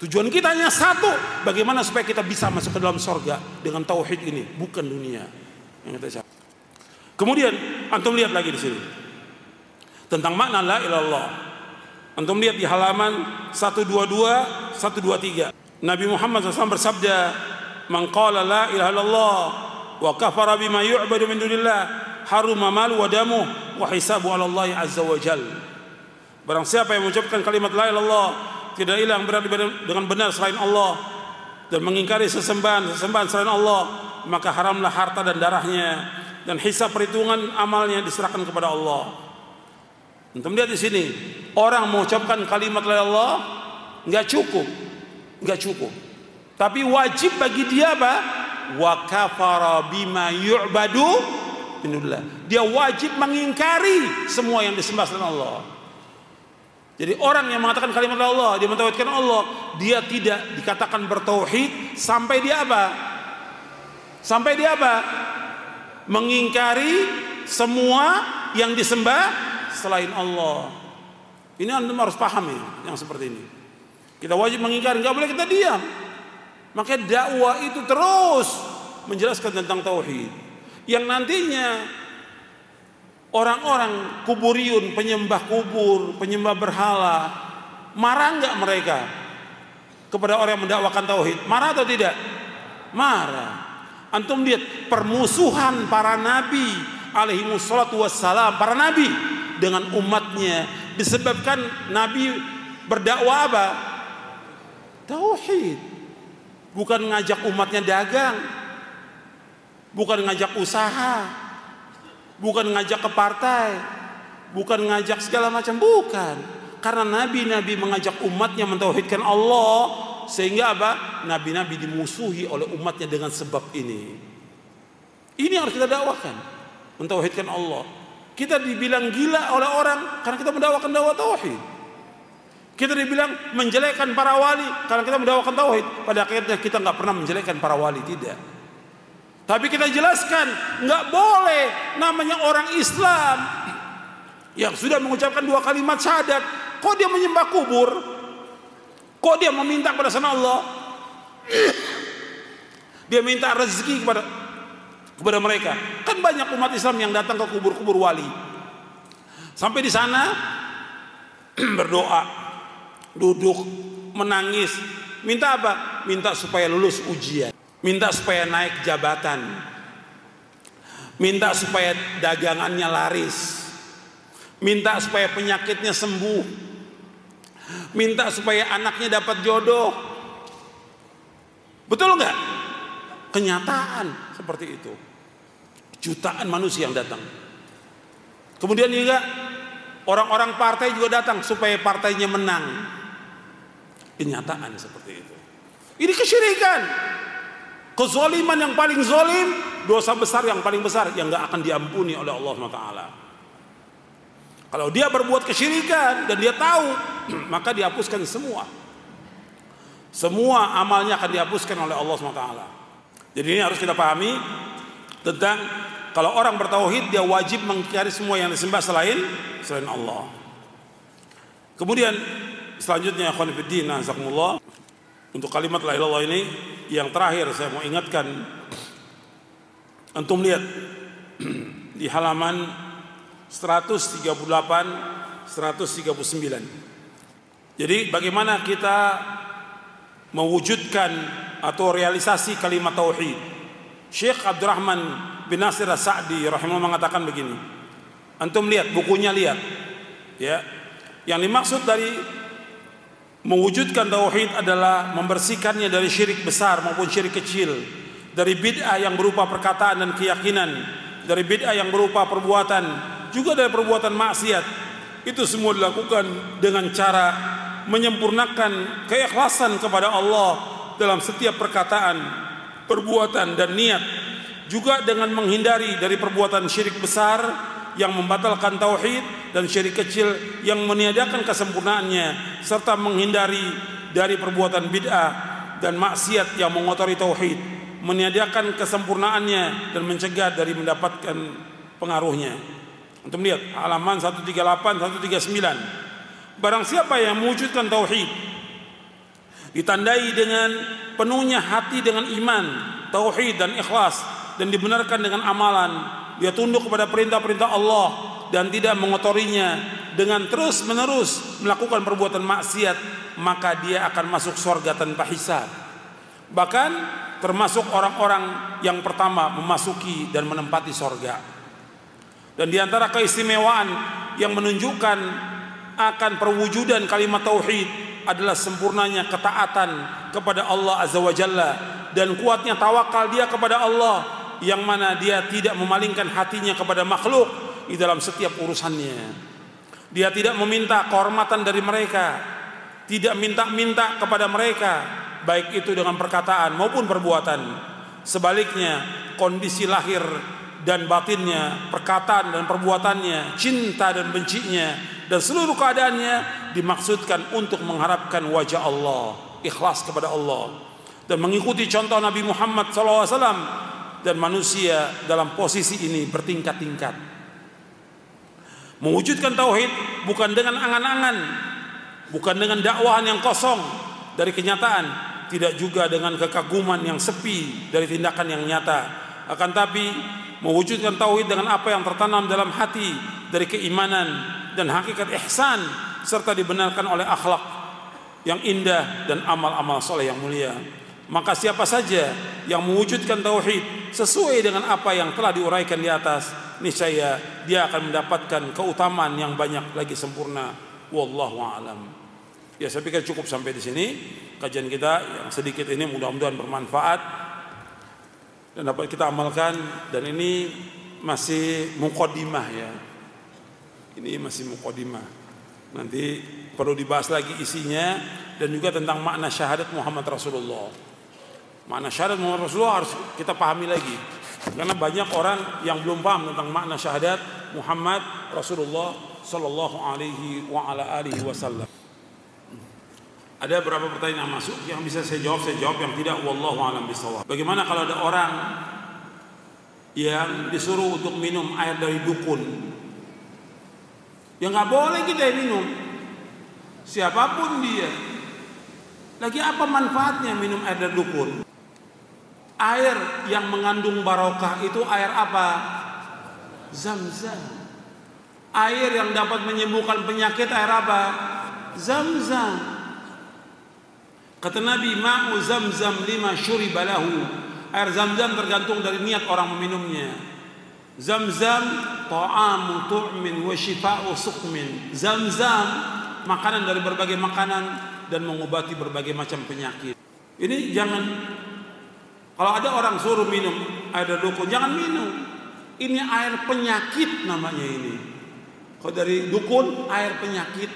Tujuan kita hanya satu, bagaimana supaya kita bisa masuk ke dalam sorga dengan tauhid ini, bukan dunia. Yang kita cari. Kemudian antum lihat lagi di sini tentang makna la ilaha illallah. Antum lihat di halaman seratus dua puluh dua, seratus dua puluh tiga. Nabi Muhammad shallallahu alaihi wasallam bersabda, "Man qala la ilaha illallah wa kafara bima yu'badu min dunillah, haruma malu wa damuh wa hisabu 'ala Allah azza wa jal." Barang siapa yang mengucapkan kalimat la ilaha illallah, tidak ilah yang berada dengan benar selain Allah, dan mengingkari sesembahan-sesembahan selain Allah, maka haramlah harta dan darahnya, dan hisab perhitungan amalnya diserahkan kepada Allah. Antum lihat di sini, orang mengucapkan kalimat la ilaha illallah enggak cukup, enggak cukup. Tapi wajib bagi dia apa? Wa kafara bima yu'badu. Dia wajib mengingkari semua yang disembah selain Allah. Jadi orang yang mengatakan kalimat Allah, dia mentauhidkan Allah, dia tidak dikatakan bertauhid sampai dia apa? Sampai dia apa? Mengingkari semua yang disembah selain Allah. Ini antum harus pahami yang seperti ini. Kita wajib mengingkari, nggak boleh kita diam. Makanya dakwah itu terus menjelaskan tentang tauhid. Yang nantinya orang-orang kuburiun, penyembah kubur, penyembah berhala, marah enggak mereka kepada orang yang mendakwakan tauhid? Marah atau tidak? Marah. Antum lihat permusuhan para nabi alaihi wassalatu wassalam, para nabi dengan umatnya, disebabkan nabi berdakwah apa? Tauhid. Bukan ngajak umatnya dagang, bukan ngajak usaha, bukan ngajak ke partai, bukan ngajak segala macam, bukan. Karena nabi-nabi mengajak umatnya mentauhidkan Allah, sehingga apa? Nabi-nabi dimusuhi oleh umatnya dengan sebab ini. Ini yang harus kita dakwakan, mentauhidkan Allah. Kita dibilang gila oleh orang karena kita mendakwakan dakwah tauhid. Kita dibilang menjelekkan para wali karena kita mendakwakan tauhid. Pada akhirnya kita nggak pernah menjelekkan para wali, tidak. Tapi kita jelaskan, nggak boleh namanya orang Islam yang sudah mengucapkan dua kalimat syahadat, kok dia menyembah kubur, kok dia meminta kepada sana Allah, dia minta rezeki kepada kepada mereka. Kan banyak umat Islam yang datang ke kubur-kubur wali, sampai di sana berdoa, duduk, menangis, minta apa? Minta supaya lulus ujian. Minta supaya naik jabatan. Minta supaya dagangannya laris. Minta supaya penyakitnya sembuh. Minta supaya anaknya dapat jodoh. Betul nggak? Kenyataan seperti itu. Jutaan manusia yang datang. Kemudian juga orang-orang partai juga datang supaya partainya menang. Kenyataan seperti itu. Ini kesyirikan. Kezoliman yang paling zolim, dosa besar yang paling besar, yang gak akan diampuni oleh Allah subhanahu wa taala. Kalau dia berbuat kesyirikan dan dia tahu, maka dihapuskan semua. Semua amalnya akan dihapuskan oleh Allah subhanahu wa taala. Jadi ini harus kita pahami tentang kalau orang bertauhid, dia wajib mengingkari semua yang disembah selain selain Allah. Kemudian selanjutnya, ikhwan fillah, jazakumullah. Untuk kalimat la ilaha illallah ini yang terakhir saya mau ingatkan. Antum lihat di halaman seratus tiga puluh delapan, seratus tiga puluh sembilan. Jadi bagaimana kita mewujudkan atau realisasi kalimat tauhid. Syekh Abdurrahman bin Nasir As-Sa'di rahimahullah mengatakan begini. Antum lihat bukunya, lihat. Ya. Yang dimaksud dari mewujudkan tauhid adalah membersihkannya dari syirik besar maupun syirik kecil, dari bid'ah yang berupa perkataan dan keyakinan, dari bid'ah yang berupa perbuatan, juga dari perbuatan maksiat. Itu semua dilakukan dengan cara menyempurnakan keikhlasan kepada Allah dalam setiap perkataan, perbuatan dan niat, juga dengan menghindari dari perbuatan syirik besar yang membatalkan tauhid dan syirik kecil yang meniadakan kesempurnaannya, serta menghindari dari perbuatan bid'ah dan maksiat yang mengotori tauhid, meniadakan kesempurnaannya dan mencegah dari mendapatkan pengaruhnya. Untuk melihat halaman seratus tiga puluh delapan seratus tiga puluh sembilan. Barang siapa yang mewujudkan tauhid ditandai dengan penuhnya hati dengan iman, tauhid dan ikhlas, dan dibenarkan dengan amalan, dia tunduk kepada perintah-perintah Allah dan tidak mengotorinya dengan terus-menerus melakukan perbuatan maksiat, maka dia akan masuk surga tanpa hisab. Bahkan termasuk orang-orang yang pertama memasuki dan menempati surga. Dan diantara keistimewaan yang menunjukkan akan perwujudan kalimat tauhid adalah sempurnanya ketaatan kepada Allah Azza wa Jalla dan kuatnya tawakal dia kepada Allah, yang mana dia tidak memalingkan hatinya kepada makhluk di dalam setiap urusannya. Dia tidak meminta kehormatan dari mereka, tidak minta-minta kepada mereka, baik itu dengan perkataan maupun perbuatan. Sebaliknya, kondisi lahir dan batinnya, perkataan dan perbuatannya, cinta dan bencinya, dan seluruh keadaannya dimaksudkan untuk mengharapkan wajah Allah, ikhlas kepada Allah, dan mengikuti contoh Nabi Muhammad shallallahu alaihi wasallam. Dan manusia dalam posisi ini bertingkat-tingkat. Mewujudkan tauhid bukan dengan angan-angan, bukan dengan dakwahan yang kosong dari kenyataan, tidak juga dengan kekaguman yang sepi dari tindakan yang nyata. Akan tapi mewujudkan tauhid dengan apa yang tertanam dalam hati dari keimanan dan hakikat ihsan, serta dibenarkan oleh akhlak yang indah dan amal-amal soleh yang mulia. Maka siapa saja yang mewujudkan tauhid sesuai dengan apa yang telah diuraikan di atas, niscaya dia akan mendapatkan keutamaan yang banyak lagi sempurna. Wallahu a'lam. Ya, saya pikir cukup sampai di sini kajian kita yang sedikit ini, mudah-mudahan bermanfaat dan dapat kita amalkan. Dan ini masih muqaddimah ya. Ini masih muqaddimah. Nanti perlu dibahas lagi isinya dan juga tentang makna syahadat Muhammad Rasulullah. Makna syahadat Muhammad Rasulullah harus kita pahami lagi. Karena banyak orang yang belum paham tentang makna syahadat Muhammad Rasulullah Sallallahu alaihi wa ala alihi wasallam. Ada beberapa pertanyaan yang masuk, yang bisa saya jawab, saya jawab, yang tidak wallahu a'lam bishawab. Bagaimana kalau ada orang yang disuruh untuk minum air dari dukun? Ya nggak boleh kita minum, siapapun dia. Lagi apa manfaatnya minum air dari dukun? Air yang mengandung barokah itu air apa? Zam-zam. Air yang dapat menyembuhkan penyakit air apa? Zam-zam. Kata Nabi, ma'u zam-zam lima syuriba lahu. Air zam-zam tergantung dari niat orang meminumnya. Zam-zam ta'amu tu'min wa shifa'u suqmin. Zam-zam makanan dari berbagai makanan dan mengobati berbagai macam penyakit. Ini jangan. Kalau ada orang suruh minum air dari dukun, jangan minum. Ini air penyakit namanya ini. Kalau dari dukun, air penyakit.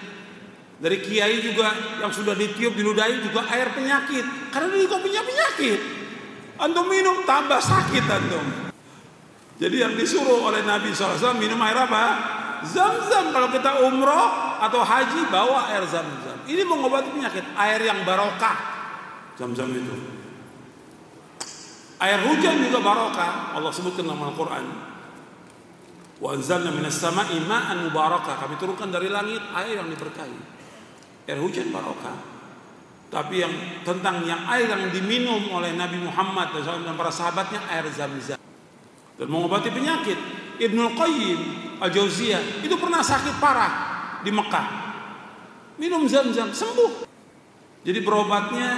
Dari kiai juga yang sudah ditiup, diludahi juga air penyakit. Karena dia juga punya penyakit. Antum minum tambah sakit antum. Jadi yang disuruh oleh Nabi shallallahu alaihi wasallam minum air apa? Zam-zam. Kalau kita umroh atau haji bawa air zam-zam. Ini mengobati penyakit. Air yang barokah. Zam-zam itu. Air hujan juga barokah. Allah sebutkan dalam Al-Quran, wa anzalna minas sama'i ma'an mubarakah, kami turunkan dari langit air yang diberkahi. Air hujan barokah. Tapi yang tentang yang air yang diminum oleh Nabi Muhammad dan para sahabatnya, air zam-zam, dan mengobati penyakit. Ibnul Qayyim Al-Jauziyah itu pernah sakit parah di Mekah, minum zam-zam sembuh. Jadi berobatnya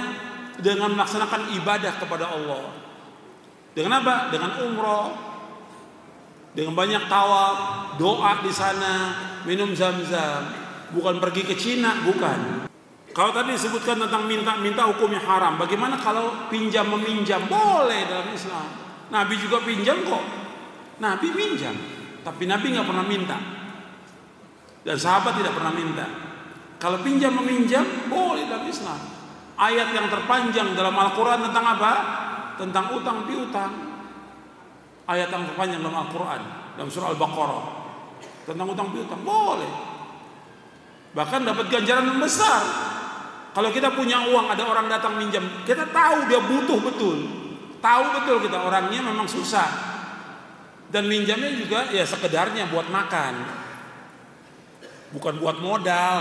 dengan melaksanakan ibadah kepada Allah. Dengan apa? Dengan umroh, dengan banyak tawaf, doa di sana, minum zam-zam. Bukan pergi ke Cina, bukan. Kalau tadi disebutkan tentang minta-minta hukumnya haram, bagaimana kalau pinjam meminjam? Boleh dalam Islam. Nabi juga pinjam kok. Nabi pinjam, tapi Nabi nggak pernah minta. Dan sahabat tidak pernah minta. Kalau pinjam meminjam boleh dalam Islam. Ayat yang terpanjang dalam Al-Quran tentang apa? Tentang utang piutang. Ayat yang terpanjang dalam Al-Quran, dalam surah Al-Baqarah, tentang utang piutang boleh. Bahkan dapat ganjaran yang besar. Kalau kita punya uang, ada orang datang minjam, kita tahu dia butuh betul, tahu betul kita orangnya memang susah, Dan minjamnya juga ya sekedarnya buat makan, bukan buat modal,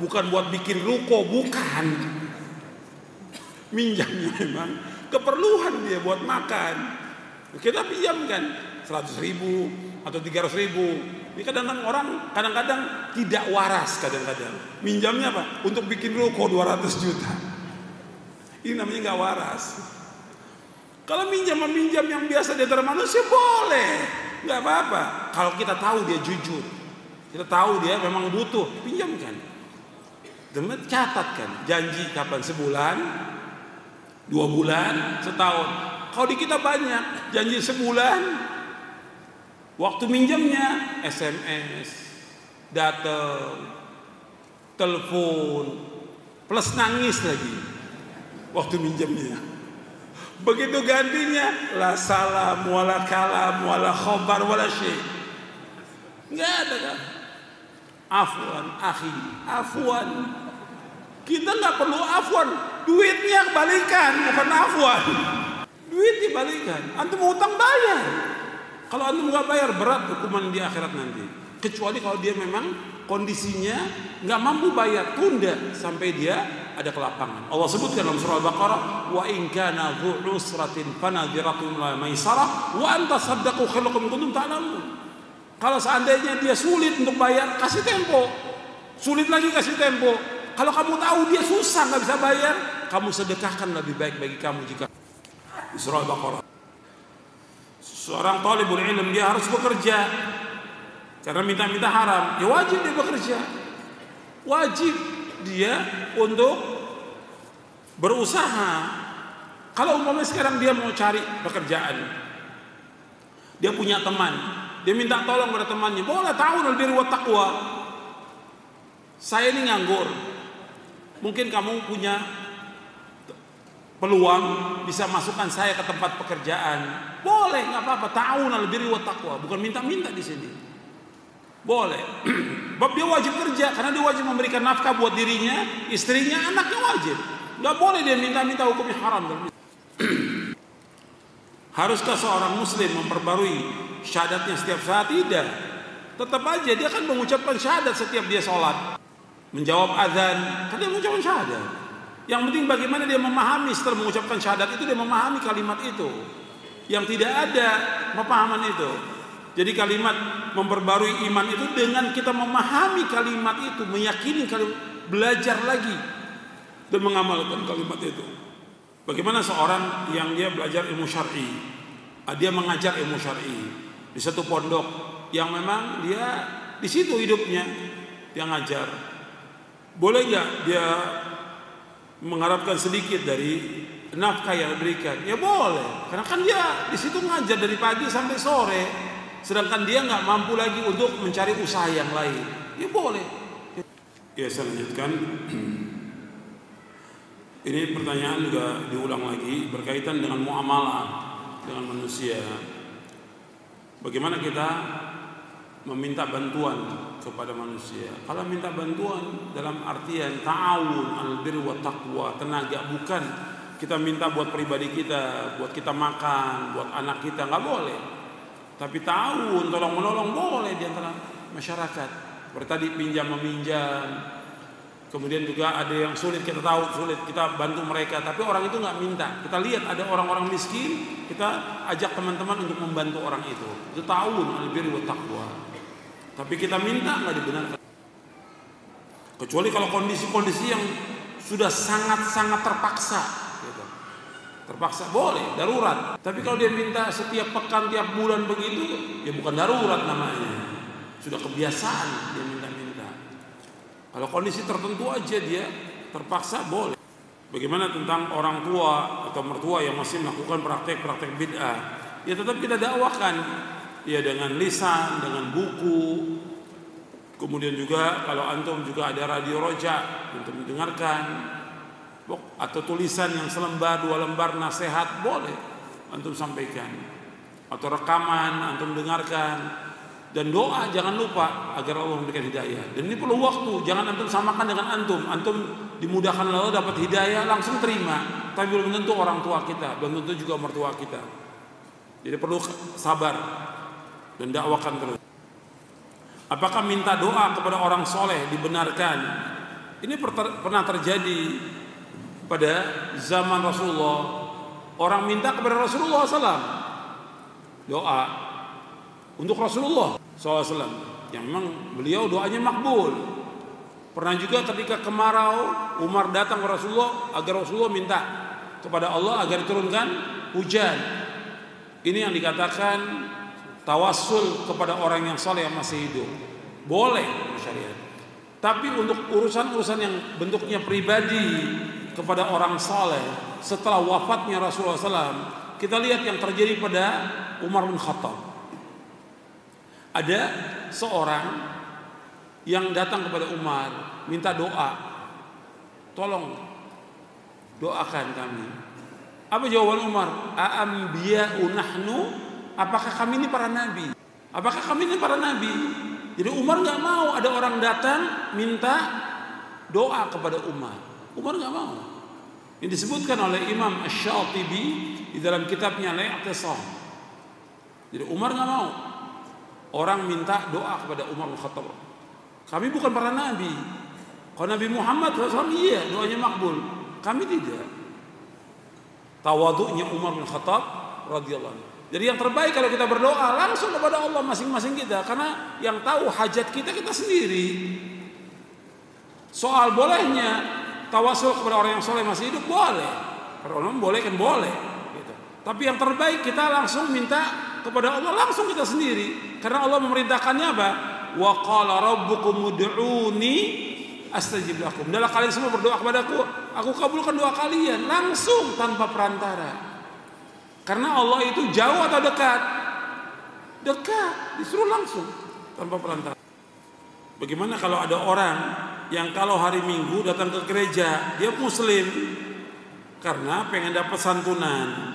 bukan buat bikin ruko, bukan. Minjamnya memang keperluan dia buat makan. Kita pinjamkan seratus ribu atau tiga ratus ribu. Ini kadang-kadang orang kadang-kadang tidak waras, kadang-kadang minjamnya apa? Untuk bikin ruko dua ratus juta. Ini namanya nggak waras. Kalau minjam-minjam yang biasa di antara manusia boleh, nggak apa-apa. Kalau kita tahu dia jujur, kita tahu dia memang butuh, pinjamkan. Demikian catatkan, janji kapan, sebulan, dua bulan, setahun. Kalau di kita banyak, janji sebulan, waktu minjamnya S M S, datang, telepon, plus nangis lagi, waktu minjamnya. Begitu gantinya la salam wala kalam wala khobar wala syai. Enggak ada kan? Afwan akhi, afwan. Kita nggak perlu afwan. Duitnya balikan, bukan afwan. Duit dibalikan. Antum utang bayar. Kalau antum nggak bayar, berat hukuman di akhirat nanti. Kecuali kalau dia memang kondisinya nggak mampu bayar, tunda sampai dia ada kelapangan. Allah sebutkan dalam surah Al-Baqarah, wa in kana dzu usratin fanadhiratun ila maisarah wa an tasaddaqu khairum lakum in kuntum ta'lamun. Kalau seandainya dia sulit untuk bayar, kasih tempo. Sulit lagi, kasih tempo. Kalau kamu tahu dia susah nggak bisa bayar, kamu sedekahkan lebih baik bagi kamu. Jika di surah Al-Baqarah, seorang talibul ilm dia harus bekerja. Karena minta-minta haram, ya wajib dia bekerja. Wajib dia untuk berusaha. Kalau umpamanya sekarang dia mau cari pekerjaan, dia punya teman, dia minta tolong pada temannya, boleh ta'awunul birri wat taqwa, saya ini nganggur, mungkin kamu punya peluang bisa masukkan saya ke tempat pekerjaan, boleh, nggak apa-apa. Ta'awunul birri wat taqwa, bukan minta-minta di sini. Boleh. Sebab dia wajib kerja, karena dia wajib memberikan nafkah buat dirinya, istrinya, anaknya wajib. Nggak boleh dia minta-minta, hukumnya haram. Haruskah seorang muslim memperbarui syahadatnya setiap saat? Tidak. Tetap aja dia akan mengucapkan syahadat setiap dia sholat, menjawab azan, kan dia mengucapkan syahadat. Yang penting bagaimana dia memahami setelah mengucapkan syahadat itu, dia memahami kalimat itu. Yang tidak ada pemahaman itu. Jadi kalimat memperbarui iman itu dengan kita memahami kalimat itu, meyakini kalimat, belajar lagi dan mengamalkan kalimat itu. Bagaimana seorang yang dia belajar ilmu syar'i, dia mengajar ilmu syar'i di satu pondok yang memang dia di situ hidupnya, dia ngajar, boleh nggak dia mengharapkan sedikit dari nafkah yang diberikan? Ya boleh, karena kan dia di situ ngajar dari pagi sampai sore. Sedangkan dia nggak mampu lagi untuk mencari usaha yang lain, ya boleh. Ya, saya lanjutkan. Ini pertanyaan juga diulang lagi berkaitan dengan muamalah dengan manusia. Bagaimana kita meminta bantuan kepada manusia? Kalau minta bantuan dalam artian ta'awun al-birri wa taqwa, tenaga, bukan kita minta buat pribadi kita, buat kita makan, buat anak kita, nggak boleh. Tapi tahu, tolong menolong boleh di antara masyarakat. Seperti tadi pinjam meminjam, kemudian juga ada yang sulit kita tahu sulit, kita bantu mereka. Tapi orang itu nggak minta. Kita lihat ada orang-orang miskin, kita ajak teman-teman untuk membantu orang itu. Itu ta'awun al-birri wa taqwa. Tapi kita minta nggak dibenarkan. Kecuali kalau kondisi-kondisi yang sudah sangat-sangat terpaksa. Terpaksa boleh, darurat. Tapi kalau dia minta setiap pekan, tiap bulan begitu, ya bukan darurat namanya. Sudah kebiasaan dia minta-minta. Kalau kondisi tertentu aja dia terpaksa boleh. Bagaimana tentang orang tua atau mertua yang masih melakukan praktek-praktek bid'ah? Ya tetap kita dakwakan, ya dengan lisan, dengan buku. Kemudian juga kalau antum juga ada radio rojak untuk mendengarkan, atau tulisan yang selembar dua lembar nasihat boleh antum sampaikan, atau rekaman antum dengarkan. Dan doa jangan lupa agar Allah memberikan hidayah. Dan ini perlu waktu, jangan antum samakan dengan antum. Antum dimudahkan Allah dapat hidayah langsung terima, tapi belum tentu orang tua kita, belum tentu juga mertua kita. Jadi perlu sabar. dan dakwakan terus. Apakah minta doa kepada orang soleh dibenarkan? Ini pernah terjadi pada zaman Rasulullah. Orang minta kepada Rasulullah shallallahu alaihi wasallam doa untuk Rasulullah shallallahu alaihi wasallam, yang memang beliau doanya makbul. Pernah juga ketika kemarau, Umar datang ke Rasulullah agar Rasulullah minta kepada Allah agar diturunkan hujan. Ini yang dikatakan tawassul kepada orang yang saleh yang masih hidup, boleh syariat. Tapi untuk urusan-urusan yang bentuknya pribadi kepada orang saleh setelah wafatnya Rasulullah shallallahu alaihi wasallam, kita lihat yang terjadi pada Umar bin Khattab. Ada seorang yang datang kepada Umar minta doa, tolong doakan kami. Apa jawaban Umar? A'ambiya'u nahnu, apakah kami ini para nabi? Apakah kami ini para nabi? Jadi Umar nggak mau ada orang datang minta doa kepada Umar. Umar nggak mau. Ini disebutkan oleh Imam Asy-Syatibi di dalam kitabnya Al-I'tisam. Jadi Umar nggak mau orang minta doa kepada Umar bin Khattab. Kami bukan para nabi. Kalau Nabi Muhammad shallallahu alaihi wasallam iya doanya makbul. Kami tidak. Tawadhu'nya Umar bin Khattab radhiyallahu anhu. Jadi yang terbaik kalau kita berdoa langsung kepada Allah masing-masing kita, karena yang tahu hajat kita kita sendiri. Soal bolehnya tawasul kepada orang yang soleh masih hidup, boleh. Para ulama boleh kan boleh. Gitu. Tapi yang terbaik kita langsung minta kepada Allah langsung kita sendiri, karena Allah memerintahkannya apa? Wa qala rabbukum ud'uni astajib lakum. Dalam kalian semua berdoa kepadaku, aku kabulkan doa kalian langsung tanpa perantara. Karena Allah itu jauh atau dekat? Dekat, disuruh langsung tanpa perantara. Bagaimana kalau ada orang yang kalau hari Minggu datang ke gereja, dia muslim karena pengen dapat santunan?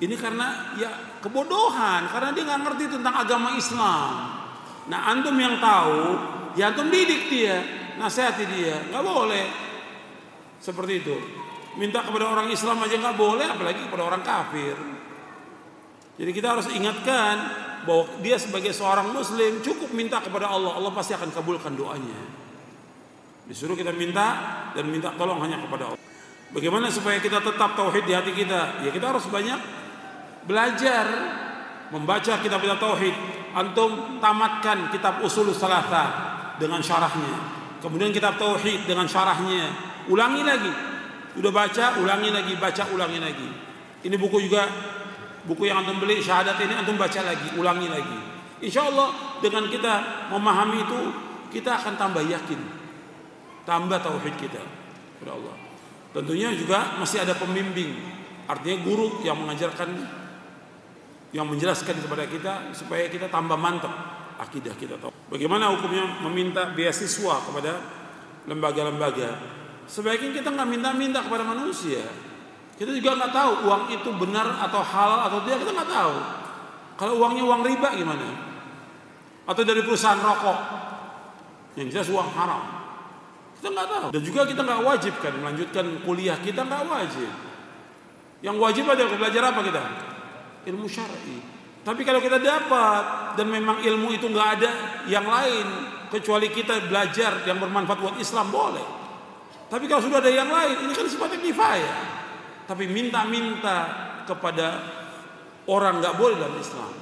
Ini karena ya kebodohan, karena dia nggak ngerti tentang agama Islam. Nah, antum yang tahu, ya antum didik dia, nasihati dia, nggak boleh seperti itu. Minta kepada orang Islam aja nggak boleh, apalagi kepada orang kafir. Jadi kita harus ingatkan bahwa dia sebagai seorang muslim cukup minta kepada Allah, Allah pasti akan kabulkan doanya. Disuruh kita minta dan minta tolong hanya kepada Allah. Bagaimana supaya kita tetap tauhid di hati kita? Ya kita harus banyak belajar, membaca kitab-kitab tauhid. Antum tamatkan kitab Ushulus Salasa dengan syarahnya, kemudian kitab tauhid dengan syarahnya, ulangi lagi. Udah baca, ulangi lagi, baca, ulangi lagi. Ini buku juga, buku yang antum beli, Syahadat ini antum baca lagi, ulangi lagi. Insya Allah dengan kita memahami itu, kita akan tambah yakin, tambah tauhid kita kepada Allah. Tentunya juga masih ada pembimbing, artinya guru yang mengajarkan, yang menjelaskan kepada kita supaya kita tambah mantap akidah kita. Bagaimana hukumnya meminta beasiswa kepada lembaga-lembaga? Sebaiknya kita nggak minta-minta kepada manusia. Kita juga nggak tahu uang itu benar atau halal atau tidak, kita nggak tahu. Kalau uangnya uang riba gimana? Atau dari perusahaan rokok, yang jelas uang haram. Kita nggak tahu. Dan juga kita nggak wajib kan melanjutkan kuliah, kita nggak wajib. Yang wajib adalah belajar apa kita? Ilmu syar'i. Tapi kalau kita dapat dan memang ilmu itu nggak ada yang lain kecuali kita belajar yang bermanfaat buat Islam, boleh. Tapi kalau sudah ada yang lain, ini kan sifatnya kifayah. Tapi minta-minta kepada orang nggak boleh dalam Islam.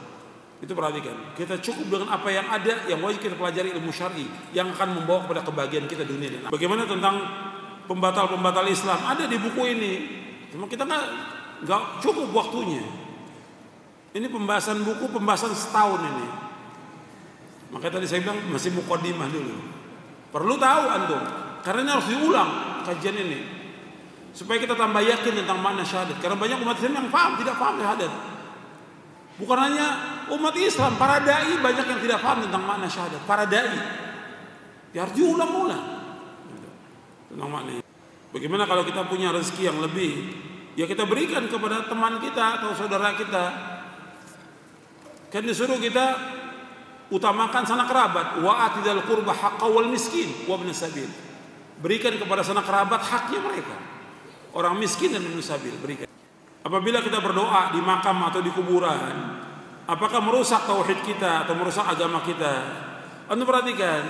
Itu perhatikan. Kita cukup dengan apa yang ada, yang wajib kita pelajari ilmu syar'i yang akan membawa kepada kebahagiaan kita dunia dan akhirat. Bagaimana tentang pembatal-pembatal Islam? Ada di buku ini. Cuma kita nggak nggak cukup waktunya. Ini pembahasan buku, pembahasan setahun ini. Makanya tadi saya bilang masih mukadimah dulu. Perlu tahu antum. Karena ini harus diulang kajian ini supaya kita tambah yakin tentang makna syahadat. Karena banyak umat Islam yang paham, tidak paham syahadat. Bukan hanya umat Islam, para dai banyak yang tidak paham tentang makna syahadat. Para dai ya harus diulang-ulang tentang maknanya. Bagaimana kalau kita punya rezeki yang lebih, ya kita berikan kepada teman kita atau saudara kita. Kan disuruh kita utamakan sanak kerabat, wa atidal qurba haqqa wal miskin wa ibn sabil. Berikan kepada sanak kerabat haknya mereka, orang miskin dan ibn sabil, berikan. Apabila kita berdoa di makam atau di kuburan, Apakah merusak tauhid kita atau merusak agama kita? Anda perhatikan,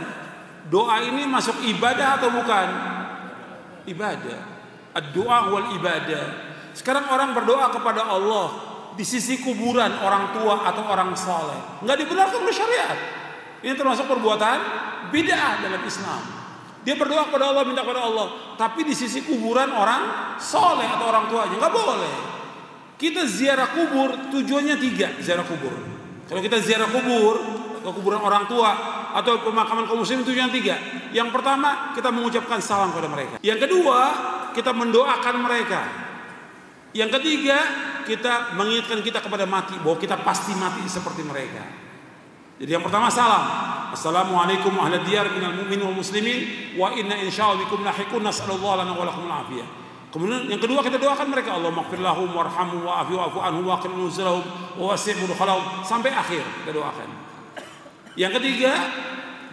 doa ini masuk ibadah atau bukan? Ibadah. Ad-doa wal ibadah. Sekarang orang berdoa kepada Allah di sisi kuburan orang tua atau orang saleh, nggak dibenarkan oleh syariat. Ini termasuk perbuatan bid'ah dalam Islam. Dia berdoa kepada Allah, minta kepada Allah, tapi di sisi kuburan orang saleh atau orang tuanya, nggak boleh. Kita ziarah kubur tujuannya tiga, ziarah kubur. Kalau kita ziarah kubur ke kuburan orang tua atau pemakaman kaum muslimin tujuannya tiga. Yang pertama, kita mengucapkan salam kepada mereka. Yang kedua, kita mendoakan mereka. Yang ketiga, kita mengingatkan kita kepada mati bahwa kita pasti mati seperti mereka. Jadi yang pertama salam. Assalamualaikum ahla diyar minal mu'minin wal muslimin wa inna insyaallah bikum lahiqun nas'alullaha lana wa lakum al-afiyah. Kemudian yang kedua kita doakan mereka, Allah maghfir lahum warhamhum wa'afi wa'fu anhum waqim nuzulahum wa wasi' mudkhalahum, sampai akhir kita doakan. Yang ketiga,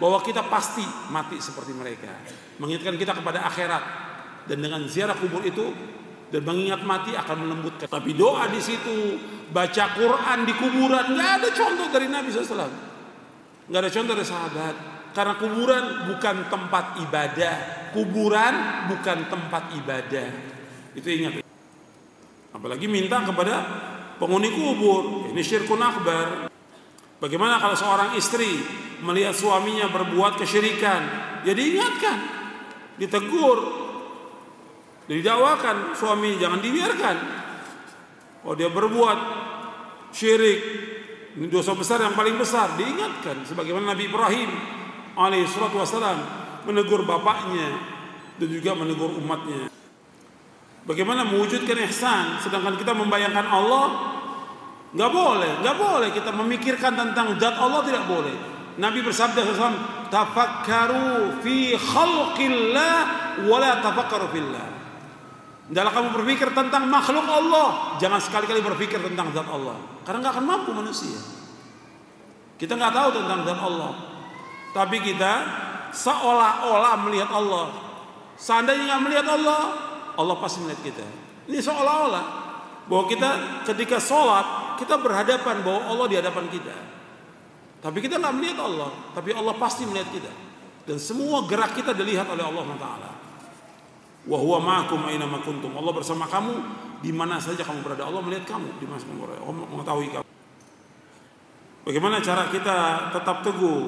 bahwa kita pasti mati seperti mereka, mengingatkan kita kepada akhirat, dan dengan ziarah kubur itu dan mengingat mati akan melembutkan. Tapi doa di situ, baca Quran di kuburan, nggak ada contoh dari Nabi shallallahu alaihi wasallam, nggak ada contoh dari sahabat, karena kuburan bukan tempat ibadah. Kuburan bukan tempat ibadah. Itu ingat. Apalagi minta kepada penghuni kubur. Ini syirkun akbar. Bagaimana kalau seorang istri melihat suaminya berbuat kesyirikan? Ya diingatkan, ditegur, didakwakan suami, jangan dibiarkan. Kalau dia berbuat syirik, ini dosa besar yang paling besar, diingatkan. Sebagaimana Nabi Ibrahim alaihi salatu wassalam menegur bapaknya dan juga menegur umatnya. Bagaimana mewujudkan ihsan sedangkan kita membayangkan Allah? Nggak boleh, nggak boleh kita memikirkan tentang zat Allah, tidak boleh. Nabi bersabda shallallahu alaihi wasallam, tafakkaru fi khalqillah wala tafakkaru fillah. Janganlah kamu berpikir tentang makhluk Allah, jangan sekali-kali berpikir tentang zat Allah, karena nggak akan mampu manusia. Kita nggak tahu tentang zat Allah, tapi kita seolah-olah melihat Allah. Seandainya nggak melihat Allah, Allah pasti melihat kita. Ini seolah-olah bahwa kita ketika sholat kita berhadapan bahwa Allah di hadapan kita, tapi kita nggak melihat Allah, tapi Allah pasti melihat kita. Dan semua gerak kita dilihat oleh Allah Taala. Wa huwa ma'akum aina ma kuntum. Allah bersama kamu di mana saja kamu berada. Allah melihat kamu di mana kamu berada. Allah mengetahui kamu. Bagaimana cara kita tetap teguh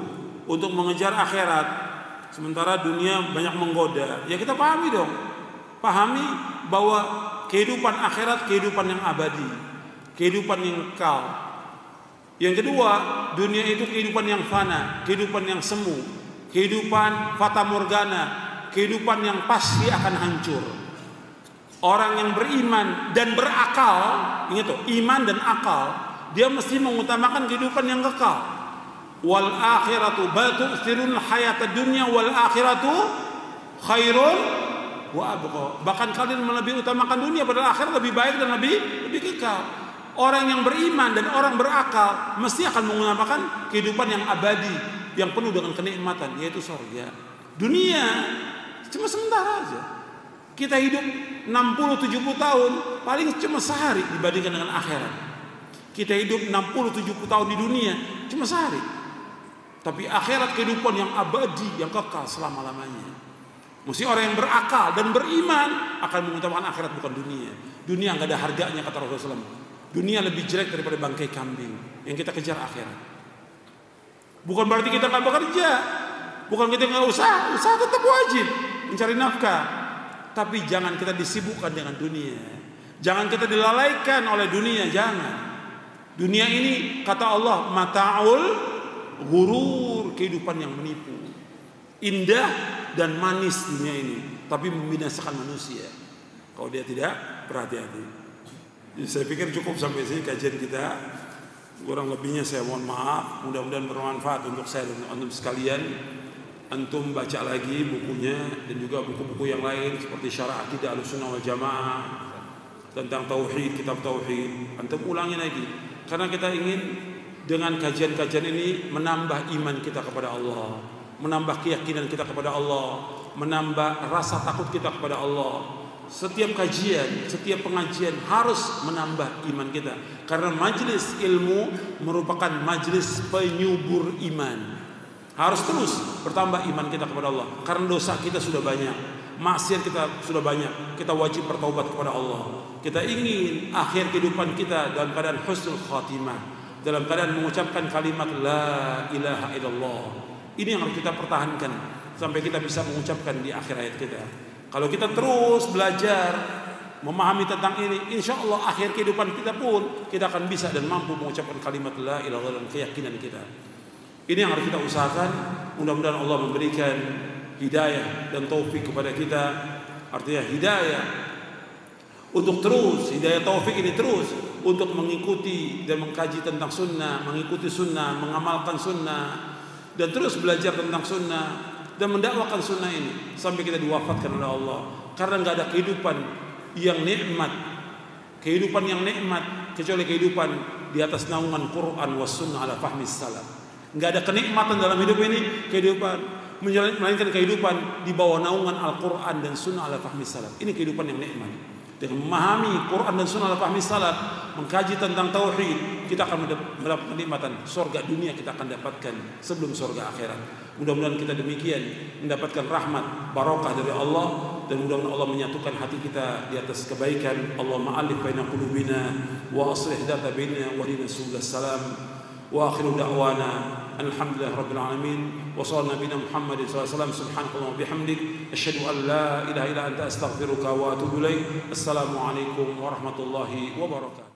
untuk mengejar akhirat sementara dunia banyak menggoda? Ya kita pahami dong, pahami bahwa kehidupan akhirat kehidupan yang abadi, kehidupan yang kekal. Yang kedua, dunia itu kehidupan yang fana, kehidupan yang semu, kehidupan fata morgana, kehidupan yang pasti akan hancur. Orang yang beriman dan berakal, ingat tuh, iman dan akal, dia mesti mengutamakan kehidupan yang kekal. Wal akhiratu bal tu'thirun hayatad dunya wal akhiratu khairun wa abqa. Bahkan kalian lebih utamakan dunia padahal akhirat lebih baik dan lebih lebih kekal. Orang yang beriman dan orang berakal mesti akan mengutamakan kehidupan yang abadi, yang penuh dengan kenikmatan, yaitu surga. Dunia cuma sementara aja. Kita hidup enam puluh tujuh puluh tahun paling cuma sehari dibandingkan dengan akhirat. Kita hidup enam puluh tujuh puluh tahun di dunia cuma sehari. Tapi akhirat kehidupan yang abadi, yang kekal selama-lamanya. Mesti orang yang berakal dan beriman akan mengutamakan akhirat bukan dunia. Dunia nggak ada harganya kata Rasulullah shallallahu alaihi wasallam. Dunia lebih jelek daripada bangkai kambing. Yang kita kejar akhirat. Bukan berarti kita nggak bekerja, bukan kita nggak usaha. Usaha tetap wajib, mencari nafkah. Tapi jangan kita disibukkan dengan dunia. Jangan kita dilalaikan oleh dunia, jangan. Dunia ini kata Allah mata'ul ghurur, kehidupan yang menipu. Indah dan manis dunia ini, tapi membinasakan manusia kalau dia tidak berhati-hati. Jadi saya pikir cukup sampai sini kajian kita. Kurang lebihnya saya mohon maaf. Mudah-mudahan bermanfaat untuk saya dan antum sekalian. Antum baca lagi bukunya dan juga buku-buku yang lain seperti Syarah Aqidah Ahlussunnah wal Jamaah, tentang tauhid, kitab tauhid. Antum ulangi lagi. Karena kita ingin dengan kajian-kajian ini menambah iman kita kepada Allah, menambah keyakinan kita kepada Allah, menambah rasa takut kita kepada Allah, setiap kajian, setiap pengajian harus menambah iman kita. Karena majelis ilmu merupakan majelis penyubur iman. Harus terus bertambah iman kita kepada Allah. Karena dosa kita sudah banyak, maksiat kita sudah banyak. Kita wajib bertaubat kepada Allah. Kita ingin akhir kehidupan kita dalam keadaan husnul khatimah, dalam keadaan mengucapkan kalimat La ilaha illallah. Ini yang harus kita pertahankan sampai kita bisa mengucapkan di akhir hayat kita. Kalau kita terus belajar memahami tentang ini, insya Allah akhir kehidupan kita pun kita akan bisa dan mampu mengucapkan kalimat la ilaha illallah dalam keyakinan kita. Ini yang harus kita usahakan. Mudah-mudahan Allah memberikan hidayah dan taufik kepada kita. Artinya hidayah untuk terus, hidayah taufik ini terus untuk mengikuti dan mengkaji tentang sunnah, mengikuti sunnah, mengamalkan sunnah, dan terus belajar tentang sunnah dan mendakwakan sunnah ini sampai kita diwafatkan oleh Allah. Karena nggak ada kehidupan yang nikmat, kehidupan yang nikmat kecuali kehidupan di atas naungan Quran was sunnah ala fahmi salaf. Nggak ada kenikmatan dalam hidup ini kehidupan melainkan kehidupan di bawah naungan Al Quran dan sunnah ala fahmi salaf. Ini kehidupan yang nikmat. Dengan memahami Quran dan sunnah ala fahmi salaf, mengkaji tentang tauhid, kita akan mendapat kenikmatan. Surga dunia kita akan dapatkan sebelum surga akhirat. Mudah-mudahan kita demikian mendapatkan rahmat, barokah dari Allah, dan mudah-mudahan Allah menyatukan hati kita di atas kebaikan. Allahumma alif baina qulubina wa aslih dhata bainana wa lana subul salam. Wa akhiru da'wana alhamdulillahi rabbil alamin wa sallallahu nabiyina Muhammadin sallallahu alaihi wasallam. Subhanakallahumma wa bihamdik asyhadu an la ilaha illa anta astaghfiruka wa atubu ilaik. Assalamu alaikum warahmatullahi wabarakatuh.